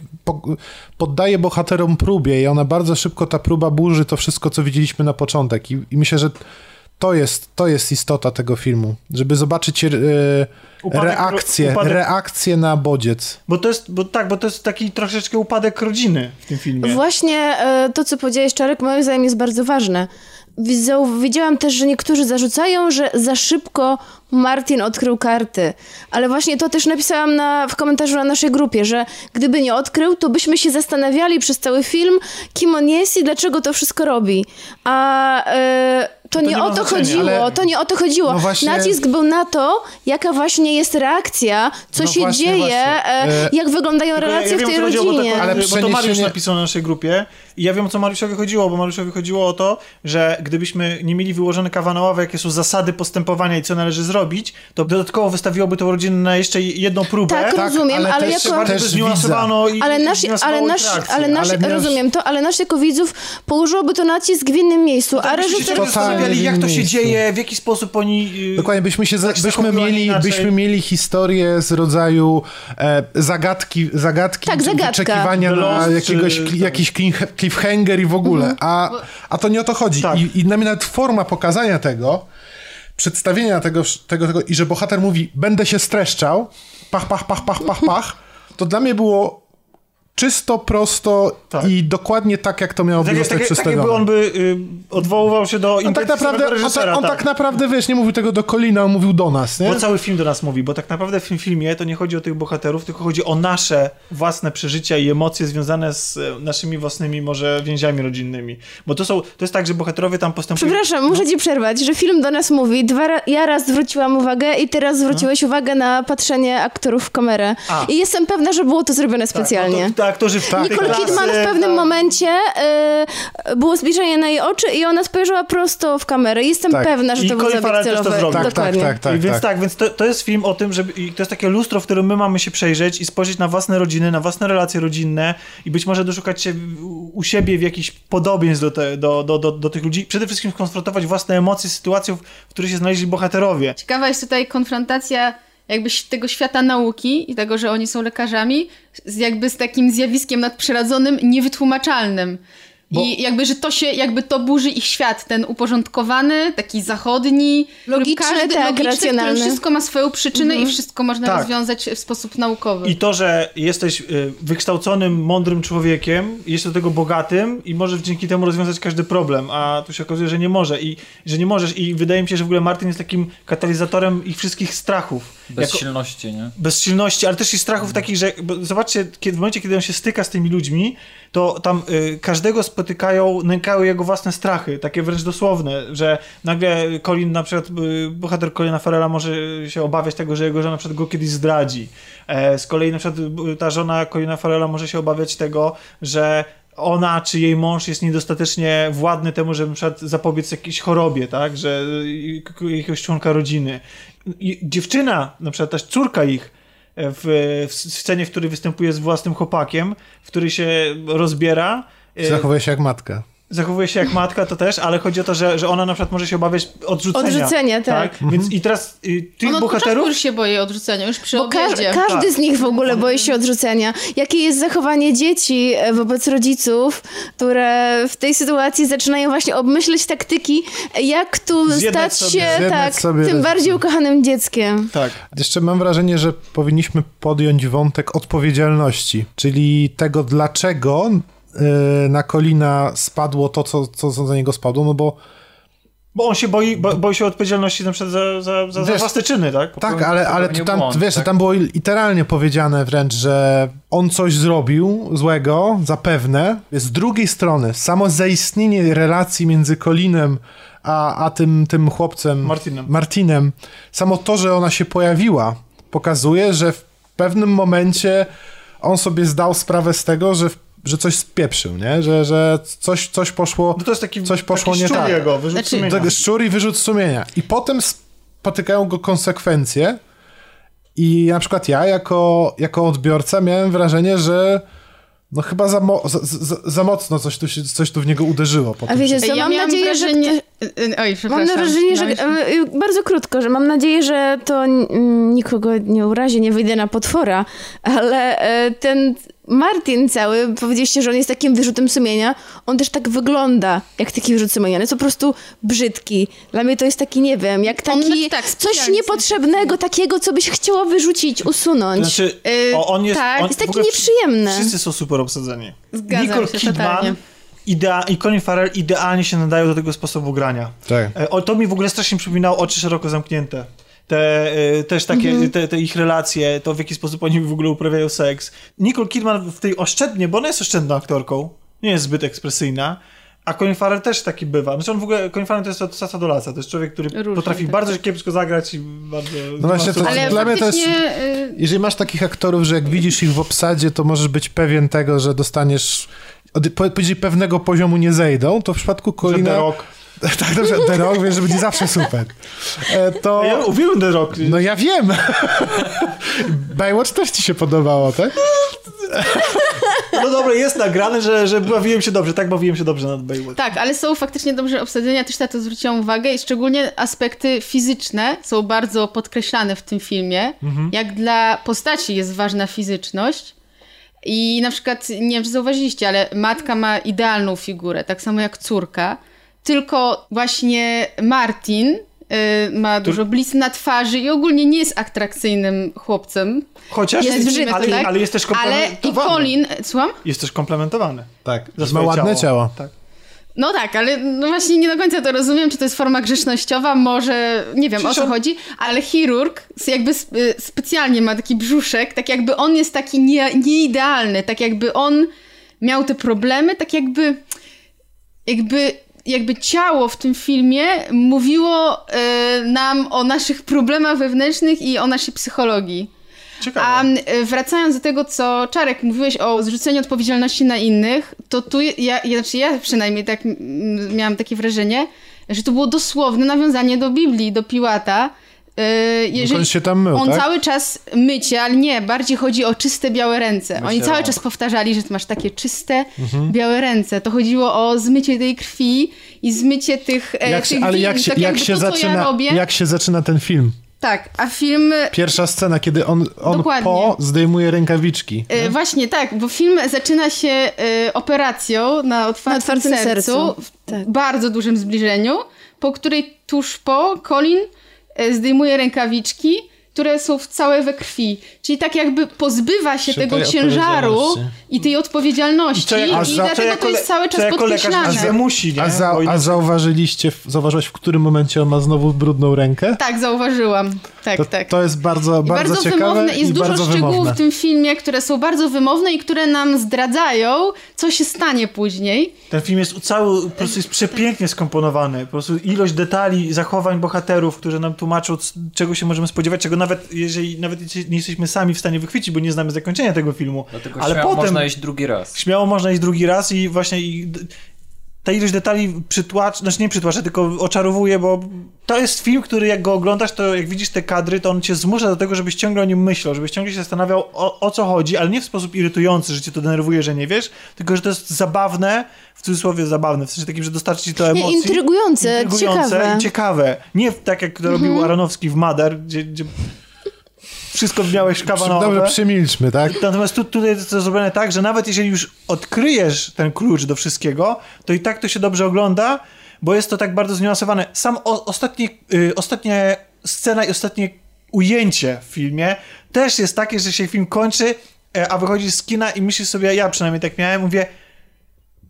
poddaje bohaterom próbie i ona bardzo szybko, ta próba burzy to wszystko, co widzieliśmy na początek i myślę, że to jest istota tego filmu, żeby zobaczyć reakcję na bodziec. Bo to jest taki troszeczkę upadek rodziny w tym filmie. Właśnie to, co powiedziałeś, Czarek, moim zdaniem jest bardzo ważne. Widziałam też, że niektórzy zarzucają, że za szybko Martin odkrył karty. Ale właśnie to też napisałam w komentarzu na naszej grupie, że gdyby nie odkrył, to byśmy się zastanawiali przez cały film, kim on jest i dlaczego to wszystko robi. A to nie o to chodziło. No właśnie... Nacisk był na to, jaka właśnie jest reakcja, co się dzieje, jak wyglądają relacje w tej rodzinie. Bo to Mariusz napisał na naszej grupie i ja wiem, o co Mariuszowi chodziło, bo Mariuszowi chodziło o to, że gdybyśmy nie mieli wyłożone kawa na ławę, jakie są zasady postępowania i co należy zrobić, to dodatkowo wystawiłoby tą rodzinę na jeszcze jedną próbę. Tak, rozumiem, ale jako... Rozumiem to, ale nasz jako widzów położyłoby to nacisk w innym miejscu, a reżyser... Jak to się dzieje, w jaki sposób oni... Dokładnie, byśmy mieli historię z rodzaju zagadki wyczekiwania na jakiś cliffhanger i w ogóle. Mhm. A to nie o to chodzi. Tak. I nawet forma pokazania tego, przedstawienia tego i że bohater mówi, będę się streszczał, pach, pach, pach, pach, pach, pach, to dla mnie było... czysto, prosto i dokładnie tak, jak to miało być zostać przedstawione. Tak jakby on odwoływał się do intencji samego reżysera. On tak naprawdę, nie mówił tego do Colina, on mówił do nas, nie? Bo cały film do nas mówi, bo tak naprawdę w tym filmie to nie chodzi o tych bohaterów, tylko chodzi o nasze własne przeżycia i emocje związane z naszymi własnymi może więziami rodzinnymi. Bo to jest tak, że bohaterowie tam postępują... Przepraszam, muszę ci przerwać, że film do nas mówi. Ja raz zwróciłam uwagę i teraz zwróciłeś uwagę na patrzenie aktorów w kamerę. I jestem pewna, że było to zrobione specjalnie. Nicole Kidman w pewnym momencie było zbliżenie na jej oczy i ona spojrzała prosto w kamerę. Jestem pewna, że to był zabieg celowy. Więc to jest film o tym, że to jest takie lustro, w którym my mamy się przejrzeć i spojrzeć na własne rodziny, na własne relacje rodzinne i być może doszukać się u siebie w jakichś podobieństw do tych ludzi. Przede wszystkim skonfrontować własne emocje z sytuacją, w której się znaleźli bohaterowie. Ciekawa jest tutaj konfrontacja jakby tego świata nauki i tego, że oni są lekarzami, jakby z takim zjawiskiem nadprzyrodzonym, niewytłumaczalnym. Bo... I jakby, że to się, jakby to burzy ich świat, ten uporządkowany, taki zachodni, logiczny, każdy tak, logiczny, racjonalny. Który wszystko ma swoją przyczynę i wszystko można rozwiązać w sposób naukowy. I to, że jesteś wykształconym, mądrym człowiekiem, jesteś do tego bogatym i możesz dzięki temu rozwiązać każdy problem, a tu się okazuje, że nie może i że nie możesz. I wydaje mi się, że w ogóle Martin jest takim katalizatorem ich wszystkich strachów. Bezsilności, nie? Bezsilności, ale też i strachów takich, że zobaczcie, w momencie, kiedy on się styka z tymi ludźmi, to tam każdego spotykają, nękają jego własne strachy, takie wręcz dosłowne, że nagle Colin, na przykład bohater Colina Farrella może się obawiać tego, że jego żona na przykład go kiedyś zdradzi. Z kolei na przykład ta żona Colina Farrella może się obawiać tego, że ona czy jej mąż jest niedostatecznie władny temu, żeby na przykład zapobiec jakiejś chorobie, tak, że jakiegoś członka rodziny. I dziewczyna, na przykład ta córka ich, w scenie, w której występuje z własnym chłopakiem, w której się rozbiera. Zachowuje się jak matka. Zachowuje się jak matka, to też, ale chodzi o to, że ona na przykład może się obawiać odrzucenia. Odrzucenia, tak. Więc i teraz tych bohaterów... już się boi odrzucenia, już przy obiedzie. Każdy z nich w ogóle boi się odrzucenia. Jakie jest zachowanie dzieci wobec rodziców, które w tej sytuacji zaczynają właśnie obmyślać taktyki, jak tu stać się tak, tym bardziej ukochanym dzieckiem. Tak. Jeszcze mam wrażenie, że powinniśmy podjąć wątek odpowiedzialności, czyli tego, dlaczego na Colina spadło to, co na niego spadło, no bo on się boi się odpowiedzialności na przykład za własne czyny, tak? Ale to tam, błąd, wiesz, tak? Tam było literalnie powiedziane wręcz, że on coś zrobił złego, zapewne. Z drugiej strony, samo zaistnienie relacji między Colinem a tym chłopcem Martinem, samo to, że ona się pojawiła, pokazuje, że w pewnym momencie on sobie zdał sprawę z tego, że coś spieprzył, nie? Że coś poszło, no to jest coś poszło nie tak. Jego, wyrzut sumienia. Szczur i wyrzut sumienia. I potem spotykają go konsekwencje i na przykład ja jako odbiorca miałem wrażenie, że no chyba za mocno coś tu w niego uderzyło. A wiecie co, ja mam nadzieję, wrażenie... Bardzo krótko, że mam nadzieję, że to nikogo nie urazi, nie wyjdę na potwora, ale ten Martin cały, powiedzieliście, że on jest takim wyrzutem sumienia, on też tak wygląda jak taki wyrzut sumienia, on jest po prostu brzydki. Dla mnie to jest taki, nie wiem, jak taki coś niepotrzebnego, takiego, co byś chciała wyrzucić, usunąć. Znaczy, on jest taki nieprzyjemny. Wszyscy są super obsadzeni. Zgadzam Nicole się, Kidman totalnie. I Colin Farrell idealnie się nadają do tego sposobu grania. Tak. To mi w ogóle strasznie przypominało Oczy szeroko zamknięte. Też takie te ich relacje, to w jaki sposób oni w ogóle uprawiają seks. Nicole Kidman w tej oszczędnie, bo ona jest oszczędną aktorką, nie jest zbyt ekspresyjna, a Colin Farrell też taki bywa. Znaczy on w ogóle, Colin Farrell to jest od sasa do lasa, to jest człowiek, który różnie, potrafi bardzo kiepsko zagrać i bardzo... No właśnie, dla mnie to jest... Jeżeli masz takich aktorów, że jak widzisz ich w obsadzie, to możesz być pewien tego, że dostaniesz... Jeżeli pewnego poziomu nie zejdą, to w przypadku Colina... Tak, dobrze, The Rock, wiesz, że będzie zawsze super. To... Ja uwielbiam The Rock. No ja wiem. Baywatch też ci się podobało, tak? No dobra, jest nagrane, że bawiłem się dobrze nad Baywatch. Tak, ale są faktycznie dobrze obsadzenia, też na to zwróciłam uwagę i szczególnie aspekty fizyczne są bardzo podkreślane w tym filmie. Jak dla postaci jest ważna fizyczność. I na przykład, nie wiem, czy zauważyliście, ale matka ma idealną figurę, tak samo jak córka. Tylko właśnie Martin ma dużo blizn na twarzy i ogólnie nie jest atrakcyjnym chłopcem. Chociaż jest brzydki, ale jest też komplementowany. Ale i Colin, słucham? Jest też komplementowany. Tak, ma ładne ciało. Tak. No tak, ale no właśnie nie do końca to rozumiem, czy to jest forma grzecznościowa, może, nie wiem, o co chodzi, ale chirurg jakby specjalnie ma taki brzuszek, tak jakby on jest taki nieidealny, tak jakby on miał te problemy, tak jakby ciało w tym filmie mówiło nam o naszych problemach wewnętrznych i o naszej psychologii. Ciekawe. A wracając do tego, co Czarek, mówiłeś o zrzuceniu odpowiedzialności na innych, to tu ja przynajmniej tak miałam takie wrażenie, że to było dosłowne nawiązanie do Biblii, do Piłata. Jeżeli się tam mył, on tak? Cały czas mycie, ale nie, bardziej chodzi o czyste, białe ręce. Oni cały czas powtarzali, że ty masz takie czyste, białe ręce. To chodziło o zmycie tej krwi i zmycie tych win, tak jak to, co ja robię. Jak się zaczyna ten film? Tak, a film... Pierwsza scena, kiedy on zdejmuje rękawiczki. Właśnie, tak, bo film zaczyna się operacją na otwartym sercu. Tak. W bardzo dużym zbliżeniu, po której tuż po Colin zdejmuje rękawiczki, które są całe we krwi. Czyli tak jakby pozbywa się tego ciężaru i tej odpowiedzialności i dlatego to jest cały czas podkreślane. A zauważyłaś, w którym momencie on ma znowu brudną rękę? Tak, zauważyłam. Tak. To jest bardzo ciekawe wymowne. Jest dużo szczegółów w tym filmie, które są bardzo wymowne i które nam zdradzają, co się stanie później. Ten film jest po prostu jest przepięknie skomponowany. Po prostu ilość detali, zachowań bohaterów, którzy nam tłumaczą, czego się możemy spodziewać, czego nawet jeżeli nie jesteśmy sami w stanie wychwycić, bo nie znamy zakończenia tego filmu. Dlatego ale śmiało potem można iść drugi raz. Śmiało można iść drugi raz i właśnie ta ilość detali tylko oczarowuje, bo to jest film, który jak go oglądasz, to jak widzisz te kadry, to on cię zmusza do tego, żebyś ciągle o nim myślał, żebyś ciągle się zastanawiał o co chodzi, ale nie w sposób irytujący, że cię to denerwuje, że nie wiesz, tylko że to jest zabawne, w cudzysłowie zabawne, w sensie takim, że dostarczy ci to emocji. Intrygujące ciekawe. Nie tak jak to robił Aronofsky w Mother, gdzie wszystko miałeś kawa na Dobrze, przemilczmy, tak? Natomiast tutaj jest to zrobione tak, że nawet jeżeli już odkryjesz ten klucz do wszystkiego, to i tak to się dobrze ogląda, bo jest to tak bardzo zniuansowane. Sam ostatnia scena i ostatnie ujęcie w filmie też jest takie, że się film kończy, a wychodzisz z kina i myślisz sobie, ja przynajmniej tak miałem, mówię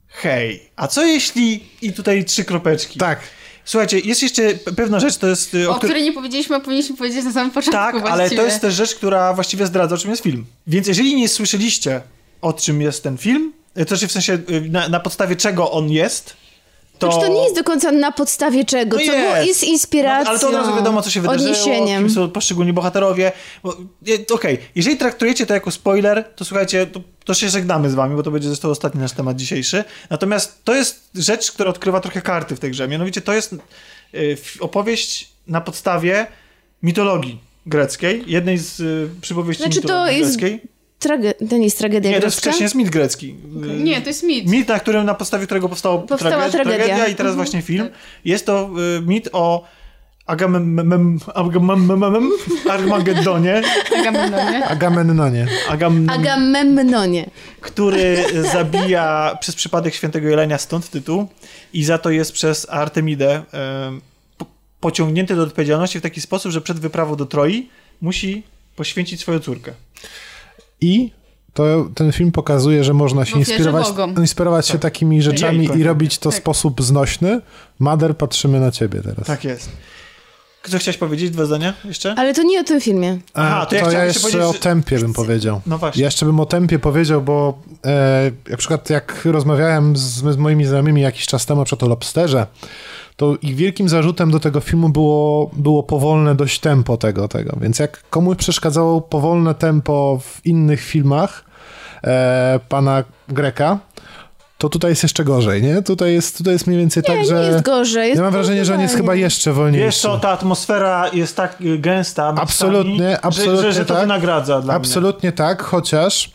hej, a co jeśli... I tutaj 3 kropeczki. Tak. Słuchajcie, jest jeszcze pewna rzecz, to jest... O której nie powiedzieliśmy, a powinniśmy powiedzieć na samym początku właściwie. Tak, ale to jest też rzecz, która właściwie zdradza, o czym jest film. Więc jeżeli nie słyszeliście, o czym jest ten film, to znaczy w sensie na podstawie czego on jest, to... Znaczy to nie jest do końca na podstawie czego, to jest inspiracją, ale to od razu wiadomo, co się wydarzyło, kim są poszczególni bohaterowie. Okej, jeżeli traktujecie to jako spoiler, to słuchajcie... To się żegnamy z wami, bo to będzie zresztą ostatni nasz temat dzisiejszy. Natomiast to jest rzecz, która odkrywa trochę karty w tej grze. Mianowicie to jest opowieść na podstawie mitologii greckiej. Jednej z przypowieści mitologii greckiej. To nie jest tragedia grecka? Nie, to jest wcześniej jest mit grecki. Okay. Nie, to jest mit. Mit, na podstawie którego powstała tragedia i teraz właśnie film. Jest to mit o Agamemnonie, który zabija przez przypadek Świętego Jelenia, stąd tytuł, i za to jest przez Artemidę pociągnięty do odpowiedzialności w taki sposób, że przed wyprawą do Troi musi poświęcić swoją córkę. I to ten film pokazuje, że można się inspirować się takimi rzeczami i robić to w sposób znośny. Mother, patrzymy na ciebie teraz. Tak jest. Co chciałeś powiedzieć? 2 zdania jeszcze? Ale to nie o tym filmie. Ja jeszcze o tempie bym powiedział. No właśnie. Ja jeszcze bym o tempie powiedział, bo na przykład jak rozmawiałem z moimi znajomymi jakiś czas temu o Lobsterze, to ich wielkim zarzutem do tego filmu było powolne dość tempo tego. Więc jak komuś przeszkadzało powolne tempo w innych filmach pana Greka, to tutaj jest jeszcze gorzej, nie? Tutaj jest mniej więcej tak, że... Nie, jest gorzej. Ja mam wrażenie, że on jest chyba jeszcze wolniejszy. Wiesz co, ta atmosfera jest tak gęsta. Absolutnie, to wynagradza dla mnie. Absolutnie tak, chociaż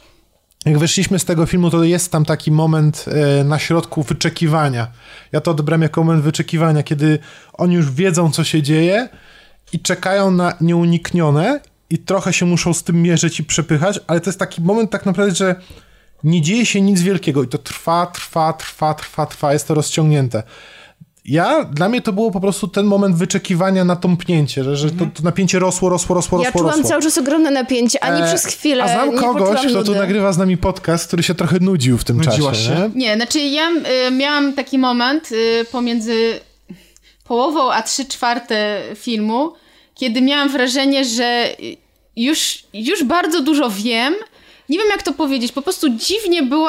jak wyszliśmy z tego filmu, to jest tam taki moment na środku wyczekiwania. Ja to odbrałem jako moment wyczekiwania, kiedy oni już wiedzą, co się dzieje i czekają na nieuniknione i trochę się muszą z tym mierzyć i przepychać, ale to jest taki moment tak naprawdę, że nie dzieje się nic wielkiego i to trwa, jest to rozciągnięte. Dla mnie to było po prostu ten moment wyczekiwania na tąpnięcie, że to napięcie rosło. Ja czułam cały czas ogromne napięcie, ani przez chwilę. A znam kogoś, kto tu nagrywa z nami podcast, który się trochę nudził w tym czasie. Nie, znaczy ja miałam taki moment pomiędzy połową a 3/4 filmu, kiedy miałam wrażenie, że już bardzo dużo wiem. Nie wiem, jak to powiedzieć, po prostu dziwnie było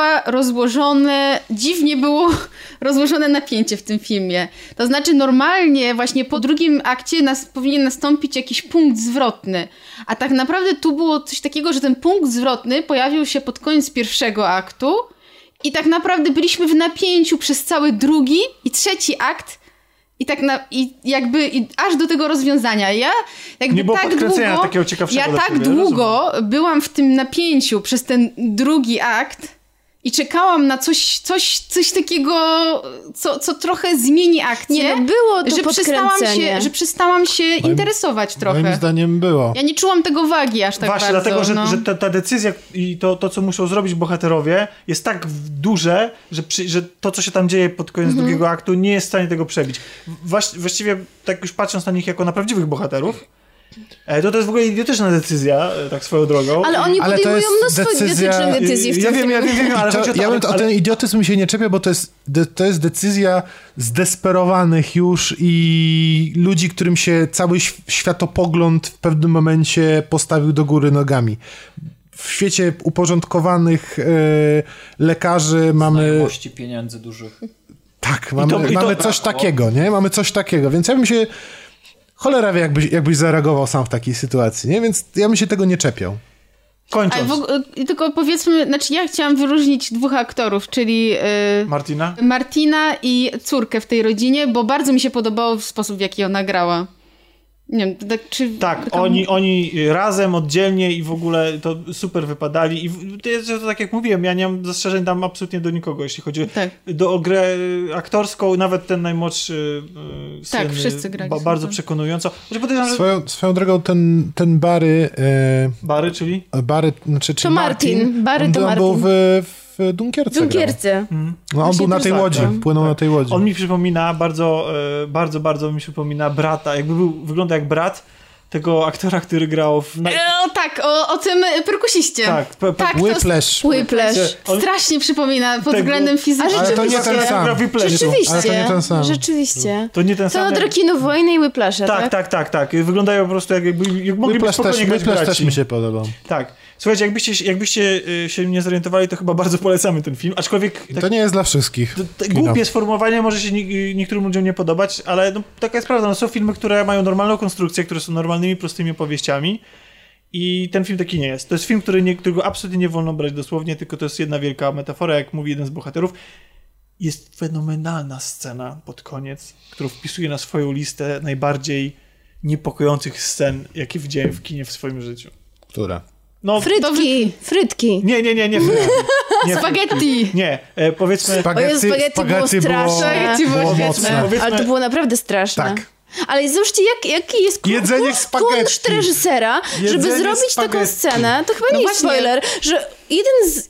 rozłożone napięcie w tym filmie. To znaczy normalnie właśnie po drugim akcie powinien nastąpić jakiś punkt zwrotny. A tak naprawdę tu było coś takiego, że ten punkt zwrotny pojawił się pod koniec 1 aktu i tak naprawdę byliśmy w napięciu przez cały 2 i 3 akt. I aż do tego rozwiązania. Ja tak długo byłam w tym napięciu przez ten 2 akt, I czekałam na coś takiego, co trochę zmieni akcję. Nie, no było to że przestałam się interesować trochę. Moim zdaniem było. Ja nie czułam tego wagi aż tak właśnie, bardzo. Właśnie, dlatego, że ta decyzja i to, co muszą zrobić bohaterowie, jest tak duże, że to, co się tam dzieje pod koniec drugiego aktu, nie jest w stanie tego przebić. Właściwie, tak już patrząc na nich jako na prawdziwych bohaterów, to jest w ogóle idiotyczna decyzja, tak swoją drogą. Ale oni podejmują mnóstwo idiotycznych decyzji. Ja wiem, ale chodzi o to... Ja bym o ten idiotyzm się nie czepiał, bo to jest decyzja zdesperowanych już i ludzi, którym się cały światopogląd w pewnym momencie postawił do góry nogami. W świecie uporządkowanych lekarzy mamy... Znajomości, pieniędzy dużych. Tak, mamy coś takiego, nie? Mamy coś takiego, więc ja bym się... Cholera wie, jakbyś zareagował sam w takiej sytuacji, nie? Więc ja bym się tego nie czepiał. Kończąc. Tylko powiedzmy, znaczy ja chciałam wyróżnić dwóch aktorów, czyli Martina i córkę w tej rodzinie, bo bardzo mi się podobał sposób, w jaki ona grała. Nie wiem, oni razem, oddzielnie i w ogóle to super wypadali i to tak jak mówiłem, ja nie mam zastrzeżeń tam absolutnie do nikogo, jeśli chodzi o grę aktorską, nawet ten najmłodszy syn, wszyscy grali bardzo przekonująco. Swoją drogą ten Barry... Barry, czyli? Barry, czyli Martin. Barry to Martin. Był w Dunkierce. No, on był na tej łodzi, płynął na tej łodzi. On mi przypomina, bardzo mi przypomina brata, wygląda jak brat tego aktora, który grał w... O tym perkusiście. Tak, Whiplash. Strasznie przypomina pod względem fizycznym. Ale to nie ten sam. Rzeczywiście. To nie ten sam. To od Rekinu Wojny i Whiplasha, tak. Wyglądają po prostu jak mogli być spokojnie grać braci. Whiplash też mi się podobał. Tak. Słuchajcie, jakbyście się nie zorientowali, to chyba bardzo polecamy ten film, aczkolwiek... Tak, to nie jest dla wszystkich. Głupie sformułowanie, może się niektórym ludziom nie podobać, ale taka jest prawda. Są filmy, które mają normalną konstrukcję, które są normalnymi, prostymi opowieściami i ten film taki nie jest. To jest film, którego absolutnie nie wolno brać dosłownie, tylko to jest jedna wielka metafora, jak mówi jeden z bohaterów. Jest fenomenalna scena pod koniec, którą wpisuje na swoją listę najbardziej niepokojących scen, jakie widziałem w kinie w swoim życiu. Która? Frytki. Nie. Spaghetti. Nie, powiedzmy... Spaghetti było straszne. Ale to było naprawdę straszne. Tak. Ale zobaczcie, jaki jest kunszt reżysera, żeby zrobić taką scenę, to chyba nie jest spoiler, że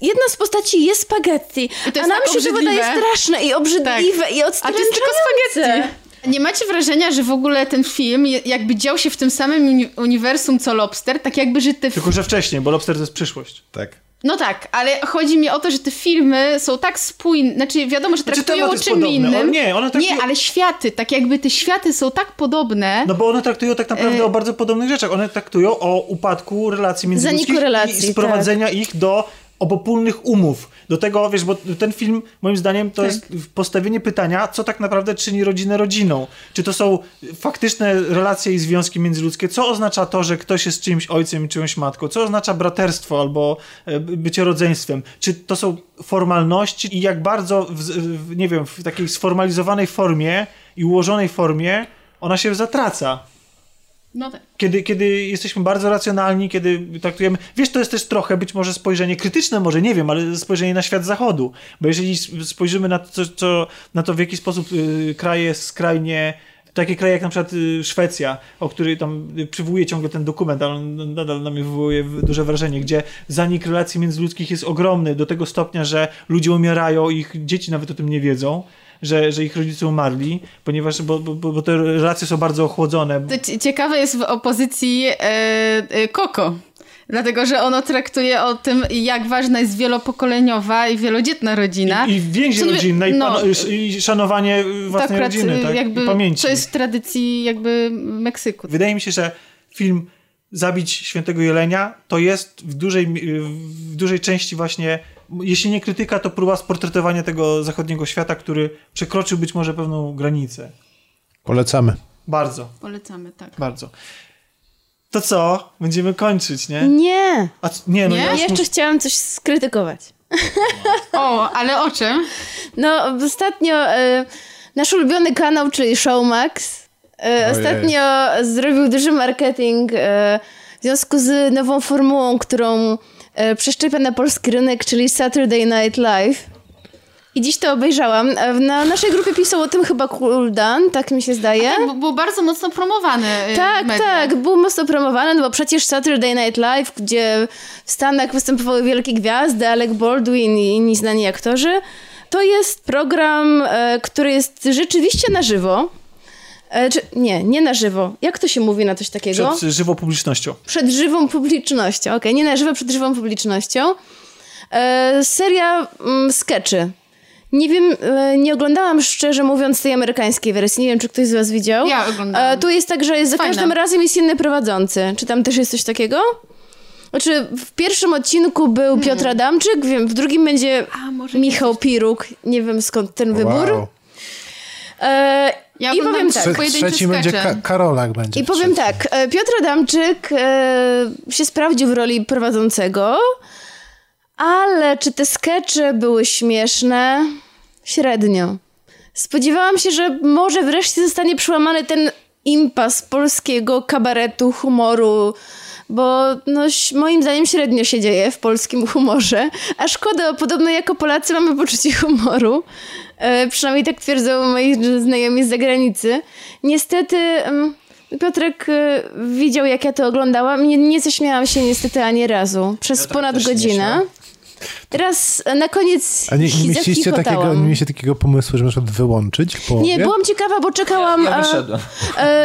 jedna z postaci jest spaghetti, a nam się to wydaje straszne i obrzydliwe i odstręczające. A to jest tylko spaghetti. Nie macie wrażenia, że w ogóle ten film jakby dział się w tym samym uniwersum co Lobster, tak jakby, że te... Tylko, że wcześniej, bo Lobster to jest przyszłość. Tak. No tak, ale chodzi mi o to, że te filmy są tak spójne, znaczy wiadomo, że traktują o czym innym. Nie, ale światy, tak jakby te światy są tak podobne. No bo one traktują tak naprawdę o bardzo podobnych rzeczach. One traktują o upadku relacji międzyludzkich i sprowadzenia ich do obopólnych umów. Do tego, wiesz, bo ten film, moim zdaniem, to jest postawienie pytania, co tak naprawdę czyni rodzinę rodziną. Czy to są faktyczne relacje i związki międzyludzkie? Co oznacza to, że ktoś jest czyimś ojcem i czyjąś matką? Co oznacza braterstwo albo bycie rodzeństwem? Czy to są formalności i jak bardzo, nie wiem, w takiej sformalizowanej formie i ułożonej formie ona się zatraca? No tak. Kiedy jesteśmy bardzo racjonalni, kiedy traktujemy... Wiesz, to jest też trochę być może spojrzenie krytyczne, może nie wiem, ale spojrzenie na świat zachodu. Bo jeżeli spojrzymy na to, w jaki sposób kraje skrajnie... Takie kraje jak na przykład Szwecja, o której tam przywołuje ciągle ten dokument, ale on nadal na mnie wywołuje duże wrażenie, gdzie zanik relacji międzyludzkich jest ogromny do tego stopnia, że ludzie umierają, ich dzieci nawet o tym nie wiedzą. Że ich rodzice umarli, ponieważ bo te relacje są bardzo ochłodzone. To ciekawe jest w opozycji Coco, dlatego, że ono traktuje o tym, jak ważna jest wielopokoleniowa i wielodzietna rodzina. I więzi rodzinna, i szanowanie własnej rodziny, jakby, i pamięci. To jest w tradycji jakby Meksyku. Wydaje mi się, że film Zabić Świętego Jelenia to jest w dużej części właśnie, jeśli nie krytyka, to próba sportretowania tego zachodniego świata, który przekroczył być może pewną granicę. Polecamy. Bardzo. Polecamy, tak. Bardzo. To co? Będziemy kończyć, nie? Nie. Nie? Ja jeszcze chciałam coś skrytykować. O, ale o czym? Ostatnio nasz ulubiony kanał, czyli Showmax, ostatnio zrobił duży marketing w związku z nową formułą, którą przeszczepia na polski rynek, czyli Saturday Night Live. I dziś to obejrzałam. Na naszej grupie pisał o tym chyba Kuldan, tak mi się zdaje. Tak, był bardzo mocno promowany. Tak, tak, był mocno promowany, no bo przecież Saturday Night Live, gdzie w Stanach występowały wielkie gwiazdy, Alec Baldwin i inni znani aktorzy, to jest program, który jest rzeczywiście na żywo. Nie na żywo. Jak to się mówi na coś takiego? Przed żywą publicznością. Przed żywą publicznością, okej. Nie na żywo, przed żywą publicznością. Seria skeczy. Nie wiem, nie oglądałam szczerze mówiąc tej amerykańskiej wersji. Nie wiem, czy ktoś z was widział. Ja oglądałam. Tu jest tak, że jest za każdym razem jest inny prowadzący. Czy tam też jest coś takiego? Znaczy, w pierwszym odcinku był Piotr Adamczyk, wiem, w drugim będzie Michał Piruk. Nie wiem, skąd ten wybór. Ja i powiem tak. Trzeci będzie Karolak będzie. I powiem tak, Piotr Adamczyk się sprawdził w roli prowadzącego. Ale czy te skecze były śmieszne? Średnio. Spodziewałam się, że może wreszcie zostanie przełamany ten impas polskiego kabaretu, humoru, bo no, moim zdaniem średnio się dzieje w polskim humorze, a szkoda, podobno jako Polacy mamy poczucie humoru. Przynajmniej tak twierdzą moi znajomi z zagranicy. Niestety... Piotrek widział, jak ja to oglądałam. Nie zaśmiałam się niestety ani razu. Przez ponad godzinę. Teraz na koniec nie mieliście takiego pomysłu, żeby na przykład wyłączyć w połowie? Nie, byłam ciekawa, bo czekałam... Ja wyszedłem.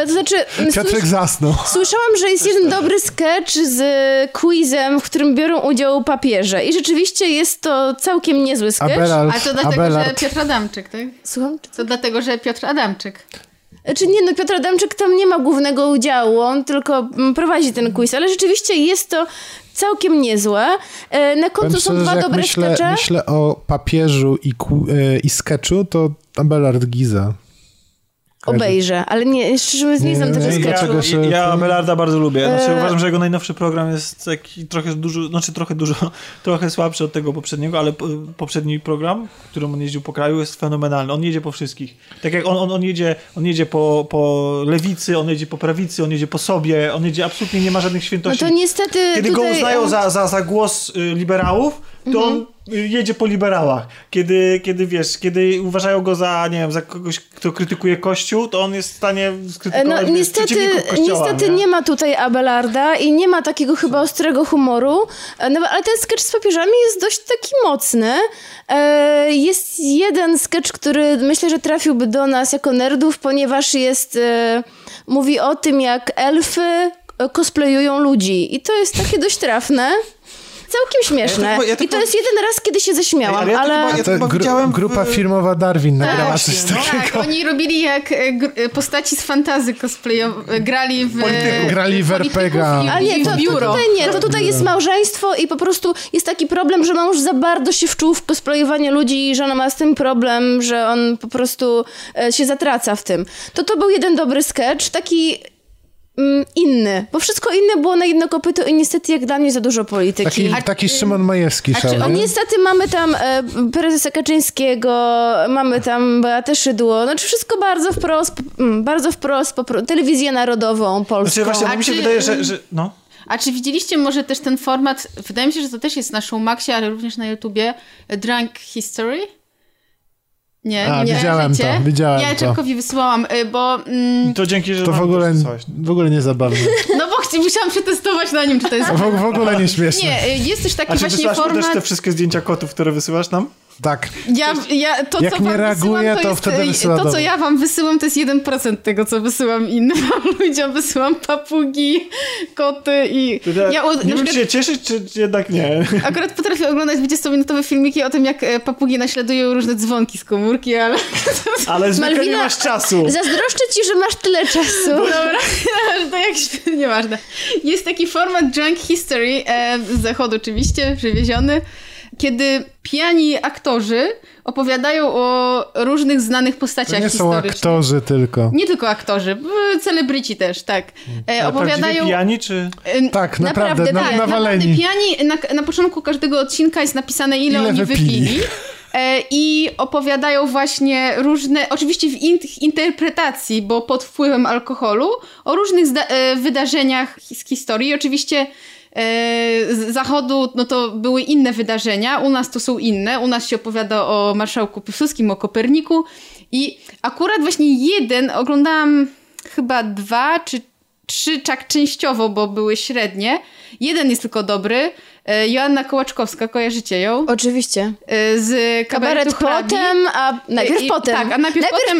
To znaczy... Piotrek zasnął. Słyszałam, że jest jeden dobry sketch z quizem, w którym biorą udział papieże. I rzeczywiście jest to całkiem niezły sketch. A to dlatego, Abelard. Że Piotr Adamczyk, tak? Słucham? To dlatego, że Piotr Adamczyk. Czy nie, Piotr Adamczyk tam nie ma głównego udziału, on tylko prowadzi ten quiz, ale rzeczywiście jest to całkiem niezłe. Na końcu są dwa dobre skecze. Myślę o papieżu i skeczu, to Abelard Giza. Obejrzę, ale nie, szczerze mówiąc nie znam tego sketchu. Ja Abelarda bardzo lubię. Znaczy, uważam, że jego najnowszy program jest taki trochę słabszy od tego poprzedniego, ale poprzedni program, w którym on jeździł po kraju, jest fenomenalny. On jedzie po wszystkich. Tak jak on jedzie po lewicy, on jedzie po prawicy, on jedzie po sobie, on jedzie, absolutnie nie ma żadnych świętości. No to niestety kiedy go uznają za głos liberałów, to on jedzie po liberałach. Kiedy uważają go za, nie wiem, za kogoś, kto krytykuje Kościół, to on jest w stanie skrytykować przeciwników Kościoła. Niestety nie ma tutaj Abelarda i nie ma takiego chyba ostrego humoru, no, ale ten sketch z papieżami jest dość taki mocny. Jest jeden sketch, który myślę, że trafiłby do nas jako nerdów, ponieważ mówi o tym, jak elfy cosplayują ludzi i to jest takie dość trafne. Całkiem śmieszne. I to jest jeden raz, kiedy się zaśmiałam, Grupa filmowa Darwin nagrała coś takiego. Tak, oni robili jak postaci z fantazy grali w... Grali w RPGa. A nie, to tutaj jest małżeństwo i po prostu jest taki problem, że mąż za bardzo się wczuł w cosplayowanie ludzi i żona ma z tym problem, że on po prostu się zatraca w tym. To był jeden dobry sketch, taki... inny, bo wszystko inne było na jedno kopyto i niestety jak dla mnie za dużo polityki. Taki Szymon Majewski. Niestety mamy tam prezesa Kaczyńskiego, mamy tam Beatę Szydło, znaczy wszystko bardzo wprost, telewizję narodową polską. Znaczy właśnie, mi się wydaje, że no. A czy widzieliście może też ten format, wydaje mi się, że to też jest na Showmaxie, ale również na YouTubie, Drunk History? Nie, widziałem to. Ja Czarkowi wysyłałam, bo... to dzięki, że... To w ogóle nie zabawne. No bo musiałam przetestować na nim, czy to jest... W ogóle nie śmieszne. Nie, jest też taki właśnie format... A czy wysyłasz też te wszystkie zdjęcia kotów, które wysyłasz nam? Tak. Jak nie reaguje, to wtedy wysyłam. To, co ja wam wysyłam, to jest 1% tego, co wysyłam innym ludziom. Wysyłam papugi, koty i... nie wiem, czy się cieszyć, czy jednak nie. Akurat potrafię oglądać 20-minutowe filmiki o tym, jak papugi naśladują różne dzwonki z komórki, ale... Ale zwykle nie masz czasu. Zazdroszczę ci, że masz tyle czasu. Dobra, to jak... Nieważne. Jest taki format Drunk History, z zachodu oczywiście, przywieziony, kiedy pijani aktorzy opowiadają o różnych znanych postaciach historycznych. To nie są aktorzy tylko. Nie tylko aktorzy, celebryci też, tak. Opowiadają... pijani czy... Tak, naprawdę nawaleni. Pijani na początku każdego odcinka jest napisane ile oni wypili. I opowiadają właśnie różne, oczywiście w interpretacji, bo pod wpływem alkoholu, o różnych wydarzeniach z historii. Oczywiście z zachodu no to były inne wydarzenia, u nas to są inne, u nas się opowiada o marszałku Piłsudskim, o Koperniku i akurat właśnie jeden, oglądałam chyba dwa czy trzy, tak częściowo, bo były średnie. Jeden jest tylko dobry. Joanna Kołaczkowska, kojarzycie ją? Oczywiście. Z Kabaretu Hrabi. Potem, a najpierw potem. Tak, a najpierw potem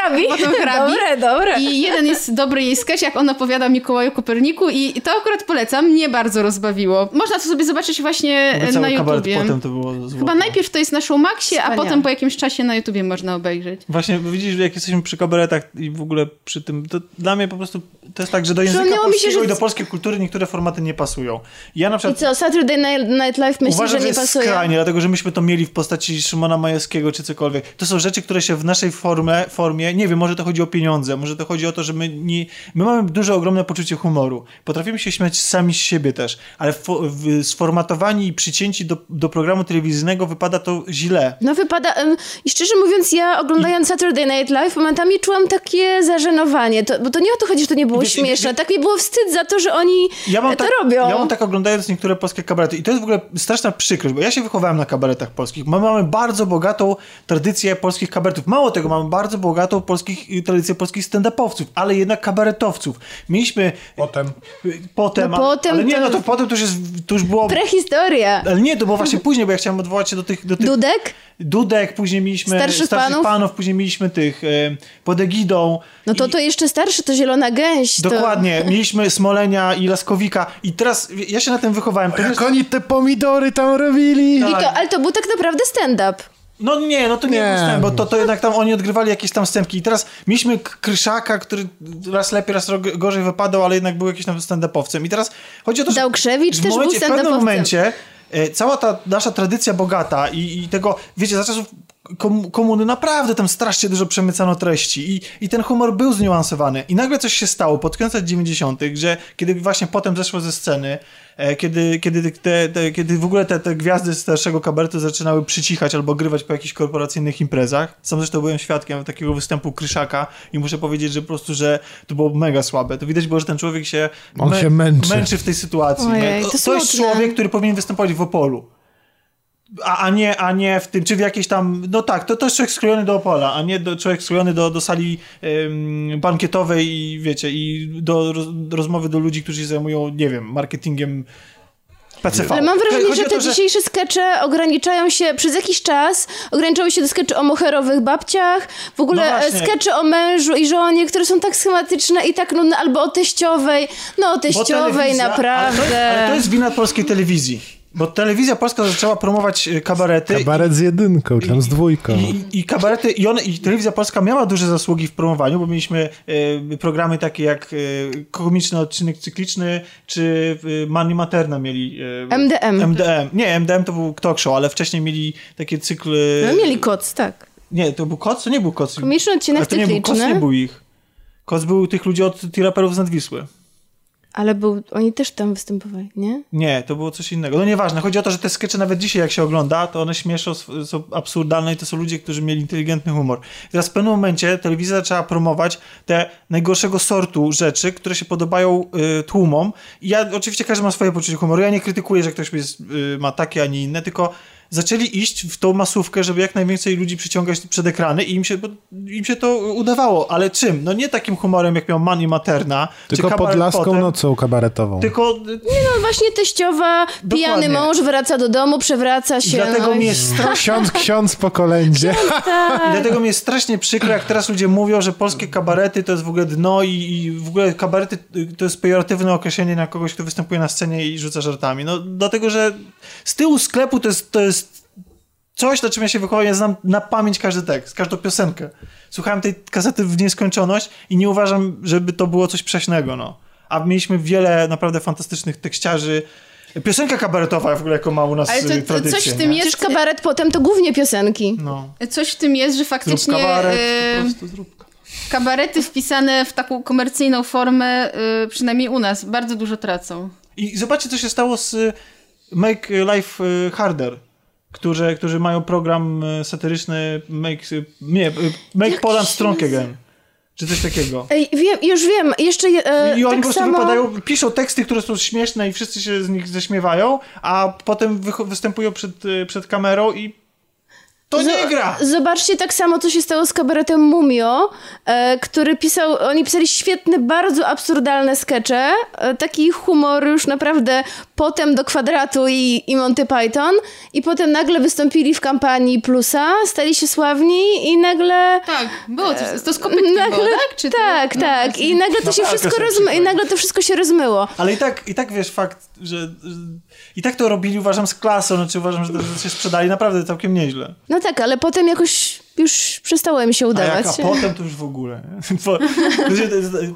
Hrabi. Dobre, dobre. I jeden jest dobry jej sketch, jak on opowiada o Mikołaju Koperniku i to akurat polecam, mnie bardzo rozbawiło. Można to sobie zobaczyć właśnie na YouTubie. Potem to było złote. Chyba najpierw to jest na Showmaxie, a potem po jakimś czasie na YouTubie można obejrzeć. Właśnie, widzisz, jak jesteśmy przy kabaretach i w ogóle przy tym, to dla mnie po prostu to jest tak, że do języka polskiego i do polskiej kultury niektóre formaty nie pasują. Ja na przykład... I co, Saturday Night Live myślę, uważam, że nie pasuje? Skrajnie, dlatego że myśmy to mieli w postaci Szymona Majewskiego czy cokolwiek. To są rzeczy, które się w naszej formie, nie wiem, może to chodzi o pieniądze, może to chodzi o to, że my mamy duże, ogromne poczucie humoru. Potrafimy się śmiać sami z siebie też, ale sformatowani i przycięci do programu telewizyjnego wypada to źle. No wypada, i szczerze mówiąc, ja oglądając Saturday Night Live momentami czułam takie zażenowanie, bo to nie o to chodzi, że to nie było śmieszne, tak mi było wstyd za to, że oni robią. Ja mam tak oglądając niektóre polskie kabarety i to jest w ogóle straszna przykrość, bo ja się wychowałem na kabaretach polskich. My mamy bardzo bogatą tradycję polskich kabaretów. Mało tego, mamy bardzo bogatą tradycję polskich stand-upowców, ale jednak kabaretowców. Mieliśmy... Potem. Ale nie, no to potem to już było... Prehistoria. Ale nie, to było właśnie później, bo ja chciałem odwołać się do tych... Dudek, później mieliśmy... Starszych panów, później mieliśmy tych pod egidą. No to jeszcze starszy, to Zielona Gęś. Dokładnie. Mieliśmy Smolenia i Laskowika i teraz... Ja się na tym wychowałem. Jak oni te pomidory tam robili. Tak. Ale to był tak naprawdę stand-up. No nie, no to nie był stand-up, bo to jednak tam oni odgrywali jakieś tam wstępki. I teraz mieliśmy Kryszaka, który raz lepiej, raz gorzej wypadał, ale jednak był jakiś tam stand-upowcem. I teraz chodzi o to, że Dałkrzewicz też był stand-upowcem. W pewnym momencie cała ta nasza tradycja bogata i tego, wiecie, za czasów komuny naprawdę tam strasznie dużo przemycano treści i ten humor był zniuansowany i nagle coś się stało pod koniec lat 90., że kiedy właśnie potem zeszło ze sceny, kiedy w ogóle te gwiazdy starszego kabaretu zaczynały przycichać albo grywać po jakichś korporacyjnych imprezach. Sam zresztą byłem świadkiem takiego występu Kryszaka i muszę powiedzieć, że po prostu, że to było mega słabe. To widać było, że ten człowiek się męczy w tej sytuacji. Ojej, to jest człowiek, który powinien występować w Opolu. A nie w tym, czy w jakiejś tam... No tak, to jest człowiek skrojony do Opola, a nie człowiek skrojony do sali bankietowej i wiecie, i do rozmowy do ludzi, którzy się zajmują, nie wiem, marketingiem PCV. Ale mam wrażenie, że te dzisiejsze skecze ograniczają się, przez jakiś czas ograniczały się do skeczy o moherowych babciach, w ogóle no skeczy o mężu i żonie, które są tak schematyczne i tak nudne, albo o teściowej, naprawdę. Ale to jest wina polskiej telewizji. Bo telewizja polska zaczęła promować kabarety. Kabaret z jedynką, tam z dwójką. I kabarety, i telewizja polska miała duże zasługi w promowaniu, bo mieliśmy programy takie jak Komiczny Odcinek Cykliczny, czy Mani Materna mieli. MDM. Nie, MDM to był talk show, ale wcześniej mieli takie cykle. No mieli Koc, tak. Nie, to był Koc? To nie był Koc. Komiczny Odcinek Cykliczny. Nie był Koc, nie był ich. Koc był tych ludzi od tiraperów z Nadwisły. Ale oni też tam występowali, nie? Nie, to było coś innego. No nieważne, chodzi o to, że te skecze nawet dzisiaj jak się ogląda, to one śmieszą, są absurdalne i to są ludzie, którzy mieli inteligentny humor. I teraz w pewnym momencie telewizja zaczęła promować te najgorszego sortu rzeczy, które się podobają tłumom. I ja oczywiście każdy ma swoje poczucie humoru. Ja nie krytykuję, że ktoś ma takie, a nie inne, tylko zaczęli iść w tą masówkę, żeby jak najwięcej ludzi przyciągać przed ekrany i im się to udawało. Ale czym? No nie takim humorem, jak miał Mani Materna. Tylko pod laską nocą kabaretową. Tylko... Nie no, właśnie teściowa, pijany mąż wraca do domu, przewraca się. I dlatego mnie jest ksiądz po kolędzie. I dlatego mi jest strasznie przykro, jak teraz ludzie mówią, że polskie kabarety to jest w ogóle dno i w ogóle kabarety to jest pejoratywne określenie na kogoś, kto występuje na scenie i rzuca żartami. No dlatego, że z tyłu sklepu to jest coś, na czym ja się wychowałem. Ja znam na pamięć każdy tekst, każdą piosenkę. Słuchałem tej kasety w nieskończoność i nie uważam, żeby to było coś prześnego, no. A mieliśmy wiele naprawdę fantastycznych tekściarzy. Piosenka kabaretowa w ogóle jako ma u nas tradycję. Ale to coś w tym jest. Przecież kabaret potem to głównie piosenki. No. Coś w tym jest, że faktycznie... Zrób kabaret, po prostu zrób. Kabarety wpisane w taką komercyjną formę, przynajmniej u nas, bardzo dużo tracą. I zobaczcie, co się stało z Make Life Harder. Którzy mają program satyryczny Make Poland Strong Again. Czy coś takiego? Ej, wiem. Jeszcze i oni tak po prostu samo... wypadają, piszą teksty, które są śmieszne i wszyscy się z nich zaśmiewają, a potem występują przed kamerą i to nie gra! Zobaczcie tak samo, co się stało z kabaretem Mumio, który oni pisali świetne, bardzo absurdalne skecze, taki humor już naprawdę potem do kwadratu i Monty Python, i potem nagle wystąpili w kampanii Plusa, stali się sławni i nagle... Tak, było coś, to z kopytki nagle, było, tak? Czy tak, to... tak, no, i nagle to się wszystko rozmyło. Ale i tak wiesz, fakt, że... I tak to robili, uważam, z klasą, znaczy uważam, że się sprzedali naprawdę całkiem nieźle. No tak, ale potem jakoś już przestało mi się udawać. A potem to już w ogóle.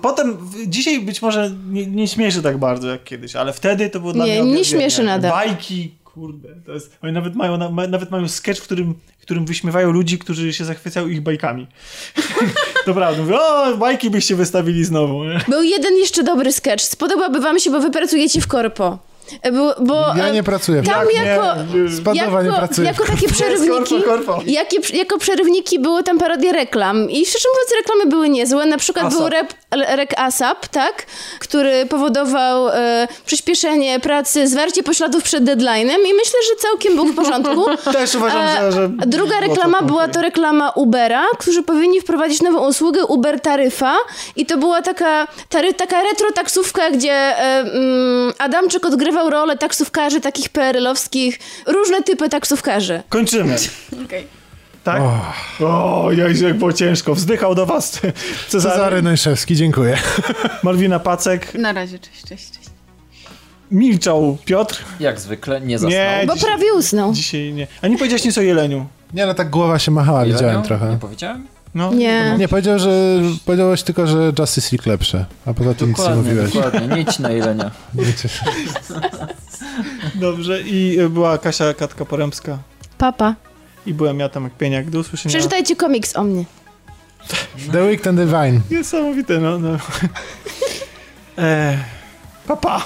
Potem, dzisiaj być może nie śmieszy tak bardzo jak kiedyś, ale wtedy to było dla mnie objawienie. Nie śmieszy nadal. Bajki, kurde. To jest, oni nawet mają sketch, w którym wyśmiewają ludzi, którzy się zachwycają ich bajkami. To prawda. Mówię, o, bajki byście wystawili znowu. Nie? Był jeden jeszcze dobry sketch. Spodobałby wam się, bo wy pracujecie w korpo. Bo ja nie pracuję. Tam jako takie przerywniki, jako przerywniki było tam parodia reklam. I szczerze mówiąc, reklamy były niezłe. Na przykład ASAP. Był rek ASAP, tak? Który powodował przyspieszenie pracy, zwarcie pośladów przed deadline'em i myślę, że całkiem był w porządku. Też uważam, że druga reklama była to reklama Ubera, którzy powinni wprowadzić nową usługę Uber Taryfa i to była taka retro taksówka, gdzie Adamczyk odgrywał rolę taksówkarzy, takich PRL-owskich, różne typy taksówkarzy. Kończymy. Okay. Tak? O, jak było ciężko. Wzdychał do was Cezary Najszewski, dziękuję. Malwina Pacek. Na razie, cześć. Milczał Piotr. Jak zwykle, nie zasnął. Nie, bo prawie usnął. Dzisiaj nie. A nie powiedziałeś nic o jeleniu? Nie, ale tak głowa się machała, widziałem trochę. Nie powiedziałem? No, nie. Nie, powiedziałeś tylko, że Justice League lepsze, a poza tym nic nie mówiłeś. Dokładnie, nie idź na jelenia. Dobrze, i była Kasia Katka-Porębska. Papa. I byłem ja, Tomek Pieniak. Do usłyszenia. Przeczytajcie komiks o mnie. The Wicked and the Divine. Niesamowite, no. Papa.